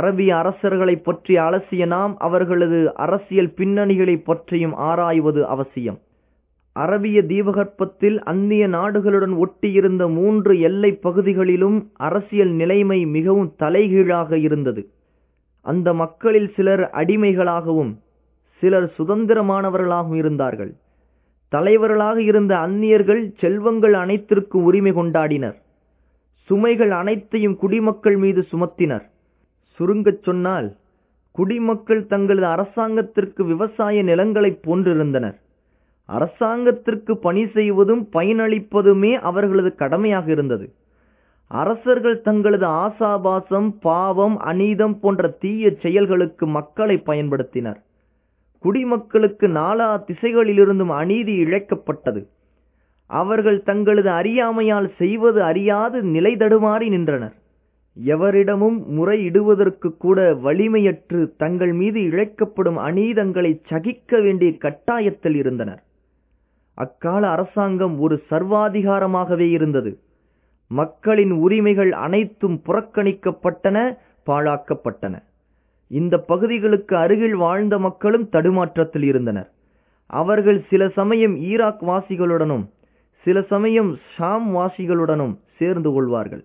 அரபிய அரசர்களை பற்றி அலசிய நாம் அவர்களது அரசியல் பின்னணிகளை பற்றியும் ஆராய்வது அவசியம். அரபிய தீபகற்பத்தில் அந்நிய நாடுகளுடன் ஒட்டியிருந்த 3 எல்லை பகுதிகளிலும் அரசியல் நிலைமை மிகவும் தலைகீழாக இருந்தது. அந்த மக்களில் சிலர் அடிமைகளாகவும் சிலர் சுதந்திரமானவர்களாகவும் இருந்தார்கள். தலைவர்களாக இருந்த அந்நியர்கள் செல்வங்கள் அனைத்திற்கு உரிமை கொண்டாடினர். சுமைகள் அனைத்தையும் குடிமக்கள் மீது சுமத்தினர். சுருங்கச் சொன்னால் குடிமக்கள் தங்களது அரசாங்கத்திற்கு விவசாய நிலங்களைப் போன்றிருந்தனர். அரசாங்கத்திற்கு பணி செய்வதும் பயனளிப்பதுமே அவர்களது கடமையாக இருந்தது. அரசர்கள் தங்களது ஆசாபாசம், பாவம், அநீதம் போன்ற தீய செயல்களுக்கு மக்களை பயன்படுத்தினர். குடிமக்களுக்கு நாலா திசைகளிலிருந்தும் அநீதி இழைக்கப்பட்டது. அவர்கள் தங்களது அறியாமையால் செய்வது அறியாது நிலை தடுமாறி நின்றனர். எவரிடமும் முறையிடுவதற்கு கூட வலிமையற்று தங்கள் மீது இழைக்கப்படும் அநீதங்களை சகிக்க வேண்டிய கட்டாயத்தில் இருந்தனர். அக்கால அரசாங்கம் ஒரு சர்வாதிகாரமாகவே இருந்தது. மக்களின் உரிமைகள் அனைத்தும் புறக்கணிக்கப்பட்டன, பாழாக்கப்பட்டன. இந்த பகுதிகளுக்கு அருகில் வாழ்ந்த மக்களும் தடுமாற்றத்தில் இருந்தனர். அவர்கள் சில சமயம் ஈராக் வாசிகளுடனும் சில சமயம் ஷாம் வாசிகளுடனும் சேர்ந்து கொள்வார்கள்.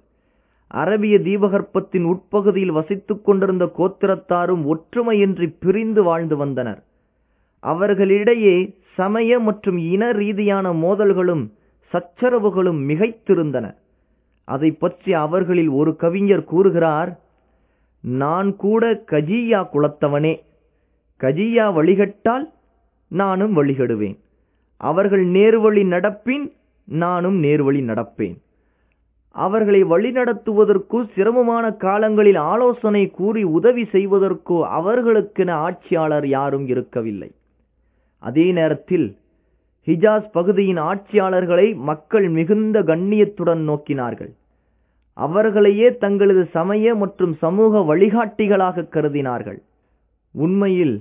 அரபிய தீபகற்பத்தின் உட்பகுதியில் வசித்துக் கொண்டிருந்த கோத்திரத்தாரும் ஒற்றுமையின்றி பிரிந்து வாழ்ந்து வந்தனர். அவர்களிடையே சமய மற்றும் இன ரீதியான மோதல்களும் சச்சரவுகளும் மிகைத்திருந்தன. அதை பற்றி அவர்களில் ஒரு கவிஞர் கூறுகிறார், நான் கூட கஜியா குலத்தவனே, கஜியா வழிகட்டால் நானும் வழிகடுவேன், அவர்கள் நேர்வழி நடப்பின் நானும் நேர்வழி நடப்பேன். அவர்களை வழிநடத்துவதற்கோ சிரமமான காலங்களில் ஆலோசனை கூறி உதவி செய்வதற்கோ அவர்களுக்கென ஆட்சியாளர் யாரும் இருக்கவில்லை. அதே நேரத்தில் ஹிஜாஸ் பகுதியின் ஆட்சியாளர்களை மக்கள் மிகுந்த கண்ணியத்துடன் நோக்கினார்கள். அவர்களையே தங்களது சமய மற்றும் சமூக வழிகாட்டிகளாக கருதினார்கள். உண்மையில்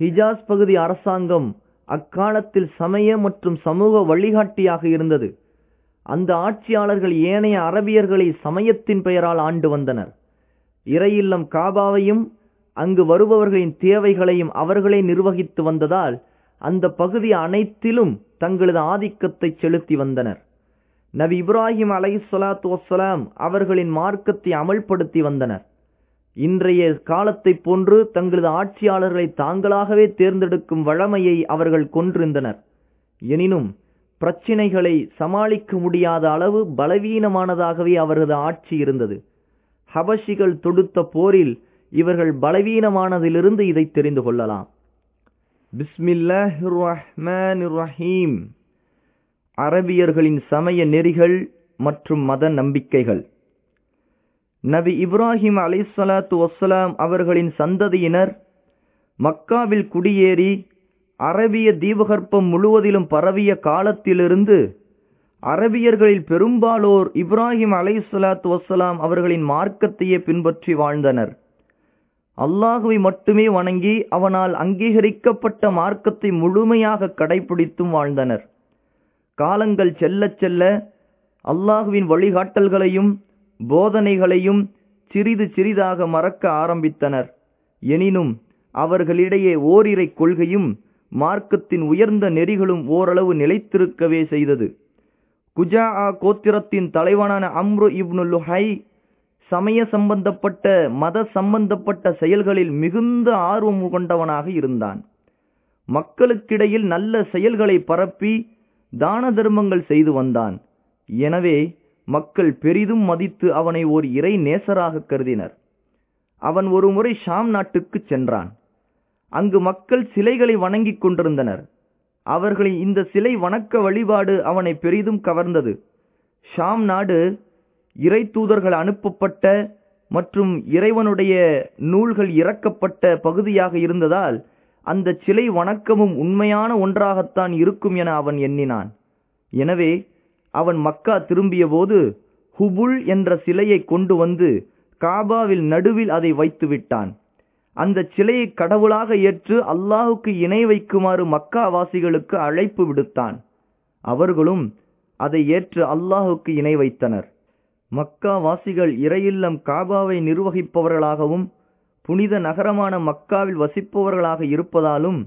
ஹிஜாஸ் பகுதி அரசாங்கம் அக்காலத்தில் சமய மற்றும் சமூக வழிகாட்டியாக இருந்தது. அந்த ஆட்சியாளர்கள் ஏனைய அரபியர்களை சமயத்தின் பெயரால் ஆண்டு வந்தனர். இறையில்லம் காபாவையும் அங்கு வருபவர்களின் தேவைகளையும் அவர்களே நிர்வகித்து வந்ததால் அந்த பகுதி அனைத்திலும் தங்களது ஆதிக்கத்தை செலுத்தி வந்தனர். நபி இப்ராஹிம் அலைஹிஸ்ஸலாத்து வஸ்ஸலாம் அவர்களின் மார்க்கத்தை அமல்படுத்தி வந்தனர். இன்றைய காலத்தை போன்று தங்களது ஆட்சியாளர்களை தாங்களாகவே தேர்ந்தெடுக்கும் வழமையை அவர்கள் கொண்டிருந்தனர். எனினும் பிரச்சினைகளை சமாளிக்க முடியாத அளவு பலவீனமானதாகவே அவரது ஆட்சி இருந்தது. ஹபஷிகள் தொடுத்த போரில் இவர்கள் பலவீனமானதிலிருந்து இதை தெரிந்து கொள்ளலாம். பிஸ்மில்லாஹிர் ரஹ்மானிர் ரஹீம். அரபியர்களின் சமய நெறிகள் மற்றும் மத நம்பிக்கைகள். நபி இப்ராஹிம் அலைஹிஸ்ஸலாத்து வஸ்ஸலாம் அவர்களின் சந்ததியினர் மக்காவில் குடியேறி அரபிய தீபகற்பம் முழுவதிலும் பரவிய காலத்திலிருந்து அரபியர்களில் பெரும்பாலோர் இப்ராஹிம் அலைஹிஸ்ஸலாத்து வஸ்ஸலாம் அவர்களின் மார்க்கத்தையே பின்பற்றி வாழ்ந்தனர். அல்லாஹுவை மட்டுமே வணங்கி அவனால் அங்கீகரிக்கப்பட்ட மார்க்கத்தை முழுமையாக கடைபிடித்தும் வாழ்ந்தனர். காலங்கள் செல்ல செல்ல அல்லாஹுவின் வழிகாட்டல்களையும் போதனைகளையும் சிறிது சிறிதாக மறக்க ஆரம்பித்தனர். எனினும் அவர்களிடையே ஓரிரை கொள்கையும் மார்க்கத்தின் உயர்ந்த நெறிகளும் ஓரளவு நிலைத்திருக்கவே செய்தது. குஜாஆ கோத்திரத்தின் தலைவனான அம்ரு இப்னு லுஹை சமய சம்பந்தப்பட்ட மத சம்பந்தப்பட்ட செயல்களில் மிகுந்த ஆர்வம் கொண்டவனாக இருந்தான். மக்களுக்கிடையில் நல்ல செயல்களை பரப்பி தான தர்மங்கள் செய்து வந்தான். எனவே மக்கள் பெரிதும் மதித்து அவனை ஓர் இறை நேசராக கருதினர். அவன் ஒரு முறை ஷாம் நாட்டுக்கு சென்றான். அங்கு மக்கள் சிலைகளை வணங்கிக் கொண்டிருந்தனர். அவர்களின் இந்த சிலை வணக்க வழிபாடு அவனை பெரிதும் கவர்ந்தது. ஷாம் நாடு இறை தூதர்கள் அனுப்பப்பட்ட மற்றும் இறைவனுடைய நூல்கள் இறக்கப்பட்ட பகுதியாக இருந்ததால் அந்த சிலை வணக்கமும் உண்மையான ஒன்றாகத்தான் இருக்கும் என அவன் எண்ணினான். எனவே அவன் மக்கா திரும்பிய போது ஹுபுல் என்ற சிலையை கொண்டு வந்து காபாவில் நடுவில் அதை வைத்து விட்டான். அந்த சிலையை கடவுளாக ஏற்று அல்லாஹுக்கு இணை வைக்குமாறு மக்காவாசிகளுக்கு அழைப்பு விடுத்தான். அவர்களும் அதை ஏற்று அல்லாஹுக்கு இணை வைத்தனர். மக்காவாசிகள் இறையில்லம் காபாவை நிர்வகிப்பவர்களாகவும் புனித நகரமான மக்காவில் வசிப்பவர்களாக இருப்பதாலும்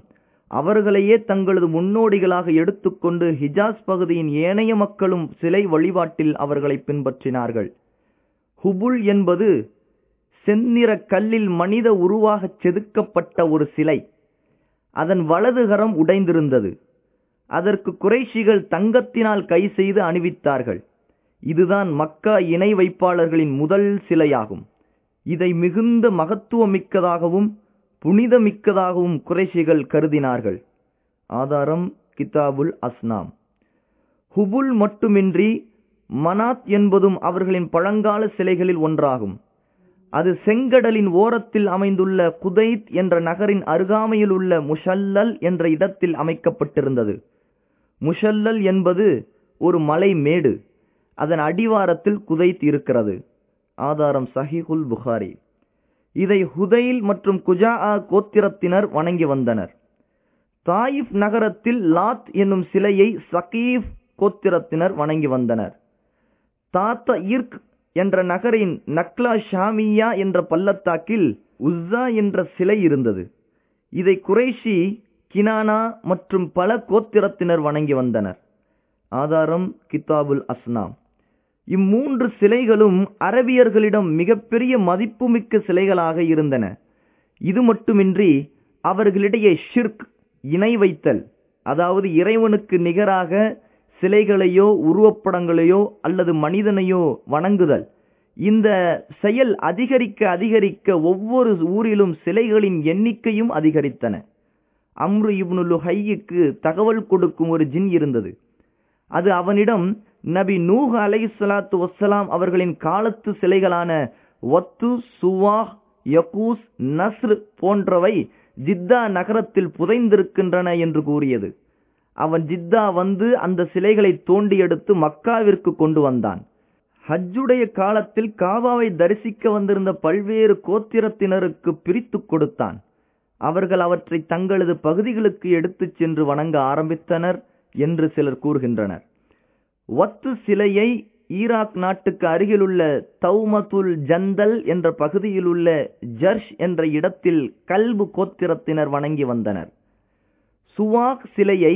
அவர்களையே தங்களது முன்னோடிகளாக எடுத்துக்கொண்டு ஹிஜாஸ் பகுதியின் ஏனைய மக்களும் சிலை வழிபாட்டில் அவர்களை பின்பற்றினார்கள். ஹுபுல் என்பது செந்நிற கல்லில் மனித உருவாகச் செதுக்கப்பட்ட ஒரு சிலை. அதன் வலதுகரம் உடைந்திருந்தது. அதற்கு குறைஷிகள் தங்கத்தினால் கை செய்து அணிவித்தார்கள். இதுதான் மக்கா இணை வைப்பாளர்களின் முதல் சிலையாகும். இதை மிகுந்த மகத்துவமிக்கதாகவும் புனிதமிக்கதாகவும் குறைஷிகள் கருதினார்கள். ஆதாரம் கிதாபுல் அஸ்னாம். ஹுபுல் மட்டுமின்றி மனாத் என்பதும் அவர்களின் பழங்கால சிலைகளில் ஒன்றாகும். அது செங்கடலின் ஓரத்தில் அமைந்துள்ள குதைத் என்ற நகரின் அருகாமையில் உள்ள முஷல்லல் என்ற இடத்தில் அமைக்கப்பட்டிருந்தது. முஷல்லல் என்பது ஒரு மலை மேடு. அதன் அடிவாரத்தில் குதைத் இருக்கிறது. ஆதாரம் சஹீஹுல் புகாரி. இதை ஹுதைல் மற்றும் குஜாஆ கோத்திரத்தினர் வணங்கி வந்தனர். தாயிஃப் நகரத்தில் லாத் என்னும் சிலையை சகீஃப் கோத்திரத்தினர் வணங்கி வந்தனர். தாத்த ஈர்க் என்ற நகரின் நக்லா ஷாமியா என்ற பள்ளத்தாக்கில் உஸ்ஸா என்ற சிலை இருந்தது. இதை குறைஷி கினானா மற்றும் பல கோத்திரத்தினர் வணங்கி வந்தனர். ஆதாரம் கிதாபுல் அஸ்னாம். இம்மூன்று சிலைகளும் அரபியர்களிடம் மிகப்பெரிய மதிப்புமிக்க சிலைகளாக இருந்தன. இது மட்டுமின்றி அவர்களிடையே ஷிர்க், இணை வைத்தல், அதாவது இறைவனுக்கு நிகராக சிலைகளையோ உருவப்படங்களையோ அல்லது மனிதனையோ வணங்குதல், இந்த செயல் அதிகரிக்க அதிகரிக்க ஒவ்வொரு ஊரிலும் சிலைகளின் எண்ணிக்கையும் அதிகரித்தன. அம்ரு இப்னு லுஹைக்கு தகவல் கொடுக்கும் ஒரு ஜின் இருந்தது. அது அவனிடம் நபி நூஹ் அலைஹிஸ்ஸலாத்து வஸ்ஸலாம் அவர்களின் காலத்து சிலைகளான ஒத்து, சுவாஹ், யகூஸ், நஸ்ர் போன்றவை ஜித்தா நகரத்தில் புதைந்திருக்கின்றன என்று கூறியது. அவன் ஜித்தா வந்து அந்த சிலைகளை தோண்டி எடுத்து மக்காவிற்கு கொண்டு வந்தான். ஹஜ்ஜுடைய காலத்தில் காபாவை தரிசிக்க வந்திருந்த பல்வேறு கோத்திரத்தினருக்கு பிரித்து கொடுத்தான். அவர்கள் அவற்றை தங்களது பகுதிகளுக்கு எடுத்துச் சென்று வணங்க ஆரம்பித்தனர் என்று சிலர் கூறுகின்றனர். ஒத்து சிலையை ஈராக் நாட்டுக்கு அருகிலுள்ள தௌமத்துல் ஜந்தல் என்ற பகுதியில் உள்ள ஜர்ஷ் என்ற இடத்தில் கல்பு கோத்திரத்தினர் வணங்கி வந்தனர். சுவாக் சிலையை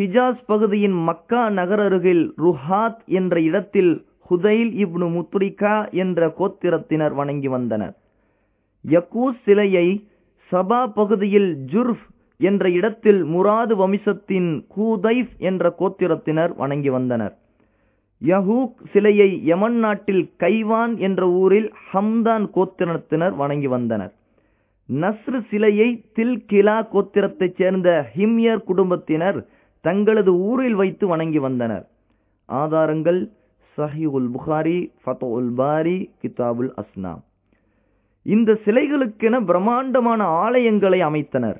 ஹிஜாஸ் பகுதியின் மக்கா நகரருகில் ருஹாத் என்ற இடத்தில் ஹுதைல் இப்னு முத்ரிகா என்ற கோத்திரத்தினர் வணங்கி வந்தனர். யக்கூஸ் சிலையை சபா பகுதியில் ஜுர்ஃப் என்ற இடத்தில் முராது வம்சத்தின் கூதைஃப் என்ற கோத்திரத்தினர் வணங்கி வந்தனர். யஹூக் சிலையை யமன் நாட்டில் கைவான் என்ற ஊரில் ஹம்தான் கோத்திரத்தினர் வணங்கி வந்தனர். நஸ்ர் சிலையை தில் கிலா கோத்திரத்தைச் சேர்ந்த ஹிம்யர் குடும்பத்தினர் தங்களது ஊரில் வைத்து வணங்கி வந்தனர். ஆதாரங்கள் சஹீஹுல் புகாரி, ஃபத்ஹுல் பாரி, கிதாபுல் அஸ்னாம். இந்த சிலைகளுக்கென பிரம்மாண்டமான ஆலயங்களை அமைத்தனர்.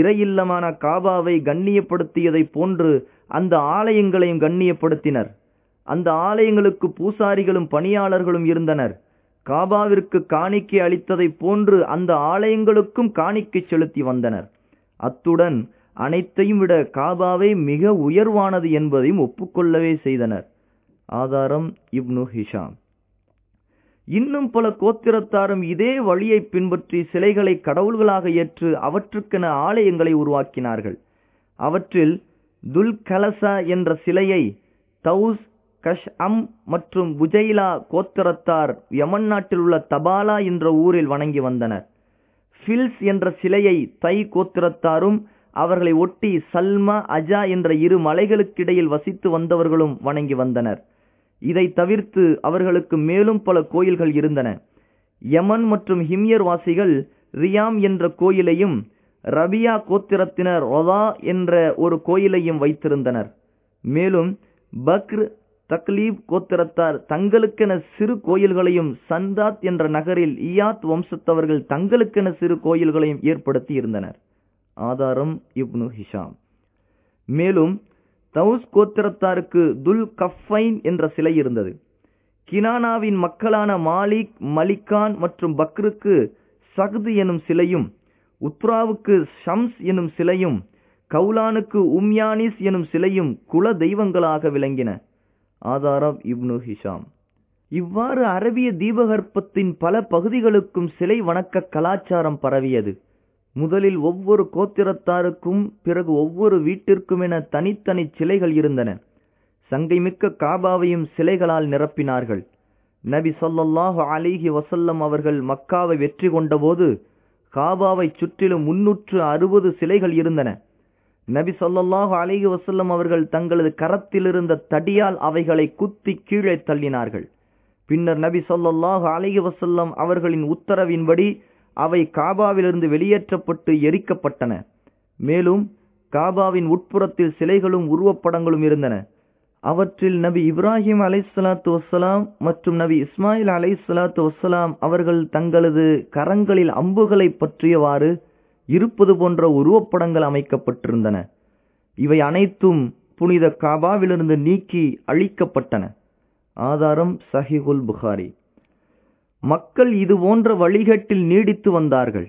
இறையில்லமான காபாவை கண்ணியப்படுத்தியதை போன்று அந்த ஆலயங்களையும் கண்ணியப்படுத்தினர். அந்த ஆலயங்களுக்கு பூசாரிகளும் பணியாளர்களும் இருந்தனர். காபாவிற்கு காணிக்கை அளித்ததை போன்று அந்த ஆலயங்களுக்கும் காணிக்கை செலுத்தி வந்தனர். அத்துடன் அனைத்தையும் விட காபாவை மிக உயர்வானது என்பதையும் ஒப்புக்கொள்ளவே செய்தனர். ஆதாரம் இப்னு ஹிஷாம். இன்னும் பல கோத்திரத்தாரும் இதே வழியை பின்பற்றி சிலைகளை கடவுள்களாக ஏற்று அவற்றுக்கென ஆலயங்களை உருவாக்கினார்கள். அவற்றில் துல் கலசா என்ற சிலையை தௌஸ், கஷ் அம் மற்றும் புஜைலா கோத்திரத்தார் யமன் நாட்டில் உள்ள தபாலா என்ற ஊரில் வணங்கி வந்தனர். ஃபில்ஸ் என்ற சிலையை தை கோத்திரத்தாரும் அவர்களை ஒட்டி சல்மா, அஜா என்ற இரு மலைகளுக்கிடையில் வசித்து வந்தவர்களும் வணங்கி வந்தனர். இதை தவிர்த்து அவர்களுக்கு மேலும் பல கோயில்கள் இருந்தன. யமன் மற்றும் ஹிம்யர் வாசிகள் ரியாம் என்ற கோயிலையும், ரபியா கோத்திரத்தினர் ரதா என்ற ஒரு கோயிலையும் வைத்திருந்தனர். மேலும் பக்ர், தக்லீப் கோத்திரத்தார் தங்களுக்கென சிறு கோயில்களையும், சந்தாத் என்ற நகரில் இயாத் வம்சத்தவர்கள் தங்களுக்கென சிறு கோயில்களையும் ஏற்படுத்தி இருந்தனர். ஆதாரம் இப்னு ஹிஷாம். மேலும் தவுஸ் கோத்திரத்தாருக்கு துல் கஃபைன் என்ற சிலை இருந்தது. கினானாவின் மக்களான மாலிக், மலிகான் மற்றும் பக்ருக்கு சகது எனும் சிலையும், உத்ராவுக்கு ஷம்ஸ் எனும் சிலையும், கவுலானுக்கு உம்யானிஸ் எனும் சிலையும் குல தெய்வங்களாக விளங்கின. ஆதாரம் இப்னு ஹிஷாம். இவ்வாறு அரபிய தீபகற்பத்தின் பல பகுதிகளுக்கும் சிலை வணக்க கலாச்சாரம் பரவியது. முதலில் ஒவ்வொரு கோத்திரத்தாருக்கும், பிறகு ஒவ்வொரு வீட்டிற்கும் என தனித்தனி சிலைகள் இருந்தன. சங்கைமிக்க காபாவையும் சிலைகளால் நிரப்பினார்கள். நபி ஸல்லல்லாஹு அலைஹி வஸல்லம் அவர்கள் மக்காவை வெற்றி கொண்டபோது காபாவை சுற்றிலும் 360 சிலைகள் இருந்தன. நபி ஸல்லல்லாஹு அலைஹி வஸல்லம் அவர்கள் தங்களது கரத்திலிருந்த தடியால் அவைகளை குத்தி கீழே தள்ளினார்கள். பின்னர் நபி ஸல்லல்லாஹு அலைஹி வஸல்லம் அவர்களின் உத்தரவின்படி அவை காபாவிலிருந்து வெளியேற்றப்பட்டு எரிக்கப்பட்டன. மேலும் காபாவின் உட்புறத்தில் சிலைகளும் உருவப்படங்களும் இருந்தன. அவற்றில் நபி இப்ராஹிம் அலைஹிஸ்ஸலாத்து வஸ்ஸலாம் மற்றும் நபி இஸ்மாயில் அலைஹிஸ்ஸலாத்து வஸ்ஸலாம் அவர்கள் தங்களது கரங்களில் அம்புகளை பற்றியவாறு இருப்பது போன்ற உருவப்படங்கள் அமைக்கப்பட்டிருந்தன. இவை அனைத்தும் புனித காபாவிலிருந்து நீக்கி அழிக்கப்பட்டன. ஆதாரம் சஹீஹுல் புகாரி. மக்கள் இது போன்ற வழிகட்டில் நீடித்து வந்தார்கள்.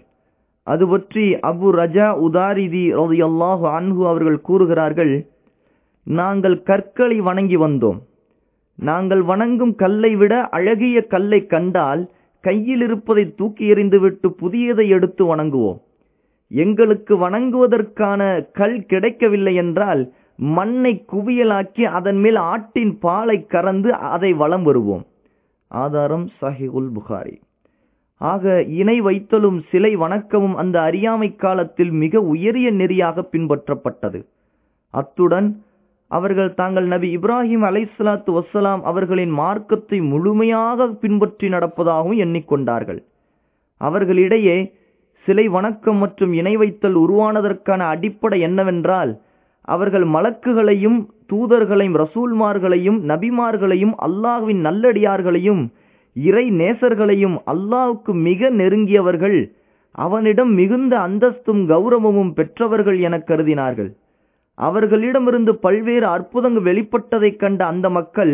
அது பற்றி அபு ரஜா உதாரிதி ரலியல்லாஹு அன்ஹு அவர்கள் கூறுகிறார்கள், நாங்கள் கற்களை வணங்கி வந்தோம். நாங்கள் வணங்கும் கல்லை விட அழகிய கல்லை கண்டால் கையில் இருப்பதை தூக்கி எறிந்துவிட்டு புதியதை எடுத்து வணங்குவோம். எங்களுக்கு வணங்குவதற்கான கல் கிடைக்கவில்லை என்றால் மண்ணை குவியலாக்கி அதன் மேல் ஆட்டின் பாலை கறந்து அதை வலம் வருவோம். ஆதாரம் சஹீஹுல் புகாரி. ஆக இணை வைத்தலும் சிலை வணக்கமும் அந்த அறியாமை காலத்தில் மிக உயரிய நெறியாக பின்பற்றப்பட்டது. அத்துடன் அவர்கள் தாங்கள் நபி இப்ராஹிம் அலைஹிஸ்ஸலாத்து வஸ்ஸலாம் அவர்களின் மார்க்கத்தை முழுமையாக பின்பற்றி நடப்பதாகவும் எண்ணிக்கொண்டார்கள். அவர்களிடையே சிலை வணக்கம் மற்றும் இணை வைத்தல் உருவானதற்கான அடிப்படை என்னவென்றால், அவர்கள் மலக்குகளையும் தூதர்களையும் ரசூல்மார்களையும் நபிமார்களையும் அல்லாஹ்வின் நல்லடியார்களையும் இறை நேசர்களையும் அல்லாஹ்வுக்கு மிக நெருங்கியவர்கள், அவனிடம் மிகுந்த அந்தஸ்தும் கௌரவமும் பெற்றவர்கள் என கருதினார்கள். அவர்களிடமிருந்து பல்வேறு அற்புதங்கள் வெளிப்பட்டதைக் கண்ட அந்த மக்கள்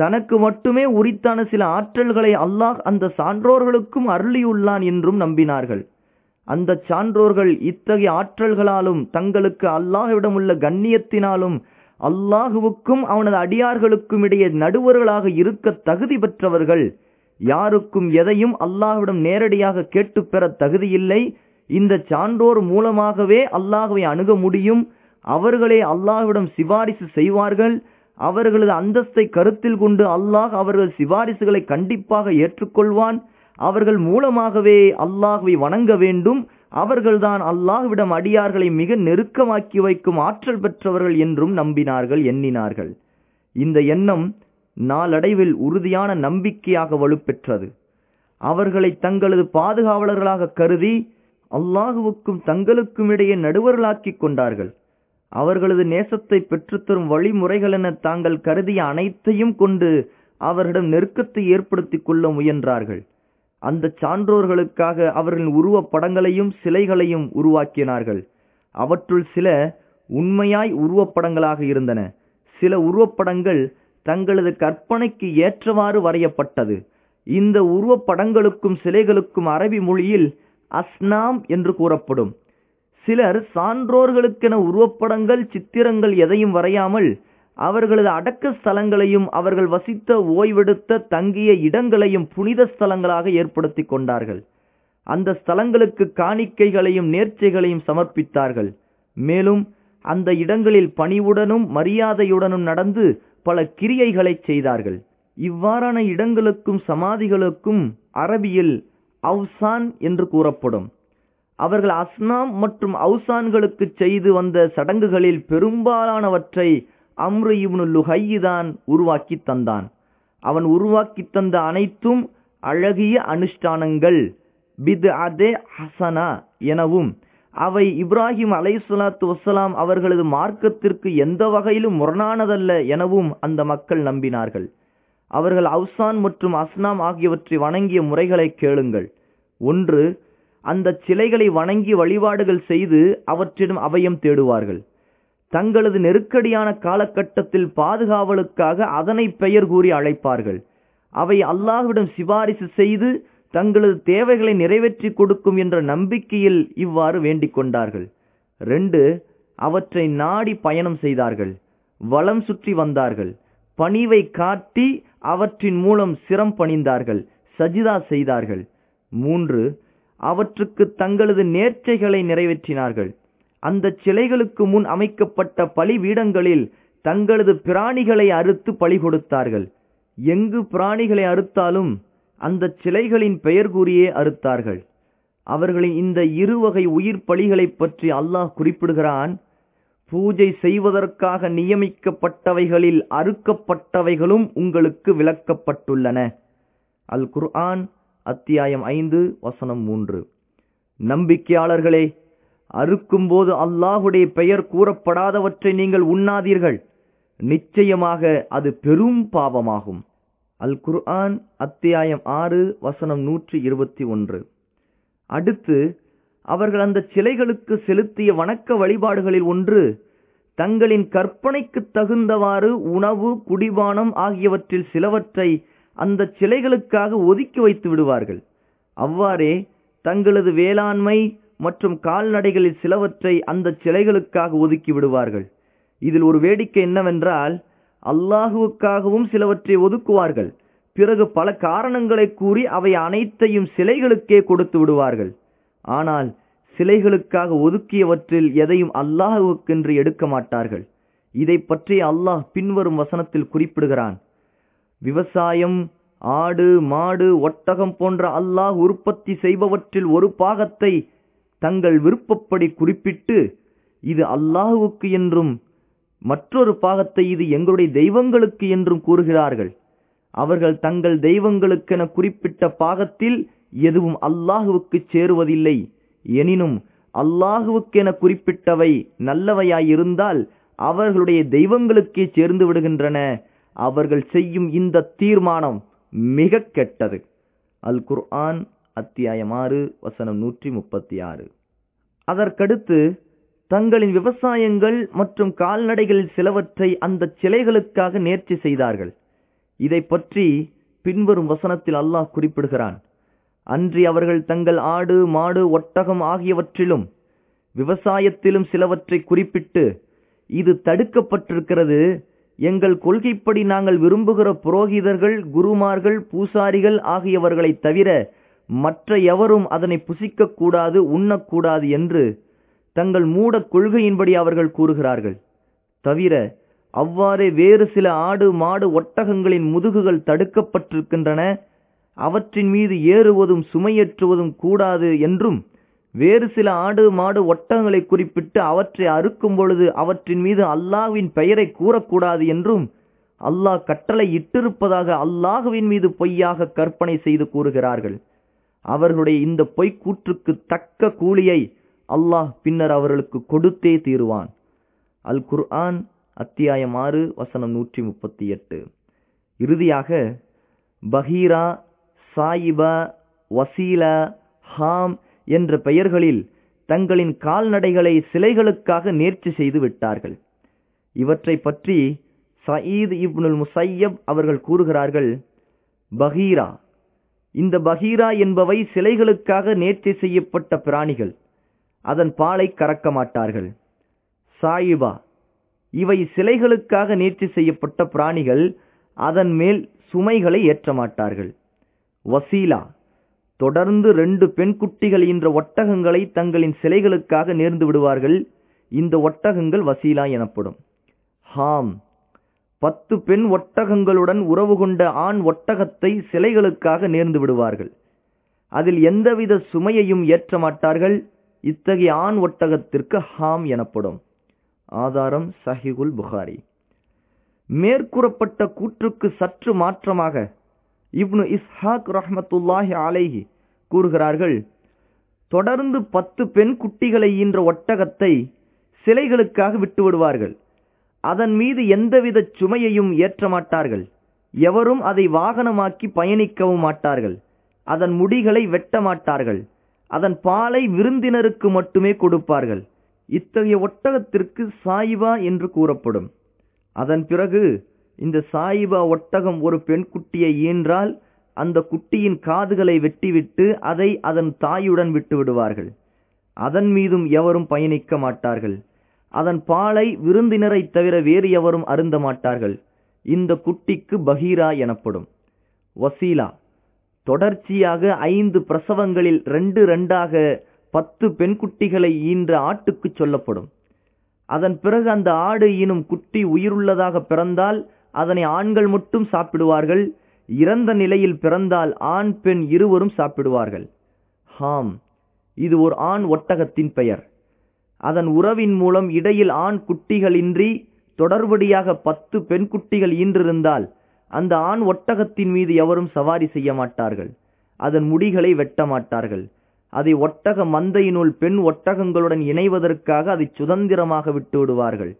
தனக்கு மட்டுமே உரித்தான சில ஆற்றல்களை அல்லாஹ் அந்த சான்றோர்களுக்கும் அருளியுள்ளான் என்றும் நம்பினார்கள். அந்த சான்றோர்கள் இத்தகைய ஆற்றல்களாலும் தங்களுக்கு அல்லாஹ்விடமுள்ள கண்ணியத்தினாலும் அல்லாஹுவுக்கும் அவனது அடியார்களுக்கும் இடையே நடுவர்களாக இருக்க தகுதி பெற்றவர்கள். யாருக்கும் எதையும் அல்லாஹ்விடம் நேரடியாக கேட்டு பெற தகுதியில்லை. இந்த சான்றோர் மூலமாகவே அல்லாஹ்வை அணுக முடியும். அவர்களே அல்லாஹ்விடம் சிபாரிசு செய்வார்கள். அவர்களது அந்தஸ்தை கருத்தில் கொண்டு அல்லாஹ் அவர்கள் சிபாரிசுகளை கண்டிப்பாக ஏற்றுக்கொள்வான். அவர்கள் மூலமாகவே அல்லாஹ்வை வணங்க வேண்டும். அவர்கள்தான் அல்லாஹ்விடம் அடியார்களை மிக நெருக்கமாக்கி வைக்கும் ஆற்றல் பெற்றவர்கள் என்றும் நம்பினார்கள், எண்ணினார்கள். இந்த எண்ணம் நாளடைவில் உறுதியான நம்பிக்கையாக வலுப்பெற்றது. அவர்களை தங்களது பாதுகாவலர்களாக கருதி அல்லாஹுவுக்கும் தங்களுக்கும் இடையே நடுவர்களாக்கி கொண்டார்கள். அவர்களது நேசத்தை பெற்றுத்தரும் வழிமுறைகள் என தாங்கள் கருதிய அனைத்தையும் கொண்டு அவர்களிடம் நெருக்கத்தை ஏற்படுத்தி கொள்ள முயன்றார்கள். அந்த சான்றோர்களுக்காக அவர்களின் உருவப்படங்களையும் சிலைகளையும் உருவாக்கினார்கள். அவற்றுள் சில உண்மையாய் உருவப்படங்களாக இருந்தன. சில உருவப்படங்கள் தங்களது கற்பனைக்கு ஏற்றவாறு வரையப்பட்டது. இந்த உருவப்படங்களுக்கும் சிலைகளுக்கும் அரபி மொழியில் அஸ்னாம் என்று கூறப்படும். சிலர் சான்றோர்களுக்கென உருவப்படங்கள் சித்திரங்கள் எதையும் வரையாமல் அவர்களது அடக்க ஸ்தலங்களையும் அவர்கள் வசித்த ஓய்வெடுத்த தங்கிய இடங்களையும் புனித ஸ்தலங்களாக ஏற்படுத்தி கொண்டார்கள். அந்த ஸ்தலங்களுக்கு காணிக்கைகளையும் நேர்ச்சைகளையும் சமர்ப்பித்தார்கள். மேலும் அந்த இடங்களில் பணிவுடனும் மரியாதையுடனும் நடந்து பல கிரியைகளை செய்தார்கள். இவ்வாறான இடங்களுக்கும் சமாதிகளுக்கும் அரபியில் அவுசான் என்று கூறப்படும். அவர்கள் அஸ்னாம் மற்றும் அவுசான்களுக்கு செய்து வந்த சடங்குகளில் பெரும்பாலானவற்றை அம்ரு இப்னு லுஹை தான் உருவாக்கி தந்தான். அவன் உருவாக்கி தந்த அனைத்தும் அழகிய அனுஷ்டானங்கள் பித்அத் ஹசனா எனவும் அவை இப்ராஹிம் அலைஹிஸ்ஸலாத்து வஸ்ஸலாம் அவர்களது மார்க்கத்திற்கு எந்த வகையிலும் முரணானதல்ல எனவும் அந்த மக்கள் நம்பினார்கள். அவர்கள் அவுசான் மற்றும் அஸ்னாம் ஆகியவற்றை வணங்கிய முறைகளை கேளுங்கள். ஒன்று, அந்த சிலைகளை வணங்கி வழிபாடுகள் செய்து அவற்றிடம் அபயம் தேடுவார்கள். தங்களது நெருக்கடியான காலகட்டத்தில் பாதுகாவலுக்காக அதனை பெயர் கூறி அழைப்பார்கள். அவை அல்லாஹ்விடம் சிபாரிசு செய்து தங்களது தேவைகளை நிறைவேற்றி கொடுக்கும் என்ற நம்பிக்கையில் இவ்வாறு வேண்டிக் கொண்டார்கள். 2, அவற்றை நாடி பயணம் செய்தார்கள். வலம் சுற்றி வந்தார்கள். பணிவை காட்டி அவற்றின் மூலம் சிரம் பணிந்தார்கள். சஜிதா செய்தார்கள். 3, அவற்றுக்கு தங்களது நேர்ச்சைகளை நிறைவேற்றினார்கள். அந்த சிலைகளுக்கு முன் அமைக்கப்பட்ட பலிபீடங்களில் தங்களது பிராணிகளை அறுத்து பலி கொடுத்தார்கள். எங்கு பிராணிகளை அறுத்தாலும் அந்த சிலைகளின் பெயர் கூறியே அறுத்தார்கள். அவர்களின் இந்த இருவகை உயிர் பலிகளை பற்றி அல்லாஹ் குறிப்பிடுகிறான். பூஜை செய்வதற்காக நியமிக்கப்பட்டவைகளில் அறுக்கப்பட்டவைகளும் உங்களுக்கு விளக்கப்பட்டுள்ளன. அல் குர்ஆன் அத்தியாயம் 5 வசனம் 3. நம்பிக்கையாளர்களே, அறுக்கும் போது அல்லாஹ்வுடைய பெயர் கூறப்படாதவற்றை நீங்கள் உண்ணாதீர்கள். நிச்சயமாக அது பெரும் பாவமாகும். அல் குர்ஆன் அத்தியாயம் 6 வசனம் 121. அடுத்து அவர்கள் அந்த சிலைகளுக்கு செலுத்திய வணக்க வழிபாடுகளில் ஒன்று, தங்களின் கற்பனைக்கு தகுந்தவாறு உணவு குடிபானம் ஆகியவற்றில் சிலவற்றை அந்த சிலைகளுக்காக ஒதுக்கி வைத்து விடுவார்கள். அவ்வாறே தங்களது வேளாண்மை மற்றும் கால்நடைகளில் சிலவற்றை அந்த சிலைகளுக்காக ஒதுக்கி விடுவார்கள். இதில் ஒரு வேடிக்கை என்னவென்றால், அல்லாஹுவுக்காகவும் சிலவற்றை ஒதுக்குவார்கள். பிறகு பல காரணங்களை கூறி அவை அனைத்தையும் சிலைகளுக்கே கொடுத்து விடுவார்கள். ஆனால் சிலைகளுக்காக ஒதுக்கியவற்றில் எதையும் அல்லாஹ்வுக்கென்று எடுக்க மாட்டார்கள். இதை பற்றி அல்லாஹ் பின்வரும் வசனத்தில் குறிப்பிடுகிறான். விவசாயம், ஆடு, மாடு, ஒட்டகம் போன்ற அல்லாஹ் உற்பத்தி செய்பவற்றில் ஒரு பாகத்தை தங்கள் விருப்பப்படி குறிப்பிட்டு, இது அல்லாஹ்வுக்கு என்றும் மற்றொரு பாகத்தை இது எங்களுடைய தெய்வங்களுக்கு என்றும் கூறுகிறார்கள். அவர்கள் தங்கள் தெய்வங்களுக்கென குறிப்பிட்ட பாகத்தில் எதுவும் அல்லாஹ்வுக்கு சேருவதில்லை. எனினும் அல்லாஹ்வுக்கென குறிப்பிட்டவை நல்லவையாயிருந்தால் அவர்களுடைய தெய்வங்களுக்கே சேர்ந்து விடுகின்றன. அவர்கள் செய்யும் இந்த தீர்மானம் மிக கெட்டது. அல் குர்ஆன் அத்தியாயம் 6 வசனம் 136. அதற்கடுத்து தங்களின் விவசாயங்கள் மற்றும் கால்நடைகளில் சிலவற்றை அந்த சிலைகளுக்காக நேர்ச்சி செய்தார்கள். இதை பற்றி பின்வரும் வசனத்தில் அல்லாஹ் குறிப்பிடுகிறான். அன்றி அவர்கள் தங்கள் ஆடு, மாடு, ஒட்டகம் ஆகியவற்றிலும் விவசாயத்திலும் சிலவற்றை குறிப்பிட்டு, இது தடுக்கப்பட்டிருக்கிறது, எங்கள் கொள்கைப்படி நாங்கள் விரும்புகிற புரோகிதர்கள், குருமார்கள், பூசாரிகள் ஆகியவர்களை தவிர மற்ற எவரும் அதனை புசிக்கக்கூடாது, உண்ணக்கூடாது என்று தங்கள் மூட கொள்கையின்படி அவர்கள் கூறுகிறார்கள். தவிர அவ்வாறே வேறு சில ஆடு, மாடு, ஒட்டகங்களின் முதுகுகள் தடுக்கப்பட்டிருக்கின்றன, அவற்றின் மீது ஏறுவதும் சுமையேற்றுவதும் கூடாது என்றும், வேறு சில ஆடு, மாடு, ஒட்டகங்களை குறிப்பிட்டு அவற்றை அறுக்கும் பொழுது அவற்றின் மீது அல்லாஹ்வின் பெயரை கூறக்கூடாது என்றும் அல்லாஹ் கட்டளை இட்டிருப்பதாக அல்லாஹ்வின் மீது பொய்யாக கற்பனை செய்து கூறுகிறார்கள். அவர்களுடைய இந்த பொய்க்கூற்றுக்கு தக்க கூலியை அல்லாஹ் பின்னர் அவர்களுக்கு கொடுத்தே தீருவான். அல் குர்ஆன் அத்தியாயம் 6 வசனம் 138. இறுதியாக பஹீரா, சாயிபா, வசீலா, ஹாம் என்ற பெயர்களில் தங்களின் கால்நடைகளை சிலைகளுக்காக நேர்ச்சி செய்து விட்டார்கள். இவற்றை பற்றி சயீத் இப்னுல் முசையப் அவர்கள் கூறுகிறார்கள். பஹீரா, இந்த பஹீரா என்பவை சிலைகளுக்காக நேர்ச்சி செய்யப்பட்ட பிராணிகள், அதன் பாலை கறக்க மாட்டார்கள். சாயிபா, இவை சிலைகளுக்காக நேர்ச்சி செய்யப்பட்ட பிராணிகள், அதன் மேல் சுமைகளை ஏற்ற மாட்டார்கள். வசீலா, தொடர்ந்து 2 பெண்குட்டிகள் என்ற ஒட்டகங்களை தங்களின் சிலைகளுக்காக நேர்ந்து விடுவார்கள். இந்த ஒட்டகங்கள் வசீலா எனப்படும். ஹாம், 10 பெண் ஒட்டகங்களுடன் உறவு கொண்ட ஆண் ஒட்டகத்தை சிலைகளுக்காக நேர்ந்து விடுவார்கள். அதில் எந்தவித சுமையையும் ஏற்ற மாட்டார்கள். இத்தகைய ஆண் ஒட்டகத்திற்கு ஹாம் எனப்படும். ஆதாரம் சஹீஹுல் புகாரி. மேற்கூறப்பட்ட கூற்றுக்கு சற்று மாற்றமாக இப்னு இஸ்ஹாக் ரஹ்மத்துல்லாஹி அலைஹி கூறுகிறார்கள். தொடர்ந்து 10 பெண் குட்டிகளை ஈன்ற ஒட்டகத்தை சிலைகளுக்காக விட்டுவிடுவார்கள். அதன் மீது எந்தவித சுமையையும் ஏற்ற மாட்டார்கள். எவரும் அதை வாகனமாக்கி பயணிக்கவும் மாட்டார்கள். அதன் முடிகளை வெட்ட மாட்டார்கள். அதன் பாலை விருந்தினருக்கு மட்டுமே கொடுப்பார்கள். இத்தகைய ஒட்டகத்திற்கு சாயிபா என்று கூறப்படும். அதன் பிறகு இந்த சாயிபா ஒட்டகம் ஒரு பெண் குட்டியை ஈன்றால் அந்த குட்டியின் காதுகளை வெட்டிவிட்டு அதை அதன் தாயுடன் விட்டு விடுவார்கள். அதன் மீதும் எவரும் பயணிக்க மாட்டார்கள். அதன் பாலை விருந்தினரை தவிர வேறு எவரும் அருந்த மாட்டார்கள். இந்த குட்டிக்கு பஹீரா எனப்படும். வசீலா, தொடர்ச்சியாக 5 பிரசவங்களில் 2-2ஆக 10 பெண்குட்டிகளை ஈன்ற ஆட்டுக்கு சொல்லப்படும். அதன் பிறகு அந்த ஆடு ஈனும் குட்டி உயிருள்ளதாக பிறந்தால் அதனை ஆண்கள் மட்டும் சாப்பிடுவார்கள். இறந்த நிலையில் பிறந்தால் ஆண் பெண் இருவரும் சாப்பிடுவார்கள். ஹாம், இது ஒரு ஆண் ஒட்டகத்தின் பெயர். அதன் உறவின் மூலம் இடையில் ஆண் குட்டிகளின்றி தொடர்படியாக 10 பெண்குட்டிகள் ஈன்றிருந்தால் அந்த ஆண் ஒட்டகத்தின் மீது எவரும் சவாரி செய்ய மாட்டார்கள். அதன் முடிகளை வெட்ட மாட்டார்கள். அதை ஒட்டக மந்தையினுள் பெண் ஒட்டகங்களுடன் இணைவதற்காக அதை சுதந்திரமாக விட்டுவிடுவார்கள்.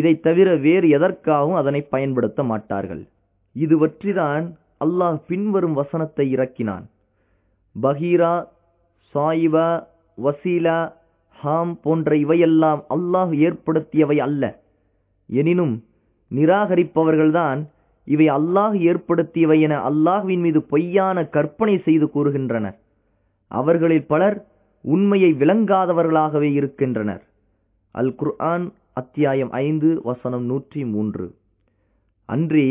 இதை தவிர வேறு எதற்காகவும் அதனை பயன்படுத்த மாட்டார்கள். இது பற்றிதான் அல்லாஹ் பின்வரும் வசனத்தை இறக்கினான். பஹீரா, சாயிபா, வசீலா, ஹாம் போன்ற இவையெல்லாம் அல்லாஹ் ஏற்படுத்தியவை அல்ல. எனினும் நிராகரிப்பவர்கள்தான் இவை அல்லாஹ் ஏற்படுத்தியவை என அல்லாஹ்வின் மீது பொய்யான கற்பனை செய்து கூறுகின்றனர். அவர்களில் பலர் உண்மையை விளங்காதவர்களாகவே இருக்கின்றனர். அல் குர்ஆன் அத்தியாயம் 5 வசனம் 103. அன்றி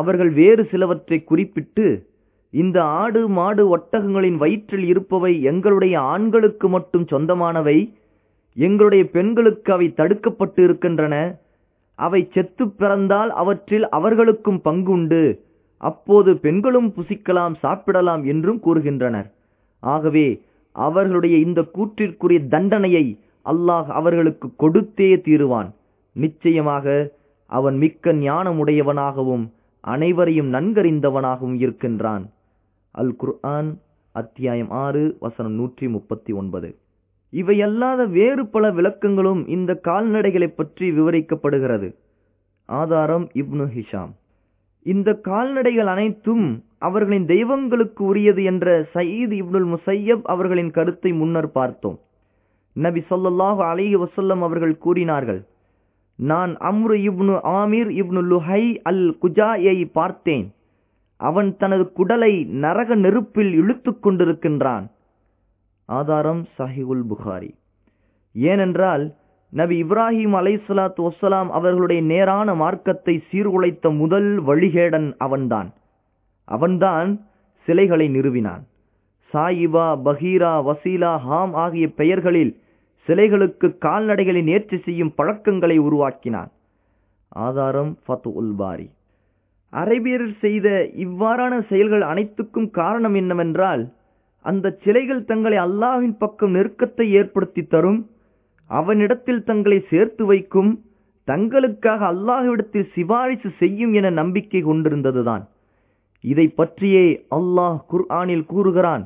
அவர்கள் வேறு சிலவற்றை குறிப்பிட்டு இந்த ஆடு மாடு ஒட்டகங்களின் வயிற்றில் இருப்பவை எங்களுடைய ஆண்களுக்கு மட்டும் சொந்தமானவை. எங்களுடைய பெண்களுக்கு அவை தடுக்கப்பட்டு இருக்கின்றன. அவை செத்து பிறந்தால் அவற்றில் அவர்களுக்கும் பங்கு உண்டு. அப்போது பெண்களும் புசிக்கலாம், சாப்பிடலாம் என்றும் கூறுகின்றனர். ஆகவே அவர்களுடைய இந்த கூற்றிற்குரிய தண்டனையை அல்லாஹ் அவர்களுக்கு கொடுத்தே தீருவான். நிச்சயமாக அவன் மிக்க ஞானமுடையவனாகவும் அனைவரையும் நன்கறிந்தவனாகவும் இருக்கின்றான். அல் குர்ஆன் அத்தியாயம் 6 வசனம் 139. இவையல்லாத வேறு பல விளக்கங்களும் இந்த கால்நடைகளை பற்றி விவரிக்கப்படுகிறது. ஆதாரம் இப்னு ஹிஷாம். இந்த கால்நடைகள் அனைத்தும் அவர்களின் தெய்வங்களுக்கு உரியது என்ற சயீத் இப்னுல் முசையப் அவர்களின் கருத்தை முன்னர் பார்த்தோம். நபி ஸல்லல்லாஹு அலைஹி வஸல்லம் அவர்கள் கூறினார்கள், நான் அம்ரு இப்னு ஆமீர் இப்னு லுஹை அல் குஜாயை பார்த்தேன். அவன் தனது குடலை நரக நெருப்பில் இழுத்து கொண்டிருக்கின்றான். ஆதாரம் சஹீஹுல் புகாரி. ஏனென்றால் நபி இப்ராஹிம் அலைஹிஸ்ஸலாத்து வஸ்ஸலாம் அவர்களுடைய நேரான மார்க்கத்தை சீர்குலைத்த முதல் வழிகேடன் அவன்தான். அவன்தான் சிலைகளை நிறுவினான். சாயிபா, பஹீரா, வசீலா, ஹாம் ஆகிய பெயர்களில் சிலைகளுக்கு கால்நடைகளை நேர்ச்சி செய்யும் பழக்கங்களை உருவாக்கினான். ஆதாரம் ஃபத்உல் பாரி. அரேபியர் செய்த இவ்வாறான செயல்கள் அனைத்துக்கும் காரணம் என்னவென்றால், அந்த சிலைகள் தங்களை அல்லாஹ்வின் பக்கம் நெருக்கத்தை ஏற்படுத்தி தரும், அவனிடத்தில் தங்களை சேர்த்து வைக்கும், தங்களுக்காக அல்லாஹ்விடத்தில் சிபாரிசு செய்யும் என நம்பிக்கை கொண்டிருந்ததுதான். இதை பற்றியே அல்லாஹ் குர்ஆனில் கூறுகிறான்,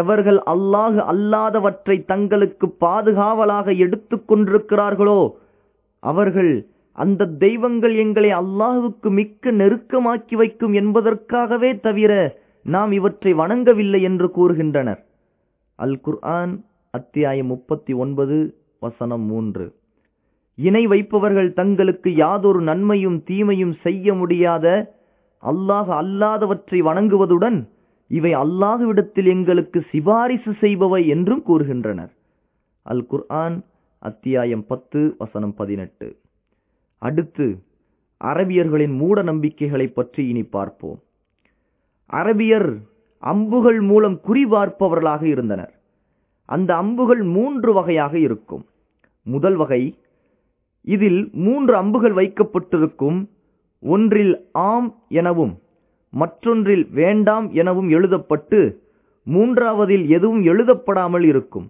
எவர்கள் அல்லாஹ் அல்லாதவற்றை தங்களுக்கு பாதுகாவலாக எடுத்துக் கொண்டிருக்கிறார்களோ அவர்கள் அந்த தெய்வங்கள் எங்களை அல்லாஹுக்கு மிக்க நெருக்கமாக்கி வைக்கும் என்பதற்காகவே தவிர நாம் இவற்றை வணங்கவில்லை என்று கூறுகின்றனர். அல் குர்ஆன் அத்தியாயம் 39 வசனம் 3. இணை வைப்பவர்கள் தங்களுக்கு யாதொரு நன்மையும் தீமையும் செய்ய முடியாத அல்லாஹ் அல்லாதவற்றை வணங்குவதுடன் இவை அல்லாஹ்விடத்தில் எங்களுக்கு சிபாரிசு செய்பவை என்றும் கூறுகின்றனர். அல் குர்ஆன் அத்தியாயம் 10 வசனம் 18. அடுத்து அரபியர்களின் மூட நம்பிக்கைகளை பற்றி இனி பார்ப்போம். அரபியர் அம்புகள் மூலம் குறிபார்ப்பவர்களாக இருந்தனர். அந்த அம்புகள் 3 வகையாக இருக்கும். முதல் வகை, இதில் 3 அம்புகள் வைக்கப்பட்டிருக்கும். ஒன்றில் ஆம் எனவும் மற்றொன்றில் வேண்டாம் எனவும் எழுதப்பட்டு மூன்றாவதில் எதுவும் எழுதப்படாமல் இருக்கும்.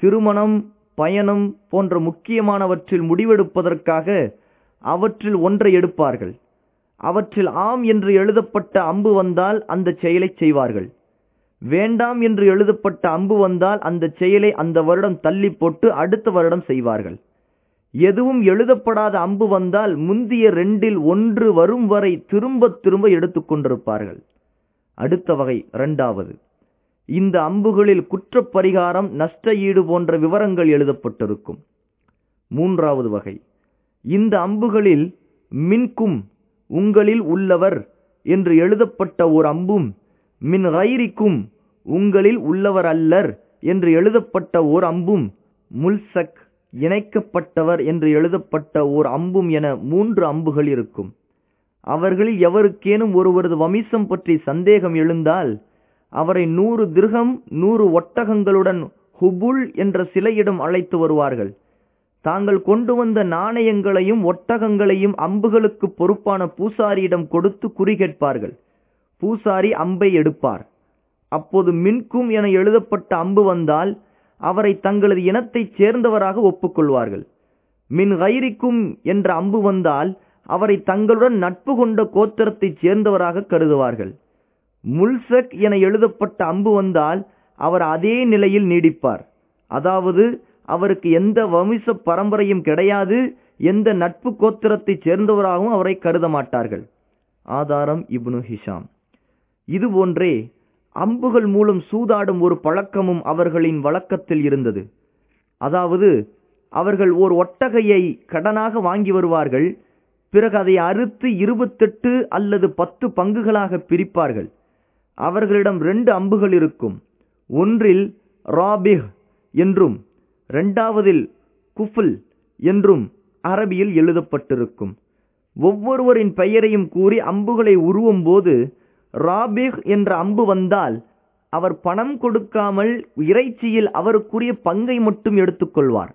திருமணம், பயணம் போன்ற முக்கியமானவற்றில் முடிவெடுப்பதற்காக அவற்றில் ஒன்றை எடுப்பார்கள். அவற்றில் ஆம் என்று எழுதப்பட்ட அம்பு வந்தால் அந்த செயலை செய்வார்கள். வேண்டாம் என்று எழுதப்பட்ட அம்பு வந்தால் அந்த செயலை அந்த வருடம் தள்ளி போட்டு அடுத்த வருடம் செய்வார்கள். எதுவும் எழுதப்படாத அம்பு வந்தால் முந்திய 2ல் 1 வரும் வரை திரும்ப திரும்ப எடுத்துக்கொண்டிருப்பார்கள். அடுத்த வகை இரண்டாவது. இந்த அம்புகளில் குற்றப்பரிகாரம், நஷ்ட ஈடு போன்ற விவரங்கள் எழுதப்பட்டிருக்கும். மூன்றாவது வகை, இந்த அம்புகளில் மின்கும் உங்களில் உள்ளவர் என்று எழுதப்பட்ட ஒரு அம்பும் மின் ரைரிக்கும் உங்களில் உள்ளவர் அல்லர் என்று எழுதப்பட்ட ஓர் அம்பும் முல்சக் இணைக்கப்பட்டவர் என்று எழுதப்பட்ட ஓர் அம்பும் என 3 அம்புகள் இருக்கும். அவர்களில் எவருக்கேனும் ஒருவரது வம்சம் பற்றி சந்தேகம் எழுந்தால் அவரை 100 திர்ஹம் 100 ஒட்டகங்களுடன் ஹுபுல் என்ற சிலையிடம் அழைத்து வருவார்கள். தாங்கள் கொண்டு வந்த நாணயங்களையும் ஒட்டகங்களையும் அம்புகளுக்கு பொறுப்பான பூசாரியிடம் கொடுத்து குறி கேட்பார்கள். பூசாரி அம்பை எடுப்பார். அப்போது மின்கும் என எழுதப்பட்ட அம்பு வந்தால் அவரை தங்களது இனத்தைச் சேர்ந்தவராக ஒப்புக்கொள்வார்கள். மின் கைரிக்கும் என்ற அம்பு வந்தால் அவரை தங்களுடன் நட்பு கொண்ட கோத்திரத்தைச் சேர்ந்தவராக கருதுவார்கள். முல்சக் என எழுதப்பட்ட அம்பு வந்தால் அவர் அதே நிலையில் நீடிப்பார். அதாவது அவருக்கு எந்த வம்ச பரம்பரையும் கிடையாது, எந்த நட்பு கோத்திரத்தைச் சேர்ந்தவராகவும் அவரை கருத மாட்டார்கள். ஆதாரம் இப்னு ஹிஷாம். இதுபோன்றே அம்புகள் மூலம் சூதாடும் ஒரு பழக்கமும் அவர்களின் வழக்கத்தில் இருந்தது. அதாவது அவர்கள் ஒரு ஒட்டகையை கடனாக வாங்கி வருவார்கள். பிறகு அதை அறுத்து 28 அல்லது 10 பங்குகளாக பிரிப்பார்கள். அவர்களிடம் 2 அம்புகள் இருக்கும். ஒன்றில் ராபிஹ் என்றும் 2ஆவதில் குஃபுல் என்றும் அரபியில் எழுதப்பட்டிருக்கும். ஒவ்வொருவரின் பெயரையும் கூறி அம்புகளை உருவும் போது ராபிஹ் என்ற அம்பு வந்தால் அவர் பணம் கொடுக்காமல் இறைச்சியில் அவருக்குரிய பங்கை மட்டும் எடுத்துக்கொள்வார்.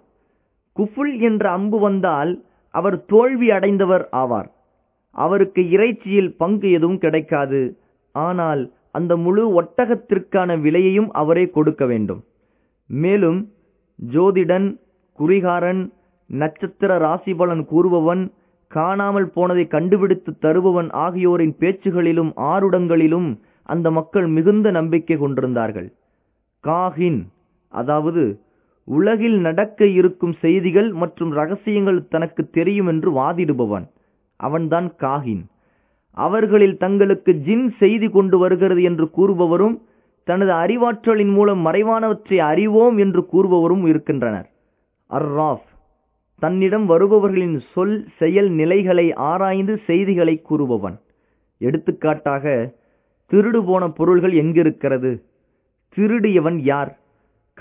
குஃபுல் என்ற அம்பு வந்தால் அவர் தோல்வி அடைந்தவர் ஆவார். அவருக்கு இறைச்சியில் பங்கு எதுவும் கிடைக்காது. ஆனால் அந்த முழு ஒட்டகத்திற்கான விலையையும் அவரே கொடுக்க வேண்டும். மேலும் ஜோதிடன், குறிகாரன், நட்சத்திர ராசிபலன் கூறுபவன், காணாமல் போனதை கண்டுபிடித்து தருபவன் ஆகியோரின் பேச்சுகளிலும் ஆருடங்களிலும் அந்த மக்கள் மிகுந்த நம்பிக்கை கொண்டிருந்தார்கள். காஹின், அதாவது உலகில் நடக்க இருக்கும் செய்திகள் மற்றும் ரகசியங்கள் தனக்கு தெரியும் என்று வாதிடுபவன், அவன்தான் காஹின். அவர்களில் தங்களுக்கு ஜின் செய்தி கொண்டு வருகிறது என்று கூறுபவரும், தனது அறிவாற்றலின் மூலம் மறைவானவற்றை அறிவோம் என்று கூறுபவரும் இருக்கின்றனர். அர்ராஃப், தன்னிடம் வருபவர்களின் சொல், செயல், நிலைகளை ஆராய்ந்து செய்திகளை கூறுபவன். எடுத்துக்காட்டாக, திருடு போன பொருள்கள் எங்கிருக்கிறது, திருடியவன் யார்,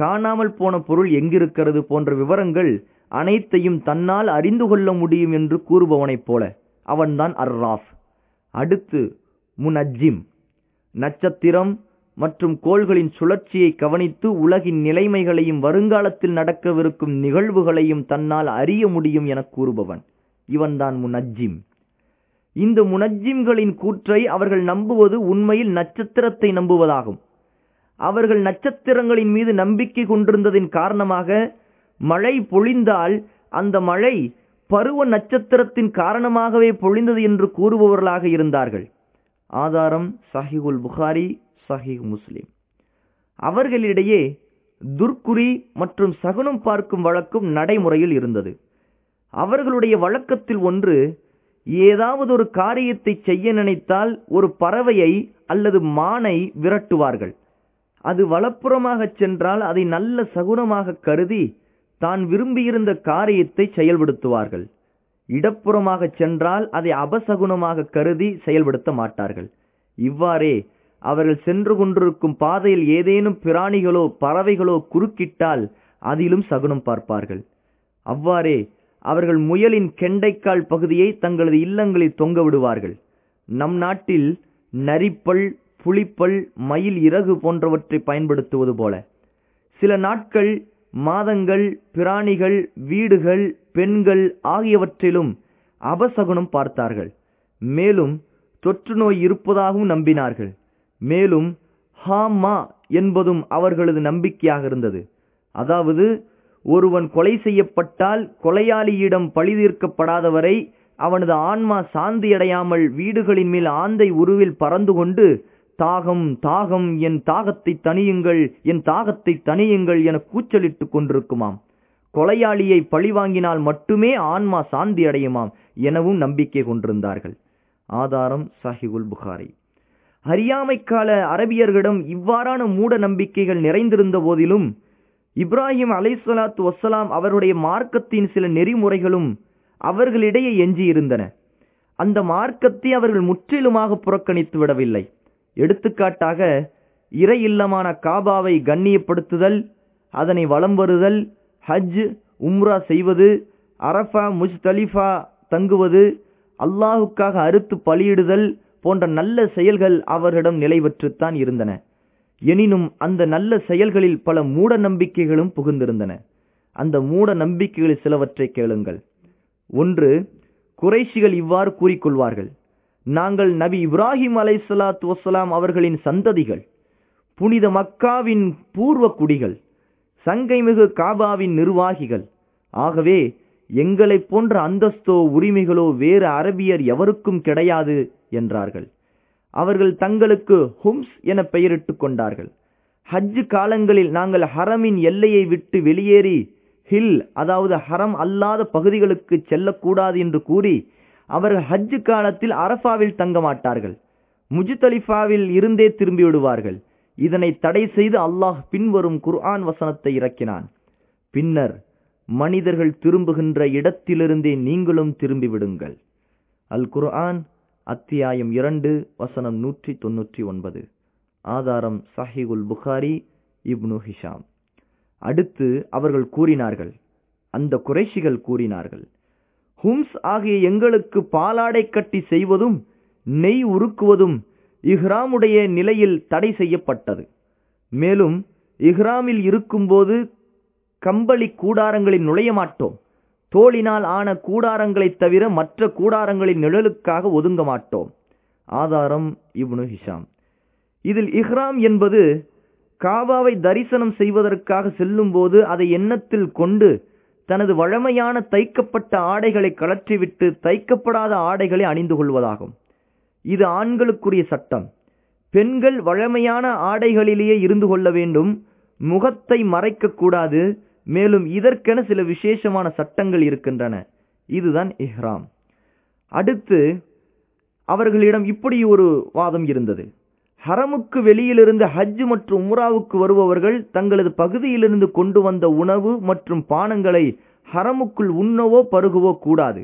காணாமல் போன பொருள் எங்கிருக்கிறது போன்ற விவரங்கள் அனைத்தையும் தன்னால் அறிந்து கொள்ள முடியும் என்று கூறுபவனைப் போல அவன்தான் அர்ராஃப். அடுத்து முனஜ்ஜிம், நட்சத்திரம் மற்றும் கோள்களின் சுழற்சியை கவனித்து உலகின் நிலைமைகளையும் வருங்காலத்தில் நடக்கவிருக்கும் நிகழ்வுகளையும் தன்னால் அறிய முடியும் என கூறுபவன், இவன்தான் முனஜ்ஜிம். இந்த முனஜ்ஜிம்களின் கூற்றை அவர்கள் நம்புவது உண்மையில் நட்சத்திரத்தை நம்புவதாகும். அவர்கள் நட்சத்திரங்களின் மீது நம்பிக்கை கொண்டிருந்ததின் காரணமாக மழை பொழிந்தால் அந்த மழை பருவ நட்சத்திரத்தின் காரணமாகவே பொழிந்தது என்று கூறுபவர்களாக இருந்தார்கள். ஆதாரம் சஹீஹுல் புகாரி, சஹீஹ் முஸ்லிம். அவர்களிடையே துர்க்குறி மற்றும் சகுனம் பார்க்கும் வழக்கம் நடைமுறையில் இருந்தது. அவர்களுடைய வழக்கத்தில் ஒன்று, ஏதாவது ஒரு காரியத்தை செய்ய நினைத்தால் ஒரு பறவையை அல்லது மானை விரட்டுவார்கள். அது வலப்புறமாக சென்றால் அதை நல்ல சகுனமாக கருதி தான் விரும்பியிருந்த காரியத்தை செயல்படுத்துவார்கள். இடப்புறமாக சென்றால் அதை அபசகுனமாக கருதி செயல்படுத்த மாட்டார்கள். இவ்வாறே அவர்கள் சென்று கொண்டிருக்கும் பாதையில் ஏதேனும் பிராணிகளோ பறவைகளோ குறுக்கிட்டால் அதிலும் சகுனம் பார்ப்பார்கள். அவ்வாறே அவர்கள் முயலின் கெண்டைக்கால் பகுதியை தங்களது இல்லங்களில் தொங்க விடுவார்கள். நம் நாட்டில் நரிப்பல், புலிப்பல், மயில் இறகு போன்றவற்றை பயன்படுத்துவது போல சில நாட்கள், மாதங்கள், பிராணிகள், வீடுகள், பெண்கள் ஆகியவற்றிலும் அபசகுனம் பார்த்தார்கள். மேலும் தொற்று நோய் இருப்பதாகவும் நம்பினார்கள். மேலும் ஹாமா என்பதும் அவர்களது நம்பிக்கையாக இருந்தது. அதாவது, ஒருவன் கொலை செய்யப்பட்டால் கொலையாளியிடம் பழிதீர்க்கப்படாதவரை அவனது ஆன்மா சாந்தியடையாமல் வீடுகளின் மேல் ஆந்தை உருவில் பறந்து கொண்டு தாகம், தாகம், என் தாகத்தை தணியுங்கள், என் தாகத்தை தணியுங்கள் என கூச்சலிட்டு கொண்டிருக்குமாம். கொலையாளியை பழிவாங்கினால் மட்டுமே ஆன்மா சாந்தி அடையுமாம் எனவும் நம்பிக்கை கொண்டிருந்தார்கள். ஆதாரம் சஹீஹுல் புகாரி. அறியாமைக்கால அரபியர்களிடம் இவ்வாறான மூட நம்பிக்கைகள் நிறைந்திருந்த போதிலும், இப்ராஹிம் அலைஹிஸ்ஸலாத்து வஸ்ஸலாம் அவருடைய மார்க்கத்தின் சில நெறிமுறைகளும் அவர்களிடையே எஞ்சியிருந்தன. அந்த மார்க்கத்தை அவர்கள் முற்றிலுமாக புறக்கணித்து விடவில்லை. எடுத்துக்காட்டாக, இறை இல்லமான காபாவை கண்ணியப்படுத்துதல், அதனை வலம் வருதல், ஹஜ், உம்ரா செய்வது, அரஃபா, முஸ்தலிஃபா தங்குவது, அல்லாஹுக்காக அறுத்து பலியிடுதல் போன்ற நல்ல செயல்கள் அவர்களிடம் நிலைவற்றுத்தான் இருந்தன. எனினும் அந்த நல்ல செயல்களில் பல மூட நம்பிக்கைகளும் புகுந்திருந்தன. அந்த மூட நம்பிக்கைகளில் சிலவற்றை கேளுங்கள். ஒன்று, குறைஷிகள் இவ்வாறு கூறிக்கொள்வார்கள், நாங்கள் நபி இப்ராஹிம் அலைஹிஸ்ஸலாத்து வஸ்ஸலாம் அவர்களின் சந்ததிகள், புனித மக்காவின் பூர்வ குடிகள், சங்கைமிகு காபாவின் நிர்வாகிகள், ஆகவே எங்களை போன்ற அந்தஸ்தோ உரிமைகளோ வேறு அரபியர் எவருக்கும் கிடையாது என்றார்கள். அவர்கள் தங்களுக்கு ஹும்ஸ் என பெயரிட்டு கொண்டார்கள். ஹஜ் காலங்களில் நாங்கள் ஹரமின் எல்லையை விட்டு வெளியேறி ஹில், அதாவது ஹரம் அல்லாத பகுதிகளுக்கு செல்லக்கூடாது என்று கூறி அவர்கள் ஹஜ் காலத்தில் அரஃபாவில் தங்க மாட்டார்கள், முஜ்தலிஃபாவில் இருந்தே திரும்பி விடுவார்கள். இதனை தடை செய்து அல்லாஹ் பின்வரும் குர்ஆன் வசனத்தை இறக்கினான், பின்னர் மனிதர்கள் திரும்புகின்ற இடத்திலிருந்தே நீங்களும் திரும்பிவிடுங்கள். அல் குர்ஆன் அத்தியாயம் 2 வசனம் 199. ஆதாரம் சஹீஹுல் புகாரி, இப்னு ஹிஷாம். அடுத்து அவர்கள் கூறினார்கள், அந்த குறைஷிகள் கூறினார்கள், ஹும்ஸ் ஆகிய எங்களுக்கு பாலாடை கட்டி செய்வதும் நெய் உருக்குவதும் இஹ்ராமுடைய நிலையில் தடை செய்யப்பட்டது. மேலும் இஹ்ராமில் இருக்கும்போது கம்பளி கூடாரங்களில் நுழைய மாட்டோம், தோளினால் ஆன கூடாரங்களைத் தவிர மற்ற கூடாரங்களின் நிழலுக்காக ஒதுங்க மாட்டோம். ஆதாரம் இப்னு ஹிஷாம். இதில் இஹ்ராம் என்பது காபாவை தரிசனம் செய்வதற்காக செல்லும்போது அதை எண்ணத்தில் கொண்டு தனது வழமையான தைக்கப்பட்ட ஆடைகளை கலற்றிவிட்டு தைக்கப்படாத ஆடைகளை அணிந்து கொள்வதாகும். இது ஆண்களுக்குரிய சட்டம். பெண்கள் வழமையான ஆடைகளிலேயே இருந்து கொள்ள வேண்டும், முகத்தை மறைக்கக்கூடாது. மேலும் இதற்கென சில விசேஷமான சட்டங்கள் இருக்கின்றன. இதுதான் இஹ்ராம். அடுத்து அவர்களிடம் இப்படி ஒரு வாதம் இருந்தது. ஹரமுக்கு வெளியிலிருந்து ஹஜ் மற்றும் உம்ராவுக்கு வருபவர்கள் தங்களது பகுதியிலிருந்து கொண்டு வந்த உணவு மற்றும் பானங்களை ஹரமுக்குள் உண்ணவோ பருகவோ கூடாது,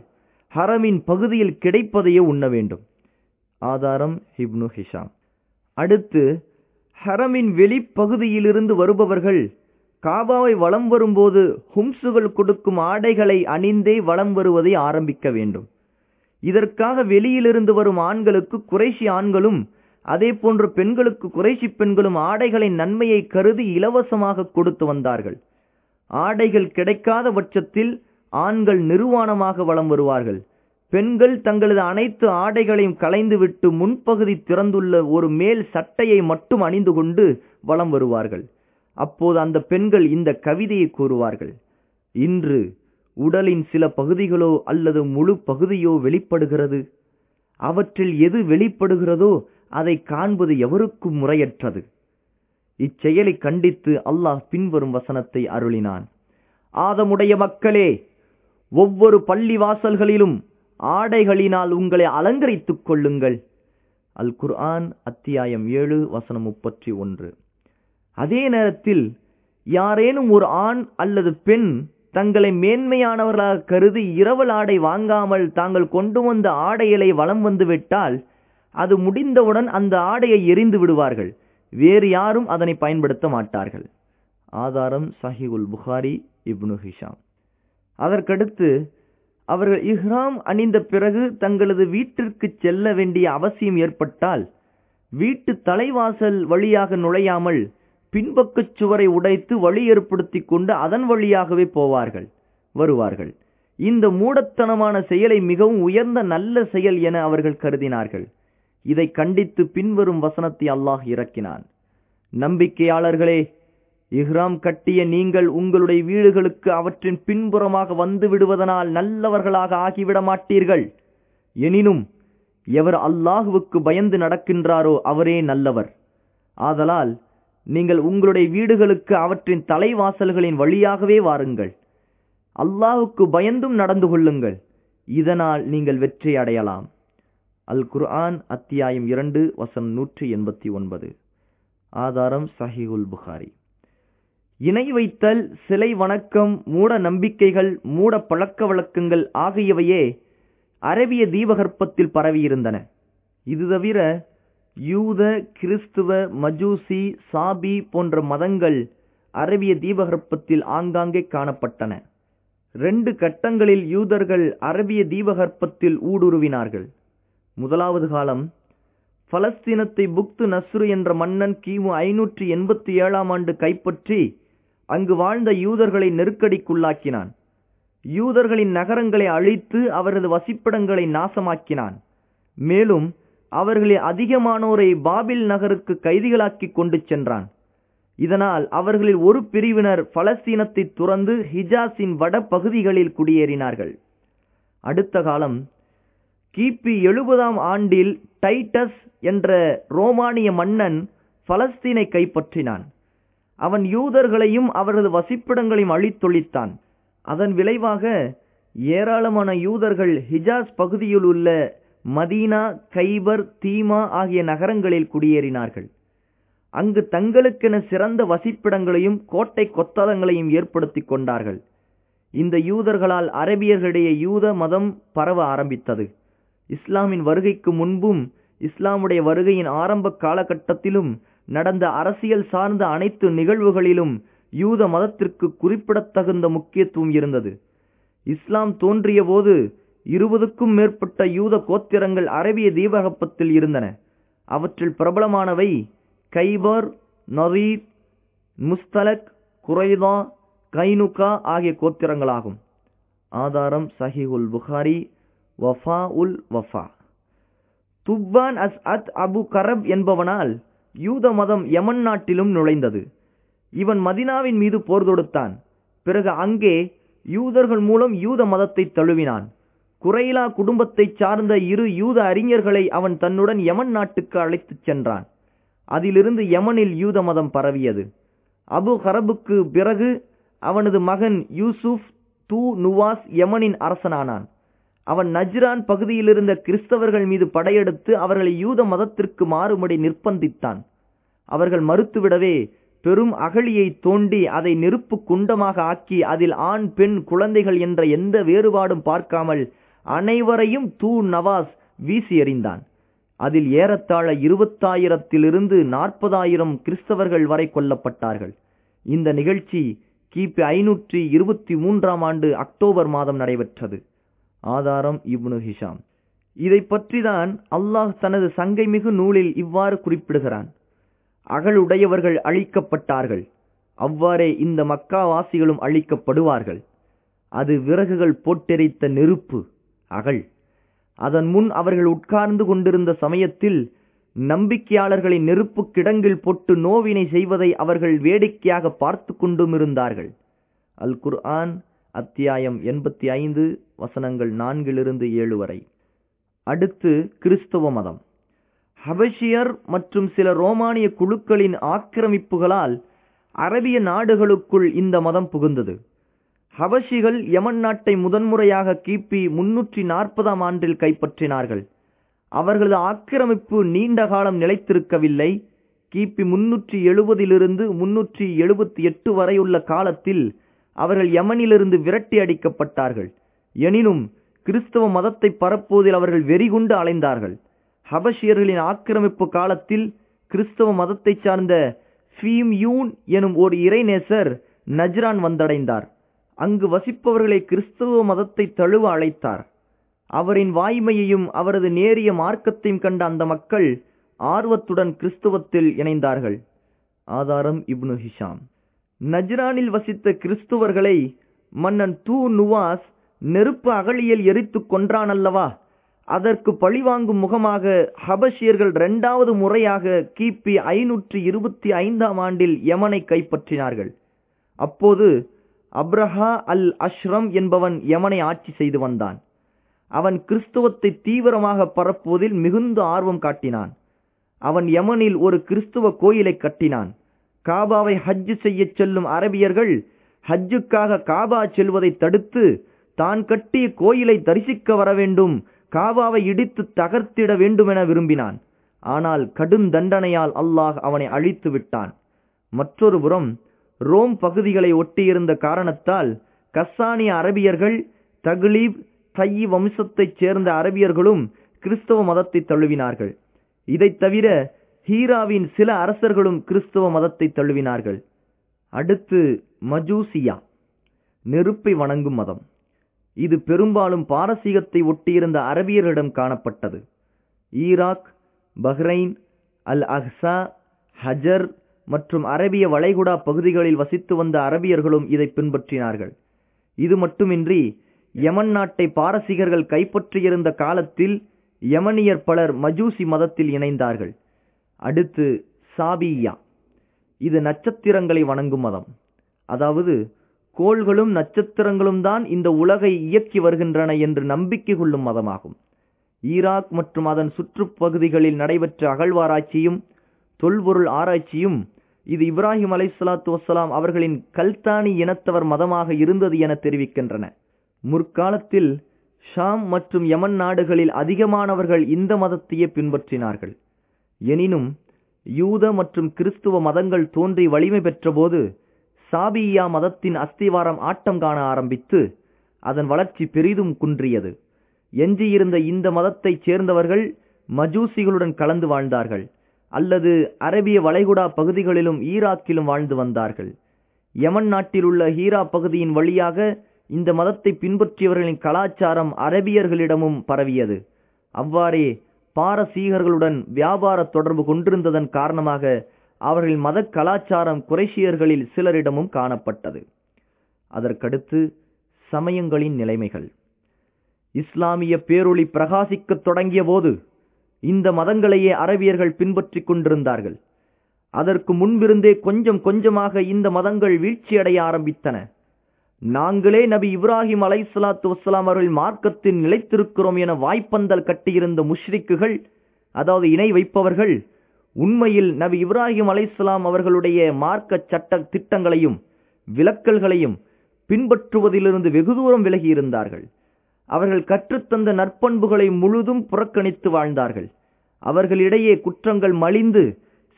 ஹரமின் பகுதியில் கிடைப்பதையே உண்ண வேண்டும். ஆதாரம் இப்னு ஹிஷாம். அடுத்து ஹரமின் வெளிப்பகுதியிலிருந்து வருபவர்கள் காபாவை வலம் வரும்போது ஹும்சுகள் கொடுக்கும் ஆடைகளை அணிந்தே வலம் வருவதை ஆரம்பிக்க வேண்டும். இதற்காக வெளியிலிருந்து வரும் ஆண்களுக்கு குறைஷி ஆண்களும் அதே போன்று பெண்களுக்கு குறைஷி பெண்களும் ஆடைகளின் நன்மையை கருதி இலவசமாக கொடுத்து வந்தார்கள். ஆடைகள் கிடைக்காத பட்சத்தில் ஆண்கள் நிர்வாணமாக வலம் வருவார்கள். பெண்கள் தங்களது அனைத்து ஆடைகளையும் களைந்துவிட்டு முன்பகுதி திறந்துள்ள ஒரு மேல் சட்டையை மட்டும் அணிந்து கொண்டு வலம் வருவார்கள். அப்போது அந்த பெண்கள் இந்த கவிதையை கூறுவார்கள்: இன்று உடலின் சில பகுதிகளோ அல்லது முழு பகுதியோ வெளிப்படுகிறது, அவற்றில் எது வெளிப்படுகிறதோ அதை காண்பது எவருக்கும் முறையற்றது. இச்செயலை கண்டித்து அல்லாஹ் பின்வரும் வசனத்தை அருளினான்: ஆதமுடைய மக்களே, ஒவ்வொரு பள்ளி வாசல்களிலும் ஆடைகளினால் உங்களை அலங்கரித்துக் கொள்ளுங்கள். அல் குர்ஆன் அத்தியாயம் 7 வசனம் 31. அதே நேரத்தில் யாரேனும் ஒரு ஆண் அல்லது பெண் தங்களை மேன்மையானவர்களாக கருதி இரவல் ஆடை வாங்காமல் தாங்கள் கொண்டு வந்த ஆடைகளை வலம் வந்துவிட்டால் அது முடிந்தவுடன் அந்த ஆடையை எரிந்து விடுவார்கள், வேறு யாரும் அதனை பயன்படுத்த மாட்டார்கள். ஆதாரம் சஹீஹுல் புகாரி, இப்னு ஹிஷாம். அதற்கடுத்து அவர்கள் இஹ்ராம் அணிந்த பிறகு தங்களது வீட்டிற்கு செல்ல வேண்டிய அவசியம் ஏற்பட்டால் வீட்டு தலைவாசல் வழியாக நுழையாமல் பின்பக்கச் சுவரை உடைத்து வழி ஏற்படுத்தி கொண்டு அதன் வழியாகவே வருவார்கள். இந்த மூடத்தனமான செயலை மிகவும் உயர்ந்த நல்ல செயல் என அவர்கள் கருதினார்கள். இதை கண்டித்து பின்வரும் வசனத்தை அல்லாஹ் இறக்கினான்: நம்பிக்கையாளர்களே, இஹ்ராம் கட்டிய நீங்கள் உங்களுடைய வீடுகளுக்கு அவற்றின் பின்புறமாக வந்து விடுவதனால் நல்லவர்களாக ஆகிவிட மாட்டீர்கள். எனினும் எவர் அல்லாஹுவுக்கு பயந்து நடக்கின்றாரோ அவரே நல்லவர். ஆதலால் நீங்கள் உங்களுடைய வீடுகளுக்கு அவற்றின் தலைவாசல்களின் வழியாகவே வாருங்கள். அல்லாஹுக்கு பயந்தும் நடந்து கொள்ளுங்கள், இதனால் நீங்கள் வெற்றி அடையலாம். அல் குர்ஆன் அத்தியாயம் 2 வசனம் 189. ஆதாரம் சஹீஹுல் புகாரி. இணை வைத்தல், சிலை வணக்கம், மூட நம்பிக்கைகள், மூட பழக்க வழக்கங்கள் ஆகியவையே அரபிய தீபகற்பத்தில் பரவியிருந்தன. இது தவிர யூத, கிறிஸ்துவ, மஜூசி, சாபி போன்ற மதங்கள் அரபிய தீபகற்பத்தில் ஆங்காங்கே காணப்பட்டன. 2 கட்டங்களில் யூதர்கள் அரபிய தீபகற்பத்தில் ஊடுருவினார்கள். முதலாவது காலம் பலஸ்தீனத்தை புக்து நஸ்ரு என்ற மன்னன் கிமு 587 ஆண்டு கைப்பற்றி அங்கு வாழ்ந்த யூதர்களை நெருக்கடிக்குள்ளாக்கினான். யூதர்களின் நகரங்களை அழித்து அவரது வசிப்பிடங்களை நாசமாக்கினான். மேலும் அவர்களை அதிகமானோரை பாபில் நகருக்கு கைதிகளாக்கி கொண்டு சென்றான். இதனால் அவர்களில் ஒரு பிரிவினர் பலஸ்தீனத்தை துறந்து ஹிஜாஸின் வட பகுதிகளில் குடியேறினார்கள். அடுத்த காலம் கிபி 70 ஆண்டில் டைட்டஸ் என்ற ரோமானிய மன்னன் பலஸ்தீனை கைப்பற்றினான். அவன் யூதர்களையும் அவரது வசிப்பிடங்களையும் அழித்தொழித்தான். அதன் விளைவாக ஏராளமான யூதர்கள் ஹிஜாஸ் பகுதியில் உள்ள மதீனா, கைபர், தீமா ஆகிய நகரங்களில் குடியேறினார்கள். அங்கு தங்களுக்கென சிறந்த வசிப்பிடங்களையும் கோட்டை கொத்தளங்களையும் ஏற்படுத்தி கொண்டார்கள். இந்த யூதர்களால் அரபியர்களிடையே யூத மதம் பரவ ஆரம்பித்தது. இஸ்லாமின் வருகைக்கு முன்பும் இஸ்லாமுடைய வருகையின் ஆரம்ப காலகட்டத்திலும் நடந்த அரசியல் சார்ந்த அனைத்து நிகழ்வுகளிலும் யூத மதத்திற்கு குறிப்பிடத்தகுந்த முக்கியத்துவம் இருந்தது. இஸ்லாம் தோன்றிய போது 20க்கும் மேற்பட்ட யூத கோத்திரங்கள் அரபிய தீபகற்பத்தில் இருந்தன. அவற்றில் பிரபலமானவை கைபர், நவீர், முஸ்தலக், குரைதா, கைனுகா ஆகிய கோத்திரங்களாகும். ஆதாரம் சஹீஹுல் புகாரி, வஃபா உல் வஃபா. துப்பான் அஸ் அத் அபு கரப் என்பவனால் யூத மதம் யமன் நாட்டிலும் நுழைந்தது. இவன் மதினாவின் மீது போர் தொடுத்தான். பிறகு அங்கே யூதர்கள் மூலம் யூத மதத்தை தழுவினான். குரைலா குடும்பத்தை சார்ந்த இரு யூத அறிஞர்களை அவன் தன்னுடன் யமன் நாட்டுக்கு அழைத்துச் சென்றான். அதிலிருந்து யமனில் யூத மதம் பரவியது. அபு கரபுக்கு பிறகு அவனது மகன் யூசுப் தூ நுவாஸ் யமனின் அரசனானான். அவன் நஜ்ரான் பகுதியிலிருந்த கிறிஸ்தவர்கள் மீது படையெடுத்து அவர்களை யூத மதத்திற்கு மாறும்படி நிர்பந்தித்தான். அவர்கள் மறுத்துவிடவே பெரும் அகழியை தோண்டி அதை நெருப்பு குண்டமாக ஆக்கி அதில் ஆண் பெண் குழந்தைகள் என்ற எந்த வேறுபாடும் பார்க்காமல் அனைவரையும் தூ நவாஸ் வீசி எறிந்தான். அதில் ஏறத்தாழ 20,000 40,000 கிறிஸ்தவர்கள் வரை கொல்லப்பட்டார்கள். இந்த நிகழ்ச்சி கிபி 523 அக்டோபர் மாதம் நடைபெற்றது. ஆதாரம் இப்னு ஹிஷாம். இதை பற்றிதான் அல்லாஹ் தனது சங்கைமிகு நூலில் இவ்வாறு குறிப்பிடுகிறான்: அகழுடையவர்கள் அழிக்கப்பட்டார்கள், அவ்வாறே இந்த மக்காவாசிகளும் அழிக்கப்படுவார்கள். அது விறகுகள் போட்டெரித்த நெருப்பு அகழ். அதன் முன் அவர்கள் உட்கார்ந்து கொண்டிருந்த சமயத்தில் நம்பிக்கையாளர்களை நெருப்பு கிடங்கில் போட்டு நோவினை செய்வதை அவர்கள் வேடிக்கையாக பார்த்து கொண்டும் இருந்தார்கள். அல் குர்ஆன் அத்தியாயம் 85 வசனங்கள் 4-7 வரை. அடுத்து கிறிஸ்தவ மதம். ஹபஷியர் மற்றும் சில ரோமானிய குழுக்களின் ஆக்கிரமிப்புகளால் அரபிய நாடுகளுக்குள் இந்த மதம் புகுந்தது. ஹபஷிகள் யமன் நாட்டை முதன்முறையாக கிபி 340 கைப்பற்றினார்கள். அவர்களது ஆக்கிரமிப்பு நீண்ட காலம் நிலைத்திருக்கவில்லை. கிபி 370 வரை உள்ள காலத்தில் அவர்கள் யமனிலிருந்து விரட்டி அடிக்கப்பட்டார்கள். எனினும் கிறிஸ்தவ மதத்தை பரப்புவதில் அவர்கள் வெறிகுண்டு அலைந்தார்கள். ஹபஷியர்களின் ஆக்கிரமிப்பு காலத்தில் கிறிஸ்தவ மதத்தை சார்ந்த ஃபீம்யூன் எனும் ஒரு இறைநேசர் நஜ்ரான் வந்தடைந்தார். அங்கு வசிப்பவர்களை கிறிஸ்தவ மதத்தை தழுவ அழைத்தார். அவரின் வாய்மையையும் அவரது நேரிய மார்க்கத்தையும் கண்ட அந்த மக்கள் ஆர்வத்துடன் கிறிஸ்தவத்தில் இணைந்தார்கள். ஆதாரம் இப்னு ஹிஷாம். நஜ்ரானில் வசித்த கிறிஸ்துவர்களை மன்னன் தூ நுவாஸ் நெருப்பு அகழியில் எரித்து கொன்றானல்லவா, அதற்கு பழிவாங்கும் முகமாக ஹபஷியர்கள் 2வது முறையாக கிபி 525 யமனை கைப்பற்றினார்கள். அப்போது அப்ரஹா அல் அஷ்ரம் என்பவன் யமனை ஆட்சி செய்து வந்தான். அவன் கிறிஸ்துவத்தை தீவிரமாக பரப்புவதில் மிகுந்த ஆர்வம் காட்டினான். அவன் யமனில் ஒரு கிறிஸ்துவ கோயிலை கட்டினான். காபாவை ஹஜ்ஜு செய்ய செல்லும் அரபியர்கள் ஹஜ்ஜுக்காக காபா செல்வதை தடுத்து தான் கட்டிய கோயிலை தரிசிக்க வர வேண்டும், காபாவை இடித்து தகர்த்திட வேண்டுமென விரும்பினான். ஆனால் கடும் தண்டனையால் அல்லாஹ் அவனை அழித்து விட்டான். மற்றொரு புறம் ரோம் பகுதிகளை ஒட்டியிருந்த காரணத்தால் கஸ்ஸானிய அரபியர்கள், தக்லீப் தையி வம்சத்தைச் சேர்ந்த அரபியர்களும் கிறிஸ்தவ மதத்தை தழுவினார்கள். இதை தவிர ஹீராவின் சில அரசர்களும் கிறிஸ்தவ மதத்தை தழுவினார்கள். அடுத்து மஜூசியா, நெருப்பை வணங்கும் மதம். இது பெரும்பாலும் பாரசீகத்தை ஒட்டியிருந்த அரபியர்களிடம் காணப்பட்டது. Iraq, Bahrain, Al Ahsa, Hajar மற்றும் அரபிய வளைகுடா பகுதிகளில் வசித்து வந்த அரபியர்களும் இதை பின்பற்றினார்கள். இது மட்டுமின்றி யமன் நாட்டை பாரசீகர்கள் கைப்பற்றியிருந்த காலத்தில் யமனியர் பலர் மஜூசி மதத்தில் இணைந்தார்கள். அடுத்து சாபியா, இது நட்சத்திரங்களை வணங்கும் மதம். அதாவது கோள்களும் நட்சத்திரங்களும் தான் இந்த உலகை இயக்கி வருகின்றன என்று நம்பிக்கை கொள்ளும் மதமாகும். ஈராக் மற்றும் அதன் சுற்றுப்பகுதிகளில் நடைபெற்ற அகழ்வாராய்ச்சியும் தொல்பொருள் ஆராய்ச்சியும் இது இப்ராஹிம் அலைஹிஸ்ஸலாத்து வஸ்ஸலாம் அவர்களின் கல்தானி இனத்தவர் மதமாக இருந்தது என தெரிவிக்கின்றன. முற்காலத்தில் ஷாம் மற்றும் யமன் நாடுகளில் அதிகமானவர்கள் இந்த மதத்தையே பின்பற்றினார்கள். எனினும் யூத மற்றும் கிறிஸ்துவ மதங்கள் தோன்றி வலிமை பெற்றபோது சாபியா மதத்தின் அஸ்திவாரம் ஆட்டம் காண ஆரம்பித்து அதன் வளர்ச்சி பெரிதும் குன்றியது. எஞ்சியிருந்த இந்த மதத்தைச் சேர்ந்தவர்கள் மஜூசிகளுடன் கலந்து வாழ்ந்தார்கள் அல்லது அரபிய வளைகுடா பகுதிகளிலும் ஈராக்கிலும் வாழ்ந்து வந்தார்கள். யமன் நாட்டில் உள்ள ஹீரா பகுதியின் வழியாக இந்த மதத்தை பின்பற்றியவர்களின் கலாச்சாரம் அரபியர்களிடமும் பரவியது. அவ்வாறே பாரசீகர்களுடன் வியாபார தொடர்பு கொண்டிருந்ததன் காரணமாக அவர்கள் மத கலாச்சாரம் குறைஷியர்களில் சிலரிடமும் காணப்பட்டது. அதற்கடுத்து சமயங்களின் நிலைமைகள். இஸ்லாமிய பேரொளி பிரகாசிக்க தொடங்கிய போது இந்த மதங்களையே அரபியர்கள் பின்பற்றி கொண்டிருந்தார்கள். அதற்கு முன்பிருந்தே கொஞ்சம் கொஞ்சமாக இந்த மதங்கள் வீழ்ச்சியடைய ஆரம்பித்தன. நாங்களே நபி இப்ராஹிம் அலைஹிஸ்ஸலாத்து வஸ்ஸலாம் அவர்கள் மார்க்கத்தில் நிலைத்திருக்கிறோம் என வாய்ப்பந்தல் கட்டியிருந்த முஷ்ரிக்குகள், அதாவது இணை வைப்பவர்கள், உண்மையில் நபி இப்ராஹிம் அலைஹிஸ்ஸலாம் அவர்களுடைய மார்க்க சட்ட திட்டங்களையும் விலக்கல்களையும் பின்பற்றுவதிலிருந்து வெகு தூரம் விலகியிருந்தார்கள். அவர்கள் கற்றுத்தந்த நற்பண்புகளை முழுதும் புறக்கணித்து வாழ்ந்தார்கள். அவர்களிடையே குற்றங்கள் மலிந்து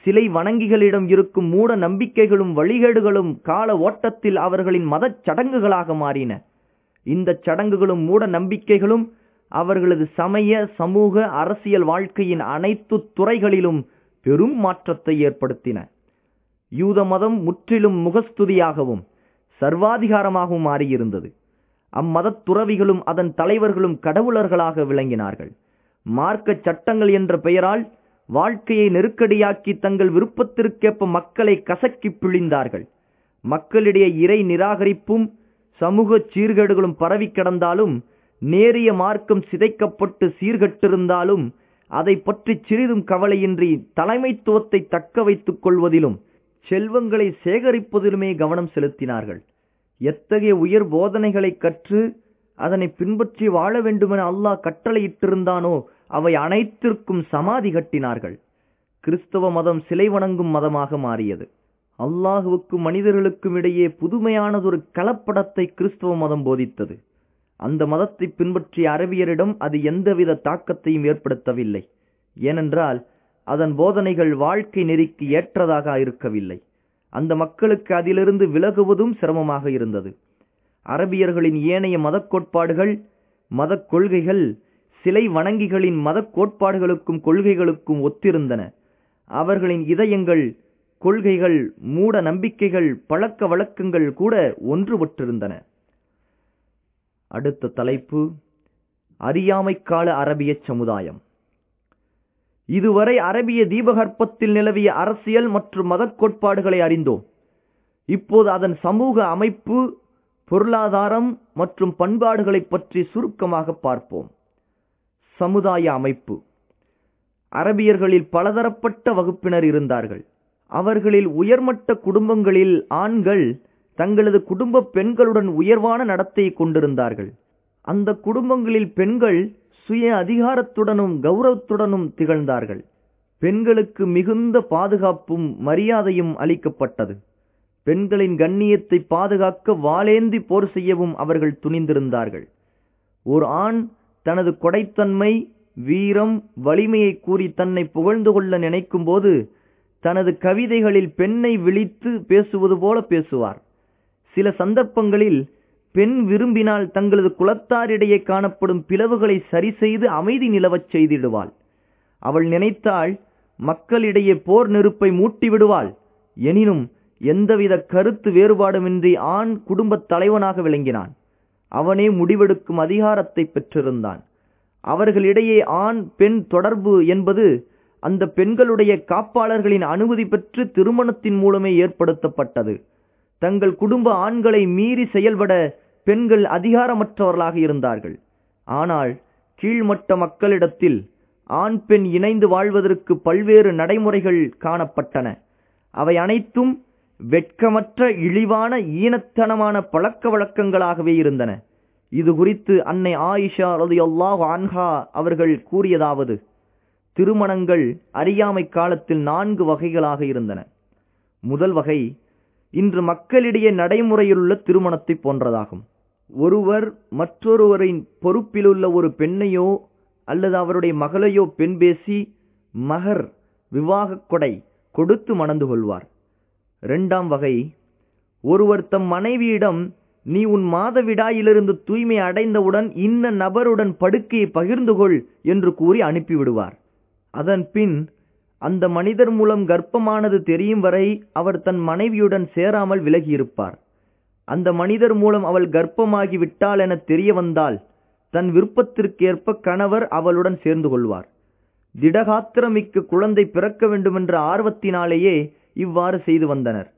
சிலை வணங்கிகளிடம் இருக்கும் மூட நம்பிக்கைகளும் வழிகேடுகளும் கால ஓட்டத்தில் அவர்களின் மத சடங்குகளாக மாறின. இந்த சடங்குகளும் மூட நம்பிக்கைகளும் அவர்களது சமய சமூக அரசியல் வாழ்க்கையின் அனைத்து துறைகளிலும் பெரும் மாற்றத்தை ஏற்படுத்தின. யூத மதம் முற்றிலும் முகஸ்துதியாகவும் சர்வாதிகாரமாகவும் மாறியிருந்தது. அம்மதத் துறவிகளும் அதன் தலைவர்களும் கடவுளர்களாக விளங்கினார்கள். மார்க்க சட்டங்கள் என்ற பெயரால் வாழ்க்கையை நெருக்கடியாக்கி தங்கள் விருப்பத்திற்கேற்ப மக்களை கசக்கி பிழிந்தார்கள். மக்களிடையே இறை நிராகரிப்பும் சமூக சீர்கேடுகளும் பரவி கிடந்தாலும், நேரிய மார்க்கம் சிதைக்கப்பட்டு சீர்கட்டிருந்தாலும், அதை பற்றி சிறிதும் கவலையின்றி தலைமைத்துவத்தை தக்க வைத்துக் கொள்வதிலும் செல்வங்களை சேகரிப்பதிலுமே கவனம் செலுத்தினார்கள். எத்தகைய உயர் போதனைகளை கற்று அதனை பின்பற்றி வாழ வேண்டுமென அல்லாஹ் கட்டளையிட்டிருந்தானோ அவை அனைத்திற்கும் சமாதி கட்டினார்கள். கிறிஸ்தவ மதம் சிலை வணங்கும் மதமாக மாறியது. அல்லாஹுவுக்கும் மனிதர்களுக்கும் இடையே புதுமையானதொரு கலப்படத்தை கிறிஸ்தவ மதம் போதித்தது. அந்த மதத்தை பின்பற்றிய அரபியரிடம் அது எந்தவித தாக்கத்தையும் ஏற்படுத்தவில்லை. ஏனென்றால் அதன் போதனைகள் வாழ்க்கை நெறிக்கு ஏற்றதாக இருக்கவில்லை. அந்த மக்களுக்கு அதிலிருந்து விலகுவதும் சிரமமாக இருந்தது. அரபியர்களின் ஏனைய மத கோட்பாடுகள், மத கொள்கைகள் சிலை வணங்கிகளின் மத கோட்பாடுகளுக்கும் கொள்கைகளுக்கும் ஒத்திருந்தன. அவர்களின் இதயங்கள், கொள்கைகள், மூட நம்பிக்கைகள், பழக்க வழக்கங்கள் கூட ஒன்றுபட்டிருந்தன. அடுத்த தலைப்பு அறியாமைக்கால அரபிய சமுதாயம். இதுவரை அரபிய தீபகற்பத்தில் நிலவிய அரசியல் மற்றும் மத கோட்பாடுகளை அறிந்தோம். இப்போது அதன் சமூக அமைப்பு, பொருளாதாரம் மற்றும் பண்பாடுகளை பற்றி சுருக்கமாக பார்ப்போம். சமுதாய அமைப்பு. அரபியர்களில் பலதரப்பட்ட வகுப்பினர் இருந்தார்கள். அவர்களில் உயர்மட்ட குடும்பங்களில் ஆண்கள் தங்களது குடும்ப பெண்களுடன் உயர்வான நடத்தையை கொண்டிருந்தார்கள். அந்த குடும்பங்களில் பெண்கள் சுய அதிகாரத்துடனும் கௌரவத்துடனும் திகழ்ந்தார்கள். பெண்களுக்கு மிகுந்த பாதுகாப்பும் மரியாதையும் அளிக்கப்பட்டது. பெண்களின் கண்ணியத்தை பாதுகாக்க வாளேந்தி போர் செய்யவும் அவர்கள் துணிந்திருந்தார்கள். ஒரு ஆண் தனது கொடைத்தன்மை, வீரம், வலிமையை கூறி தன்னை புகழ்ந்து கொள்ள நினைக்கும் போது தனது கவிதைகளில் பெண்ணை விழித்து பேசுவது போல பேசுவார். சில சந்தர்ப்பங்களில் பெண் விரும்பினால் தங்களது குலத்தாரிடையே காணப்படும் பிளவுகளை சரி செய்து அமைதி நிலவச் செய்திடுவாள். அவள் நினைத்தாள் மக்களிடையே போர் நெருப்பை மூட்டிவிடுவாள். எனினும் எந்தவித கருத்து வேறுபாடுமின்றி ஆண் குடும்பத் தலைவனாக விளங்கினான். அவனே முடிவெடுக்கும் அதிகாரத்தை பெற்றிருந்தான். அவர்களிடையே ஆண் பெண் தொடர்பு என்பது அந்த பெண்களுடைய காப்பாளர்களின் அனுமதி பெற்று திருமணத்தின் மூலமே ஏற்படுத்தப்பட்டது. தங்கள் குடும்ப ஆண்களை மீறி செயல்பட பெண்கள் அதிகாரமற்றவர்களாக இருந்தார்கள். ஆனால் கீழ்மட்ட மக்களிடத்தில் ஆண் பெண் இணைந்து வாழ்வதற்கு பல்வேறு நடைமுறைகள் காணப்பட்டன. அவை அனைத்தும் வெட்கமற்ற இழிவான ஈனத்தனமான பழக்க வழக்கங்களாகவே இருந்தன. இது குறித்து அன்னை ஆயிஷா ரலியல்லாஹு அன்ஹா அவர்கள் கூறியதாவது: திருமணங்கள் அறியாமை காலத்தில் 4 வகைகளாக இருந்தன. முதல் வகை இன்று மக்களிடையே நடைமுறையிலுள்ள திருமணத்தை போன்றதாகும். ஒருவர் மற்றொருவரின் பொறுப்பிலுள்ள ஒரு பெண்ணையோ அல்லது அவருடைய மகளையோ பெண் பேசி மகர், விவாக கொடை கொடுத்து மணந்து கொள்வார். 2ஆம் வகை, ஒருவர் தம் மனைவியிடம் நீ உன் மாதவிடாயிலிருந்து தூய்மை அடைந்தவுடன் இன்ன நபருடன் படுக்கையை பகிர்ந்து கொள் என்று கூறி அனுப்பிவிடுவார். அதன் பின் அந்த மனிதர் மூலம் கர்ப்பமானது தெரியும் வரை அவர் தன் மனைவியுடன் சேராமல் விலகியிருப்பார். அந்த மனிதர் மூலம் அவள் கர்ப்பமாகி விட்டாள் என தெரிய வந்தால் தன் விருப்பத்திற்கேற்ப கணவர் அவளுடன் சேர்ந்து கொள்வார். திடகாத்திரமிக்க குழந்தை பிறக்க வேண்டுமென்ற ஆர்வத்தினாலேயே இவ்வாறு செய்து வந்தனர்.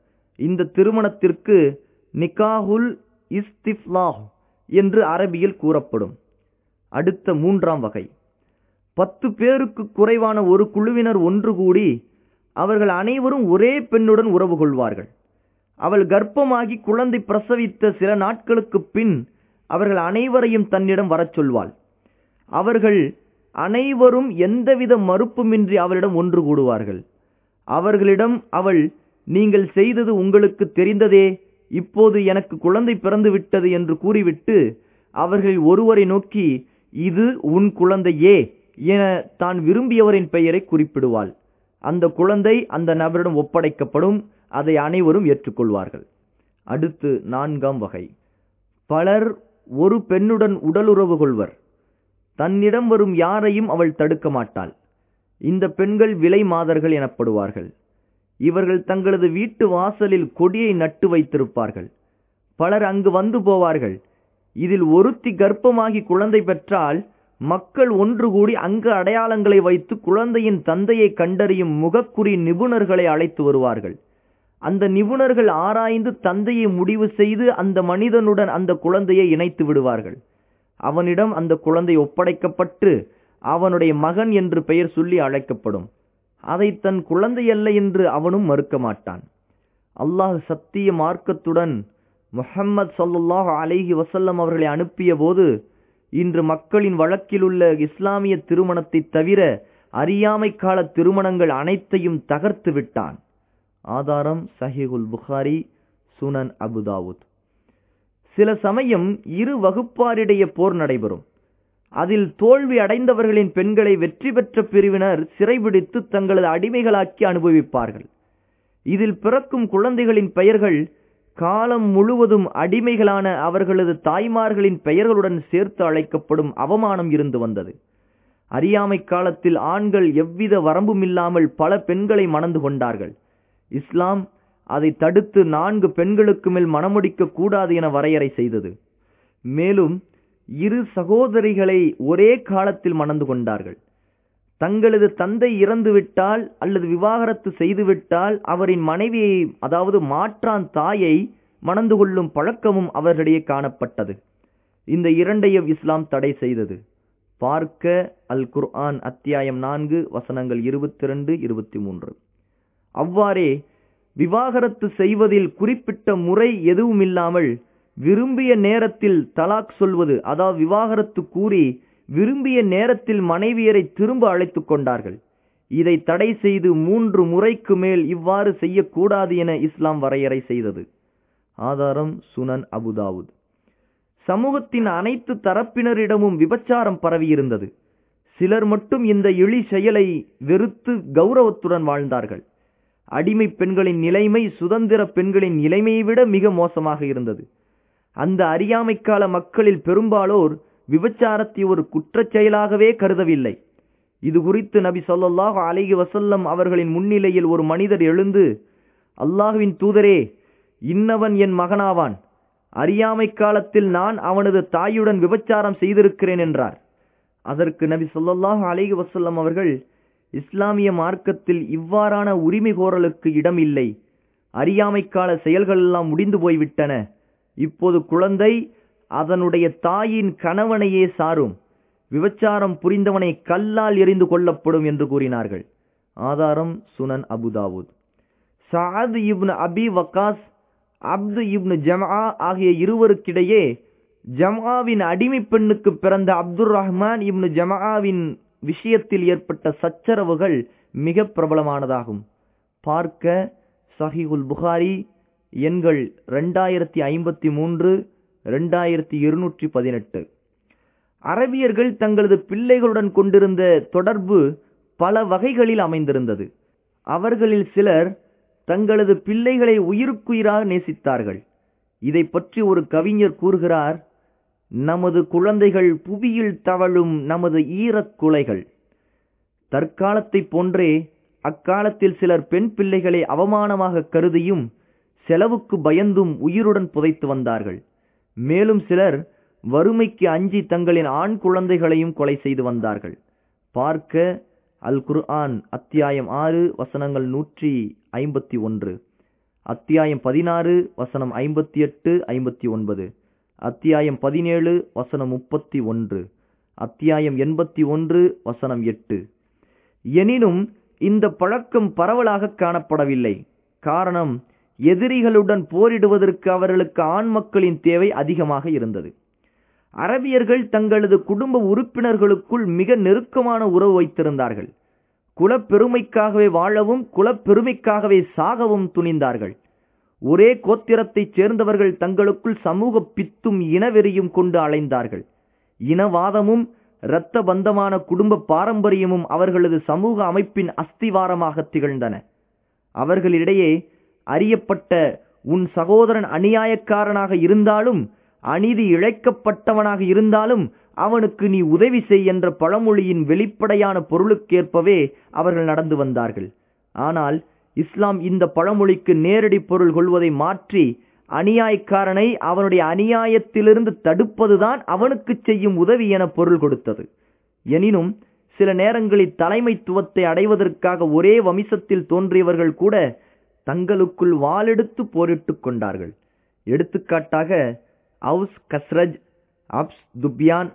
இந்த திருமணத்திற்கு நிக்காஹுல் இஸ்திஃப்லாஹ் என்று அரபியில் கூறப்படும். அடுத்த மூன்றாம் வகை, 10 பேருக்கு குறைவான ஒரு குழுவினர் ஒன்று கூடி அவர்கள் அனைவரும் ஒரே பெண்ணுடன் உறவு கொள்வார்கள். அவள் கர்ப்பமாகி குழந்தை பிரசவித்த சில நாட்களுக்கு பின் அவர்கள் அனைவரையும் தன்னிடம் வரச் சொல்வாள். அவர்கள் அனைவரும் எந்தவித மறுப்புமின்றி அவளிடம் ஒன்று கூடுவார்கள். அவர்களிடம் அவள், நீங்கள் செய்தது உங்களுக்கு தெரிந்ததே, இப்போது எனக்கு குழந்தை பிறந்து விட்டது என்று கூறிவிட்டு அவர்கள் ஒருவரை நோக்கி இது உன் குழந்தையே என தான் விரும்பியவரின் பெயரை குறிப்பிடுவாள். அந்த குழந்தை அந்த நபரிடம் ஒப்படைக்கப்படும். அதை அனைவரும் ஏற்றுக்கொள்வார்கள். அடுத்து 4ஆம் வகை, பலர் ஒரு பெண்ணுடன் உடலுறவு கொள்வர். தன்னிடம் வரும் யாரையும் அவள் தடுக்க மாட்டாள். இந்த பெண்கள் விலை மாதர்கள் எனப்படுவார்கள். இவர்கள் தங்களது வீட்டு வாசலில் கொடியை நட்டு வைத்திருப்பார்கள். பலர் அங்கு வந்து போவார்கள். இதில் ஒருத்தி கர்ப்பமாகி குழந்தை பெற்றால் மக்கள் ஒன்று கூடி அங்கு அடையாளங்களை வைத்து குழந்தையின் தந்தையை கண்டறியும் முகக்குறி நிபுணர்களை அழைத்து வருவார்கள். அந்த நிபுணர்கள் ஆராய்ந்து தந்தையை முடிவு செய்து அந்த மனிதனுடன் அந்த குழந்தையை இணைத்து விடுவார்கள். அவனிடம் அந்த குழந்தை ஒப்படைக்கப்பட்டு அவனுடைய மகன் என்று பெயர் சொல்லி அழைக்கப்படும். அதை தன் குழந்தையல்ல என்று அவனும் மறுக்க மாட்டான். அல்லாஹ் சத்திய மார்க்கத்துடன் முஹம்மது ஸல்லல்லாஹு அலைஹி வஸல்லம் அவர்களை அனுப்பிய போது, இன்று மக்களின் வழக்கிலுள்ள இஸ்லாமிய திருமணத்தை தவிர அறியாமை கால திருமணங்கள் அனைத்தையும் தகர்த்து விட்டான். ஆதாரம் சஹீஹுல் புகாரி, சுனன் அபுதாவுத். சில சமயம் இரு வகுப்பாரிடையே போர் நடைபெறும். அதில் தோல்வி அடைந்தவர்களின் பெண்களை வெற்றி பெற்ற பிரிவினர் சிறைபிடித்து தங்களது அடிமைகளாக்கி அனுபவிப்பார்கள். இதில் பிறக்கும் குழந்தைகளின் பெயர்கள் காலம் முழுவதும் அடிமைகளான அவர்களது தாய்மார்களின் பெயர்களுடன் சேர்த்து அழைக்கப்படும் அவமானம் இருந்து வந்தது. அறியாமை காலத்தில் ஆண்கள் எவ்வித வரம்பும் இல்லாமல் பல பெண்களை மணந்து கொண்டார்கள். இஸ்லாம் அதை தடுத்து 4 பெண்களுக்கு மேல் மணமுடிக்க கூடாது என வரையறை செய்தது. மேலும் இரு சகோதரிகளை ஒரே காலத்தில் மணந்து கொண்டார்கள். தங்களது தந்தை இறந்துவிட்டால் அல்லது விவாகரத்து செய்துவிட்டால் அவரின் மனைவியை, அதாவது மாற்றான் தாயை மணந்து கொள்ளும் பழக்கமும் அவர்களிடையே காணப்பட்டது. இந்த இரண்டையும் இஸ்லாம் தடை செய்தது. பார்க்க அல் குர்ஆன் அத்தியாயம் 4 வசனங்கள் 22-23. அவ்வாறே விவாகரத்து செய்வதில் குறிப்பிட்ட முறை எதுவுமில்லாமல் விரும்பிய நேரத்தில் தலாக் சொல்வது, அதாவது விவாகரத்து கூறி விரும்பிய நேரத்தில் மனைவியரை திரும்ப அழைத்து கொண்டார்கள். இதை தடை செய்து 3 முறைக்கு மேல் இவ்வாறு செய்யக்கூடாது என இஸ்லாம் வரையறை செய்தது. ஆதாரம் சுனன் அபுதாவுத். சமூகத்தின் அனைத்து தரப்பினரிடமும் விபச்சாரம் பரவியிருந்தது. சிலர் மட்டும் இந்த இழி செயலை வெறுத்து கௌரவத்துடன் வாழ்ந்தார்கள். அடிமை பெண்களின் நிலைமை சுதந்திர பெண்களின் நிலைமையை விட மிக மோசமாக இருந்தது. அந்த அறியாமைக்கால மக்களில் பெரும்பாலோர் விபச்சாரத்தை ஒரு குற்றச்செயலாகவே கருதவில்லை. இது குறித்து நபி ஸல்லல்லாஹு அலைஹி வஸல்லம் அவர்களின் முன்னிலையில் ஒரு மனிதர் எழுந்து, அல்லாஹ்வின் தூதரே, இன்னவன் என் மகனாவான், அறியாமை காலத்தில் நான் அவனது தாயுடன் விபச்சாரம் செய்திருக்கிறேன் என்றார். அதற்கு நபி ஸல்லல்லாஹு அலைஹி வஸல்லம் அவர்கள், இஸ்லாமிய மார்க்கத்தில் இவ்வாறான உரிமை கோரலுக்கு இடம் இல்லை, அறியாமைக்கால செயல்களெல்லாம் முடிந்து போய்விட்டன, இப்போது குழந்தை அதனுடைய தாயின் கணவனையே சாரும், விபச்சாரம் புரிந்தவனை கல்லால் எறிந்து கொள்ளப்படும் என்று கூறினார்கள். ஆதாரம் சுனன் அபுதாவுத். சஅத் இப்னு அபி வக்காஸ், அப்து இப்னு ஜம்ஆ ஆகிய இருவருக்கிடையே ஜம்ஆவின் அடிமை பெண்ணுக்கு பிறந்த அப்துர் ரஹ்மான் இப்னு ஜம்ஆவின் விஷயத்தில் ஏற்பட்ட சச்சரவுகள் மிக பிரபலமானதாகும். பார்க்க சஹீஹுல் புகாரி, எண்கள் 2053, 2218. அரபியர்கள் தங்களது பிள்ளைகளுடன் கொண்டிருந்த தொடர்பு பல வகைகளில் அமைந்திருந்தது. அவர்களில் சிலர் தங்களது பிள்ளைகளை உயிருக்குயிராக நேசித்தார்கள். இதை பற்றி ஒரு கவிஞர் கூறுகிறார், நமது குழந்தைகள் புவியில் தவழும் நமது ஈரக் குலைகள். தற்காலத்தை போன்றே அக்காலத்தில் சிலர் பெண் பிள்ளைகளை அவமானமாக கருதியும் செலவுக்கு பயந்தும் உயிருடன் புதைத்து வந்தார்கள். மேலும் சிலர் வறுமைக்கு அஞ்சி தங்களின் ஆண் குழந்தைகளையும் கொலை செய்து வந்தார்கள். பார்க்க அல் குர்ஆன் அத்தியாயம் 6 வசனங்கள் 151, அத்தியாயம் 16 வசனம் 58-59, அத்தியாயம் 17 வசனம் 31, அத்தியாயம் 81 வசனம் 8. எனினும் இந்த பழக்கம் பரவலாக காணப்படவில்லை. காரணம், எதிரிகளுடன் போரிடுவதற்கு அவர்களுக்கு ஆண் மக்களின் தேவை அதிகமாக இருந்தது. அரபியர்கள் தங்களது குடும்ப உறுப்பினர்களுக்குள் மிக நெருக்கமான உறவு வைத்திருந்தார்கள். குலப்பெருமைக்காகவே வாழவும் குலப்பெருமைக்காகவே சாகவும் துணிந்தார்கள். ஒரே கோத்திரத்தைச் சேர்ந்தவர்கள் தங்களுக்குள் சமூக பித்தும் இனவெறியும் கொண்டு அலைந்தார்கள். இனவாதமும் இரத்த பந்தமான குடும்ப பாரம்பரியமும் அவர்களது சமூக அமைப்பின் அஸ்திவாரமாக திகழ்ந்தன. அவர்களிடையே அறியப்பட்ட உன் சகோதரன் அநியாயக்காரனாக இருந்தாலும் அநீதி இழைக்கப்பட்டவனாக இருந்தாலும் அவனுக்கு நீ உதவி செய் என்ற பழமொழியின் வெளிப்படையான பொருளுக்கேற்பவே அவர்கள் நடந்து வந்தார்கள். ஆனால் இஸ்லாம் இந்த பழமொழிக்கு நேரடி பொருள் கொள்வதை மாற்றி அநியாயக்காரனை அவனுடைய அநியாயத்திலிருந்து தடுப்பதுதான் அவனுக்கு செய்யும் உதவி என பொருள் கொடுத்தது. எனினும் சில நேரங்களில் தலைமைத்துவத்தை அடைவதற்காக ஒரே வம்சத்தில் தோன்றியவர்கள் கூட தங்களுக்குள் வாளெடுத்து போரிட்டு கொண்டார்கள். எடுத்துக்காட்டாக Aws, Khazraj, Abs, Dhubyan,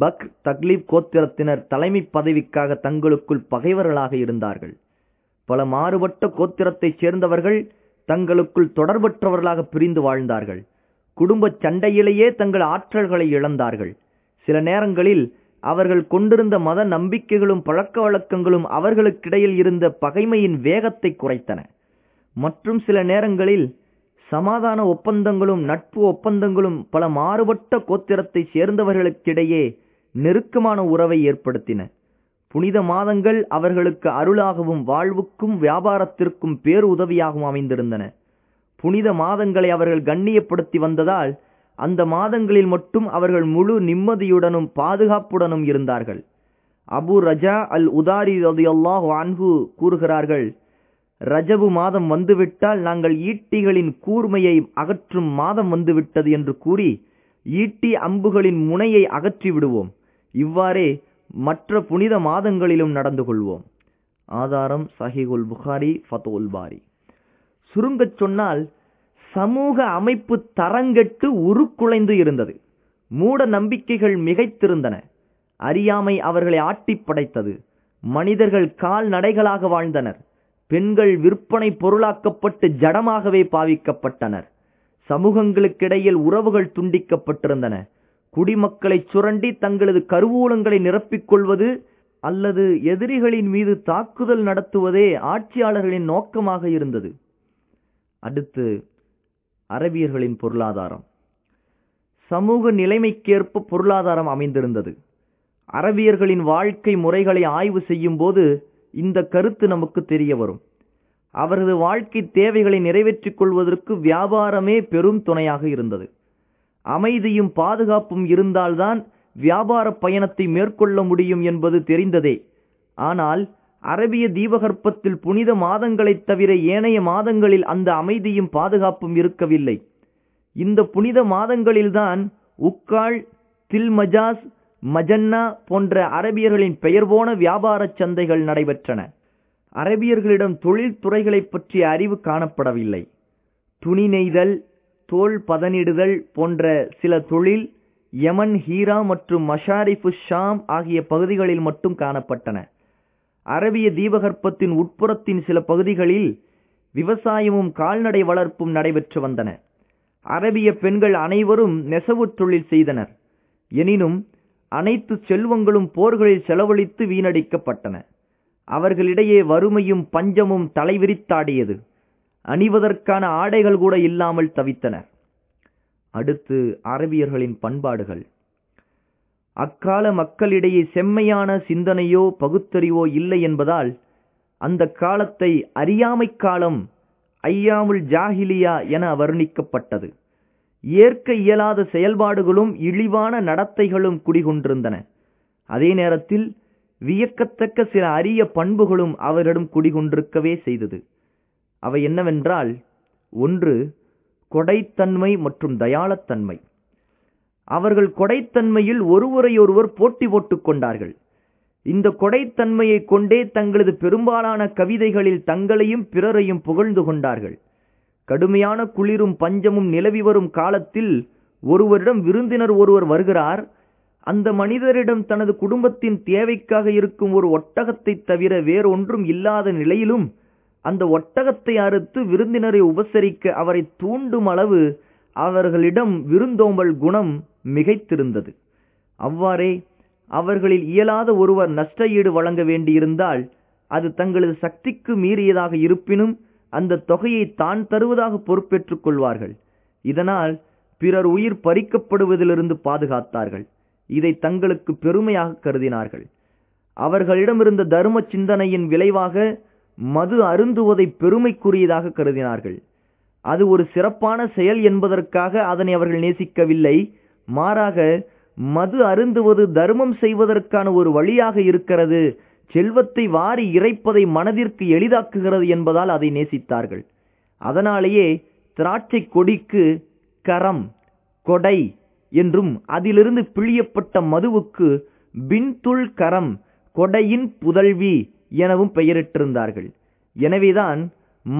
Bakr, Taghlib கோத்திரத்தினர் தலைமை பதவிக்காக தங்களுக்குள் பகைவர்களாக இருந்தார்கள். பல மாறுபட்ட கோத்திரத்தைச் சேர்ந்தவர்கள் தங்களுக்குள் தொடர்பற்றவர்களாக பிரிந்து வாழ்ந்தார்கள். குடும்ப சண்டையிலேயே தங்கள் ஆற்றல்களை இழந்தார்கள். சில நேரங்களில் அவர்கள் கொண்டிருந்த மத நம்பிக்கைகளும் பழக்க வழக்கங்களும் அவர்களுக்கிடையில் இருந்த பகைமையின் வேகத்தை குறைத்தன. மற்றும் சில நேரங்களில் சமாதான ஒப்பந்தங்களும் நட்பு ஒப்பந்தங்களும் பல மாறுபட்ட கோத்திரத்தை சேர்ந்தவர்களுக்கிடையே நெருக்கமான உறவை ஏற்படுத்தின. புனித மாதங்கள் அவர்களுக்கு அருளாகவும் வாழ்வுக்கும் வியாபாரத்திற்கும் பேருதவியாகவும் அமைந்திருந்தன. புனித மாதங்களை அவர்கள் கண்ணியப்படுத்தி வந்ததால் அந்த மாதங்களில் மட்டும் அவர்கள் முழு நிம்மதியுடனும் பாதுகாப்புடனும் இருந்தார்கள். அபு ரஜா அல் உதாரி ரலியல்லாஹு அன்ஹு கூறுகிறார்கள், ரஜபு மாதம் வந்துவிட்டால் நாங்கள் ஈட்டிகளின் கூர்மையை அகற்றும் மாதம் வந்துவிட்டது என்று கூறி ஈட்டி அம்புகளின் முனையை அகற்றி விடுவோம். இவ்வாறே மற்ற புனித மாதங்களிலும் நடந்து கொள்வோம். ஆதாரம் சஹீஹுல் புகாரி, ஃபதுல் பாரி. சுருங்கச் சொன்னால் சமூக அமைப்பு தரங்கெட்டு உருக்குலைந்து இருந்தது. மூட நம்பிக்கைகள் மிகைத்திருந்தன. அறியாமை அவர்களை ஆட்டி படைத்தது. மனிதர்கள் கால்நடைகளாக வாழ்ந்தனர். பெண்கள் விற்பனை பொருளாக்கப்பட்டு ஜடமாகவே பாவிக்கப்பட்டனர். சமூகங்களுக்கிடையில் உறவுகள் துண்டிக்கப்பட்டிருந்தன. குடிமக்களை சுரண்டி தங்களது கருவூலங்களை நிரப்பிக்கொள்வது அல்லது எதிரிகளின் மீது தாக்குதல் நடத்துவதே ஆட்சியாளர்களின் நோக்கமாக இருந்தது. அடுத்து அரபியர்களின் பொருளாதாரம். சமூக நிலைமைக்கேற்ப பொருளாதாரம் அமைந்திருந்தது. அரபியர்களின் வாழ்க்கை முறைகளை ஆய்வு செய்யும் போது இந்த கருத்து நமக்கு தெரிய வரும். அவரது வாழ்க்கை தேவைகளை நிறைவேற்றிக் கொள்வதற்கு வியாபாரமே பெரும் துணையாக இருந்தது. அமைதியும் பாதுகாப்பும் இருந்தால்தான் வியாபார பயணத்தை மேற்கொள்ள முடியும் என்பது தெரிந்ததே. ஆனால் அரபிய தீபகற்பத்தில் புனித மாதங்களைத் தவிர ஏனைய மாதங்களில் அந்த அமைதியும் பாதுகாப்பும் இருக்கவில்லை. இந்த புனித மாதங்களில்தான் உக்கால், தில்மஜாஸ், மஜன்னா போன்ற அரபியர்களின் பெயர் போன வியாபார சந்தைகள் நடைபெற்றன. அரபியர்களிடம் தொழில்துறைகளை பற்றிய அறிவு காணப்படவில்லை. துணி நெய்தல், தோல் பதனிடுதல் போன்ற சில தொழில் யமன், ஹீரா மற்றும் மஷாரிஃபு ஷாம் ஆகிய பகுதிகளில் மட்டும் காணப்பட்டன. அரபிய தீபகற்பத்தின் உட்புறத்தின் சில பகுதிகளில் விவசாயமும் கால்நடை வளர்ப்பும் நடைபெற்று வந்தன. அரபிய பெண்கள் அனைவரும் நெசவு தொழில் செய்தனர். எனினும் அனைத்து செல்வங்களும் போர்களில் செலவழித்து வீணடிக்கப்பட்டன. அவர்களிடையே வறுமையும் பஞ்சமும் தலைவிரித்தாடியது. அணிவதற்கான ஆடைகள் கூட இல்லாமல் தவித்தனர். அடுத்து அரபியர்களின் பண்பாடுகள். அக்கால மக்களிடையே செம்மையான சிந்தனையோ பகுத்தறிவோ இல்லை என்பதால் அந்த காலத்தை அறியாமை காலம், ஐயாமுல் ஜாஹிலியா என வர்ணிக்கப்பட்டது. ஏற்க இயலாத செயல்பாடுகளும் இழிவான நடத்தைகளும் குடிகொண்டிருந்தன. அதே நேரத்தில் வியக்கத்தக்க சில அரிய பண்புகளும் அவரிடம் குடிகொண்டிருக்கவே செய்தது. அவை என்னவென்றால், ஒன்று, கொடைத்தன்மை மற்றும் தயாளத்தன்மை. அவர்கள் கொடைத்தன்மையில் ஒருவரையொருவர் போட்டி போட்டுக் கொண்டார்கள். இந்த கொடைத்தன்மையை கொண்டே தங்களது பெரும்பாலான கவிதைகளில் தங்களையும் பிறரையும் புகழ்ந்து கொண்டார்கள். கடுமையான குளிரும் பஞ்சமும் நிலவி வரும் காலத்தில் ஒருவரிடம் விருந்தினர் ஒருவர் வருகிறார். அந்த மனிதரிடம் தனது குடும்பத்தின் தேவைக்காக இருக்கும் ஒரு ஒட்டகத்தை தவிர வேறொன்றும் இல்லாத நிலையிலும் அந்த ஒட்டகத்தை அறுத்து விருந்தினரை உபசரிக்க அவரை தூண்டும் அளவு அவர்களிடம் விருந்தோம்பல் குணம் மிகைத்திருந்தது. அவ்வாறே அவர்களில் இயலாத ஒருவர் நஷ்ட ஈடு வழங்க வேண்டியிருந்தால் அது தங்களது சக்திக்கு மீறியதாக இருப்பினும் அந்த தொகையை தான் தருவதாக பொறுப்பேற்றுக் கொள்வார்கள். இதனால் பிறர் உயிர் பறிக்கப்படுவதிலிருந்து பாதுகாத்தார்கள். இதை தங்களுக்கு பெருமையாக கருதினார்கள். அவர்களிடமிருந்த தரும சிந்தனையின் விளைவாக மது அருந்துவதை பெருமைக்குரியதாக கருதினார்கள். அது ஒரு சிறப்பான செயல் என்பதற்காக அதனை அவர்கள் நேசிக்கவில்லை. மாறாக மது அருந்துவது தர்மம் செய்வதற்கான ஒரு வழியாக இருக்கிறது, செல்வத்தை வாரி இறைப்பதை மனதிற்கு எளிதாக்குகிறது என்பதால் அதை நேசித்தார்கள். அதனாலேயே திராட்சை கொடிக்கு கரம், கொடை என்றும் அதிலிருந்து பிழியப்பட்ட மதுவுக்கு பின்துள் கரம், கொடையின் புதல்வி எனவும் பெயரிட்டிருந்தார்கள். எனவேதான்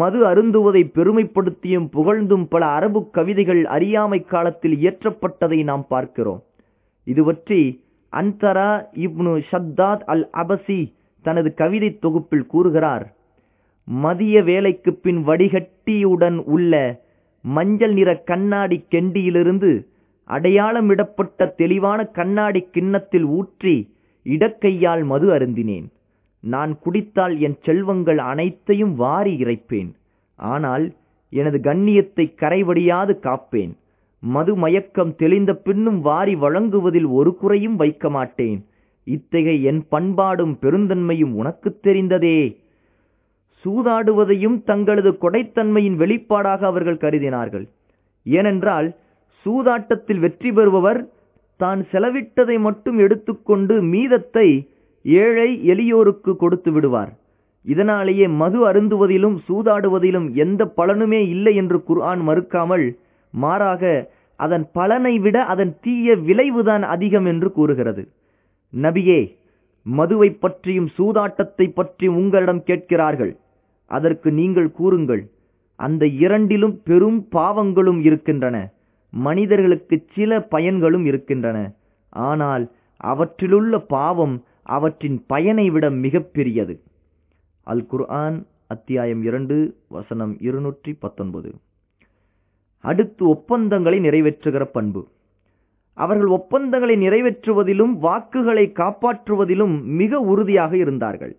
மது அருந்துவதை பெருமைப்படுத்தியும் புகழ்ந்தும் பல அரபு கவிதைகள் அறியாமை காலத்தில் இயற்றப்பட்டதை நாம் பார்க்கிறோம். இதுவற்றி அன்தரா இப்னு ஷத்தாத் அல் அபசி தனது கவிதை தொகுப்பில் கூறுகிறார்: மதிய வேலைக்கு பின் வடிகட்டியுடன் உள்ள மஞ்சள் நிற கண்ணாடி கெண்டியிலிருந்து அடையாளமிடப்பட்ட தெளிவான கண்ணாடி கிண்ணத்தில் ஊற்றி இடக்கையால் மது அருந்தினேன். நான் குடித்தால் என் செல்வங்கள் அனைத்தையும் வாரி இறைப்பேன், ஆனால் எனது கண்ணியத்தை கரைவடியாது காப்பேன். மது மயக்கம் தெளிந்த பின்னும் வாரி வழங்குவதில் ஒரு குறையும் வைக்க மாட்டேன். இத்தகைய என் பண்பாடும் பெருந்தன்மையும் உனக்கு தெரிந்ததே. சூதாடுவதையும் தங்களது கொடைத்தன்மையின் வெளிப்பாடாக அவர்கள் கருதினார்கள். ஏனென்றால் சூதாட்டத்தில் வெற்றி பெறுபவர் தான் செலவிட்டதை மட்டும் எடுத்துக்கொண்டு மீதத்தை ஏழை எளியோருக்கு கொடுத்து விடுவார். இதனாலேயே மது அருந்துவதிலும் சூதாடுவதிலும் எந்த பலனுமே இல்லை என்று குர்ஆன் மறுக்காமல், மாறாக அதன் பலனை விட அதன் தீய விளைவுதான் அதிகம் என்று கூறுகிறது. நபியே, மதுவை பற்றியும் சூதாட்டத்தை பற்றியும் உங்களிடம் கேட்கிறார்கள். அதற்கு நீங்கள் கூறுங்கள், அந்த இரண்டிலும் பெரும் பாவங்களும் இருக்கின்றன, மனிதர்களுக்கு சில பயன்களும் இருக்கின்றன. ஆனால் அவற்றிலுள்ள பாவம் அவற்றின் பயனை விட மிகப்பெரியது. அல் குர்ஆன் அத்தியாயம் 2 வசனம் 219. அடுத்து ஒப்பந்தங்களை நிறைவேற்றுகிற பண்பு. அவர்கள் ஒப்பந்தங்களை நிறைவேற்றுவதிலும் வாக்குகளை காப்பாற்றுவதிலும் மிக உறுதியாக இருந்தார்கள்.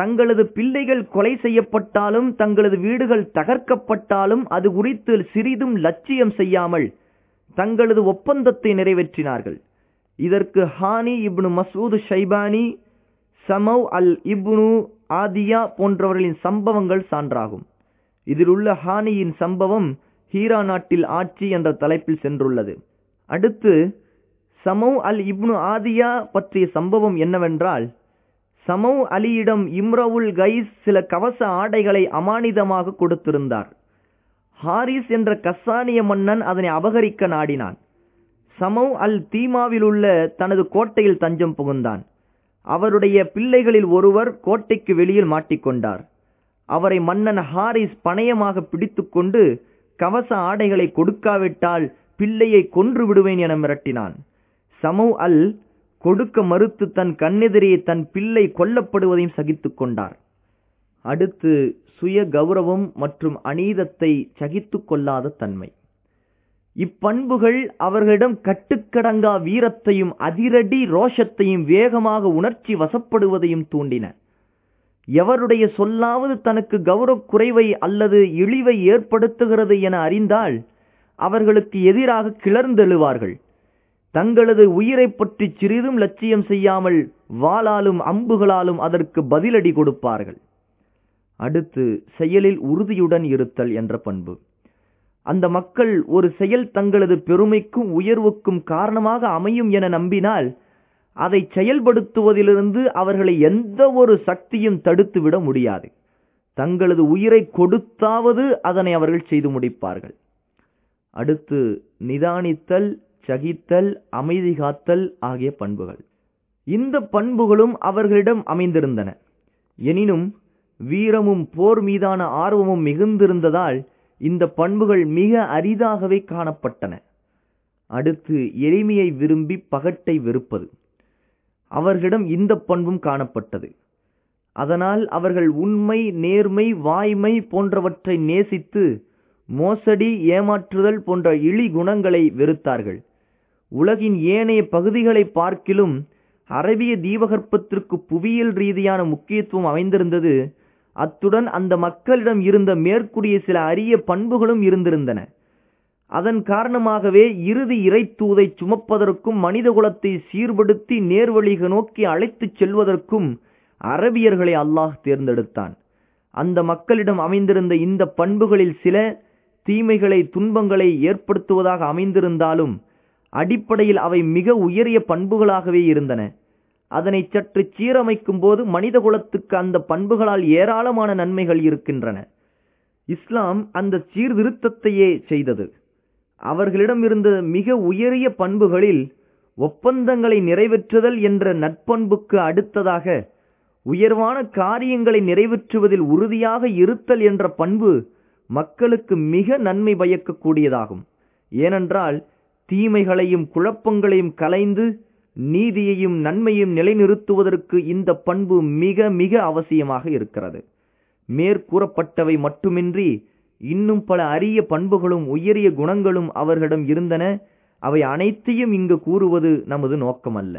தங்களது பிள்ளைகள் கொலை செய்யப்பட்டாலும் தங்களது வீடுகள் தகர்க்கப்பட்டாலும் அது குறித்து சிறிதும் லட்சியம் செய்யாமல் தங்களது ஒப்பந்தத்தை நிறைவேற்றினார்கள். இதற்கு ஹானி இப்னு மசூது ஷைபானி, சமவ் அல் இப்னு ஆதியா போன்றவர்களின் சம்பவங்கள் சான்றாகும். இதில் உள்ள ஹானியின் சம்பவம் ஹீரா நாட்டில் ஆட்சி என்ற தலைப்பில் சென்றுள்ளது. அடுத்து சமவ் அல் இப்னு ஆதியா பற்றிய சம்பவம் என்னவென்றால், சமவ் அலியிடம் இம்ரவுல் கைஸ் சில கவச ஆடைகளை அமானிதமாக கொடுத்திருந்தார். ஹாரிஸ் என்ற கஸ்ஸானிய மன்னன் அதனை அபகரிக்க நாடினான். சமவ் அல் தீமாவில் உள்ள தனது கோட்டையில் தஞ்சம் புகுந்தான். அவருடைய பிள்ளைகளில் ஒருவர் கோட்டைக்கு வெளியில் மாட்டிக்கொண்டார். அவரை மன்னன் ஹாரிஸ் பணயமாக பிடித்து கொண்டு கவச ஆடைகளை கொடுக்காவிட்டால் பிள்ளையை கொன்று விடுவேன் என மிரட்டினான். சமவ் அல் கொடுக்க மறுத்து தன் கண்ணெதிரியை தன் பிள்ளை கொல்லப்படுவதையும் சகித்து கொண்டார். அடுத்து சுய கௌரவம் மற்றும் அநீதத்தை சகித்து கொள்ளாத தன்மை. இப்பண்புகள் அவர்களிடம் கட்டுக்கடங்கா வீரத்தையும் அதிரடி ரோஷத்தையும் வேகமாக உணர்ச்சி வசப்படுவதையும் தூண்டின. எவருடைய சொல்லாவது தனக்கு கௌரவ குறைவை அல்லது இழிவை ஏற்படுத்துகிறது என அறிந்தால் அவர்களுக்கு எதிராக கிளர்ந்தெழுவார்கள். தங்களது உயிரை பற்றி சிறிதும் லட்சியம் செய்யாமல் வாளாலும் அம்புகளாலும் அதற்கு பதிலடி கொடுப்பார்கள். அடுத்து செயலில் உறுதியுடன் இருத்தல் என்ற பண்பு. அந்த மக்கள் ஒரு செயல் தங்களது பெருமைக்கும் உயர்வுக்கும் காரணமாக அமையும் என நம்பினால் அதை செயல்படுத்துவதிலிருந்து அவர்களை எந்த ஒரு சக்தியும் தடுத்துவிட முடியாது. தங்களது உயிரை கொடுத்தாவது அதனை அவர்கள் செய்து முடிப்பார்கள். அடுத்து நிதானித்தல், சகித்தல், அமைதி காத்தல் ஆகிய பண்புகள். இந்த பண்புகளும் அவர்களிடம் அமைந்திருந்தன. எனினும் வீரமும் போர் மீதான ஆர்வமும் மிகுந்திருந்ததால் இந்த பண்புகள் மிக அரிதாகவே காணப்பட்டன. அடுத்து எளிமையை விரும்பி பகட்டை வெறுப்பது. அவர்களிடம் இந்த பண்பும் காணப்பட்டது. அதனால் அவர்கள் உண்மை, நேர்மை, வாய்மை போன்றவற்றை நேசித்து மோசடி, ஏமாற்றுதல் போன்ற இழி குணங்களை வெறுத்தார்கள். உலகின் ஏனைய பகுதிகளை பார்க்கிலும் அரேபிய தீபகற்பத்திற்கு புவியியல் ரீதியான முக்கியத்துவம் அமைந்திருந்தது. அத்துடன் அந்த மக்களிடம் இருந்த மேற்கூறிய சில அரிய பண்புகளும் இருந்திருந்தன. அதன் காரணமாகவே இறுதி இறை தூதை சுமப்பதற்கும் மனித குலத்தை சீர்படுத்தி நேர்வழிக நோக்கி அழைத்துச் செல்வதற்கும் அரபியர்களை அல்லாஹ் தேர்ந்தெடுத்தான். அந்த மக்களிடம் அமைந்திருந்த இந்த பண்புகளில் சில தீமைகளை, துன்பங்களை ஏற்படுத்துவதாக அமைந்திருந்தாலும் அடிப்படையில் அவை மிக உயரிய பண்புகளாகவே இருந்தன. அதனை சற்று சீரமைக்கும் போது மனித குலத்துக்கு அந்த பண்புகளால் ஏராளமான நன்மைகள் இருக்கின்றன. இஸ்லாம் அந்த சீர்திருத்தத்தையே செய்தது. அவர்களிடம் இருந்த மிக உயரிய பண்புகளில் ஒப்பந்தங்களை நிறைவேற்றுதல் என்ற நற்பண்புக்கு அடுத்ததாக உயர்வான காரியங்களை நிறைவேற்றுவதில் உறுதியாக இருத்தல் என்ற பண்பு மக்களுக்கு மிக நன்மை பயக்கக்கூடியதாகும். ஏனென்றால் தீமைகளையும் குழப்பங்களையும் களைந்து நீதியையும் நன்மையும் நிலைநிறுத்துவதற்கு இந்த பண்பு மிக மிக அவசியமாக இருக்கிறது. மேற்கூறப்பட்டவை மட்டுமின்றி இன்னும் பல அரிய பண்புகளும் உயரிய குணங்களும் அவர்களிடம் இருந்தன. அவை அனைத்தையும் இங்கு கூறுவது நமது நோக்கமல்ல.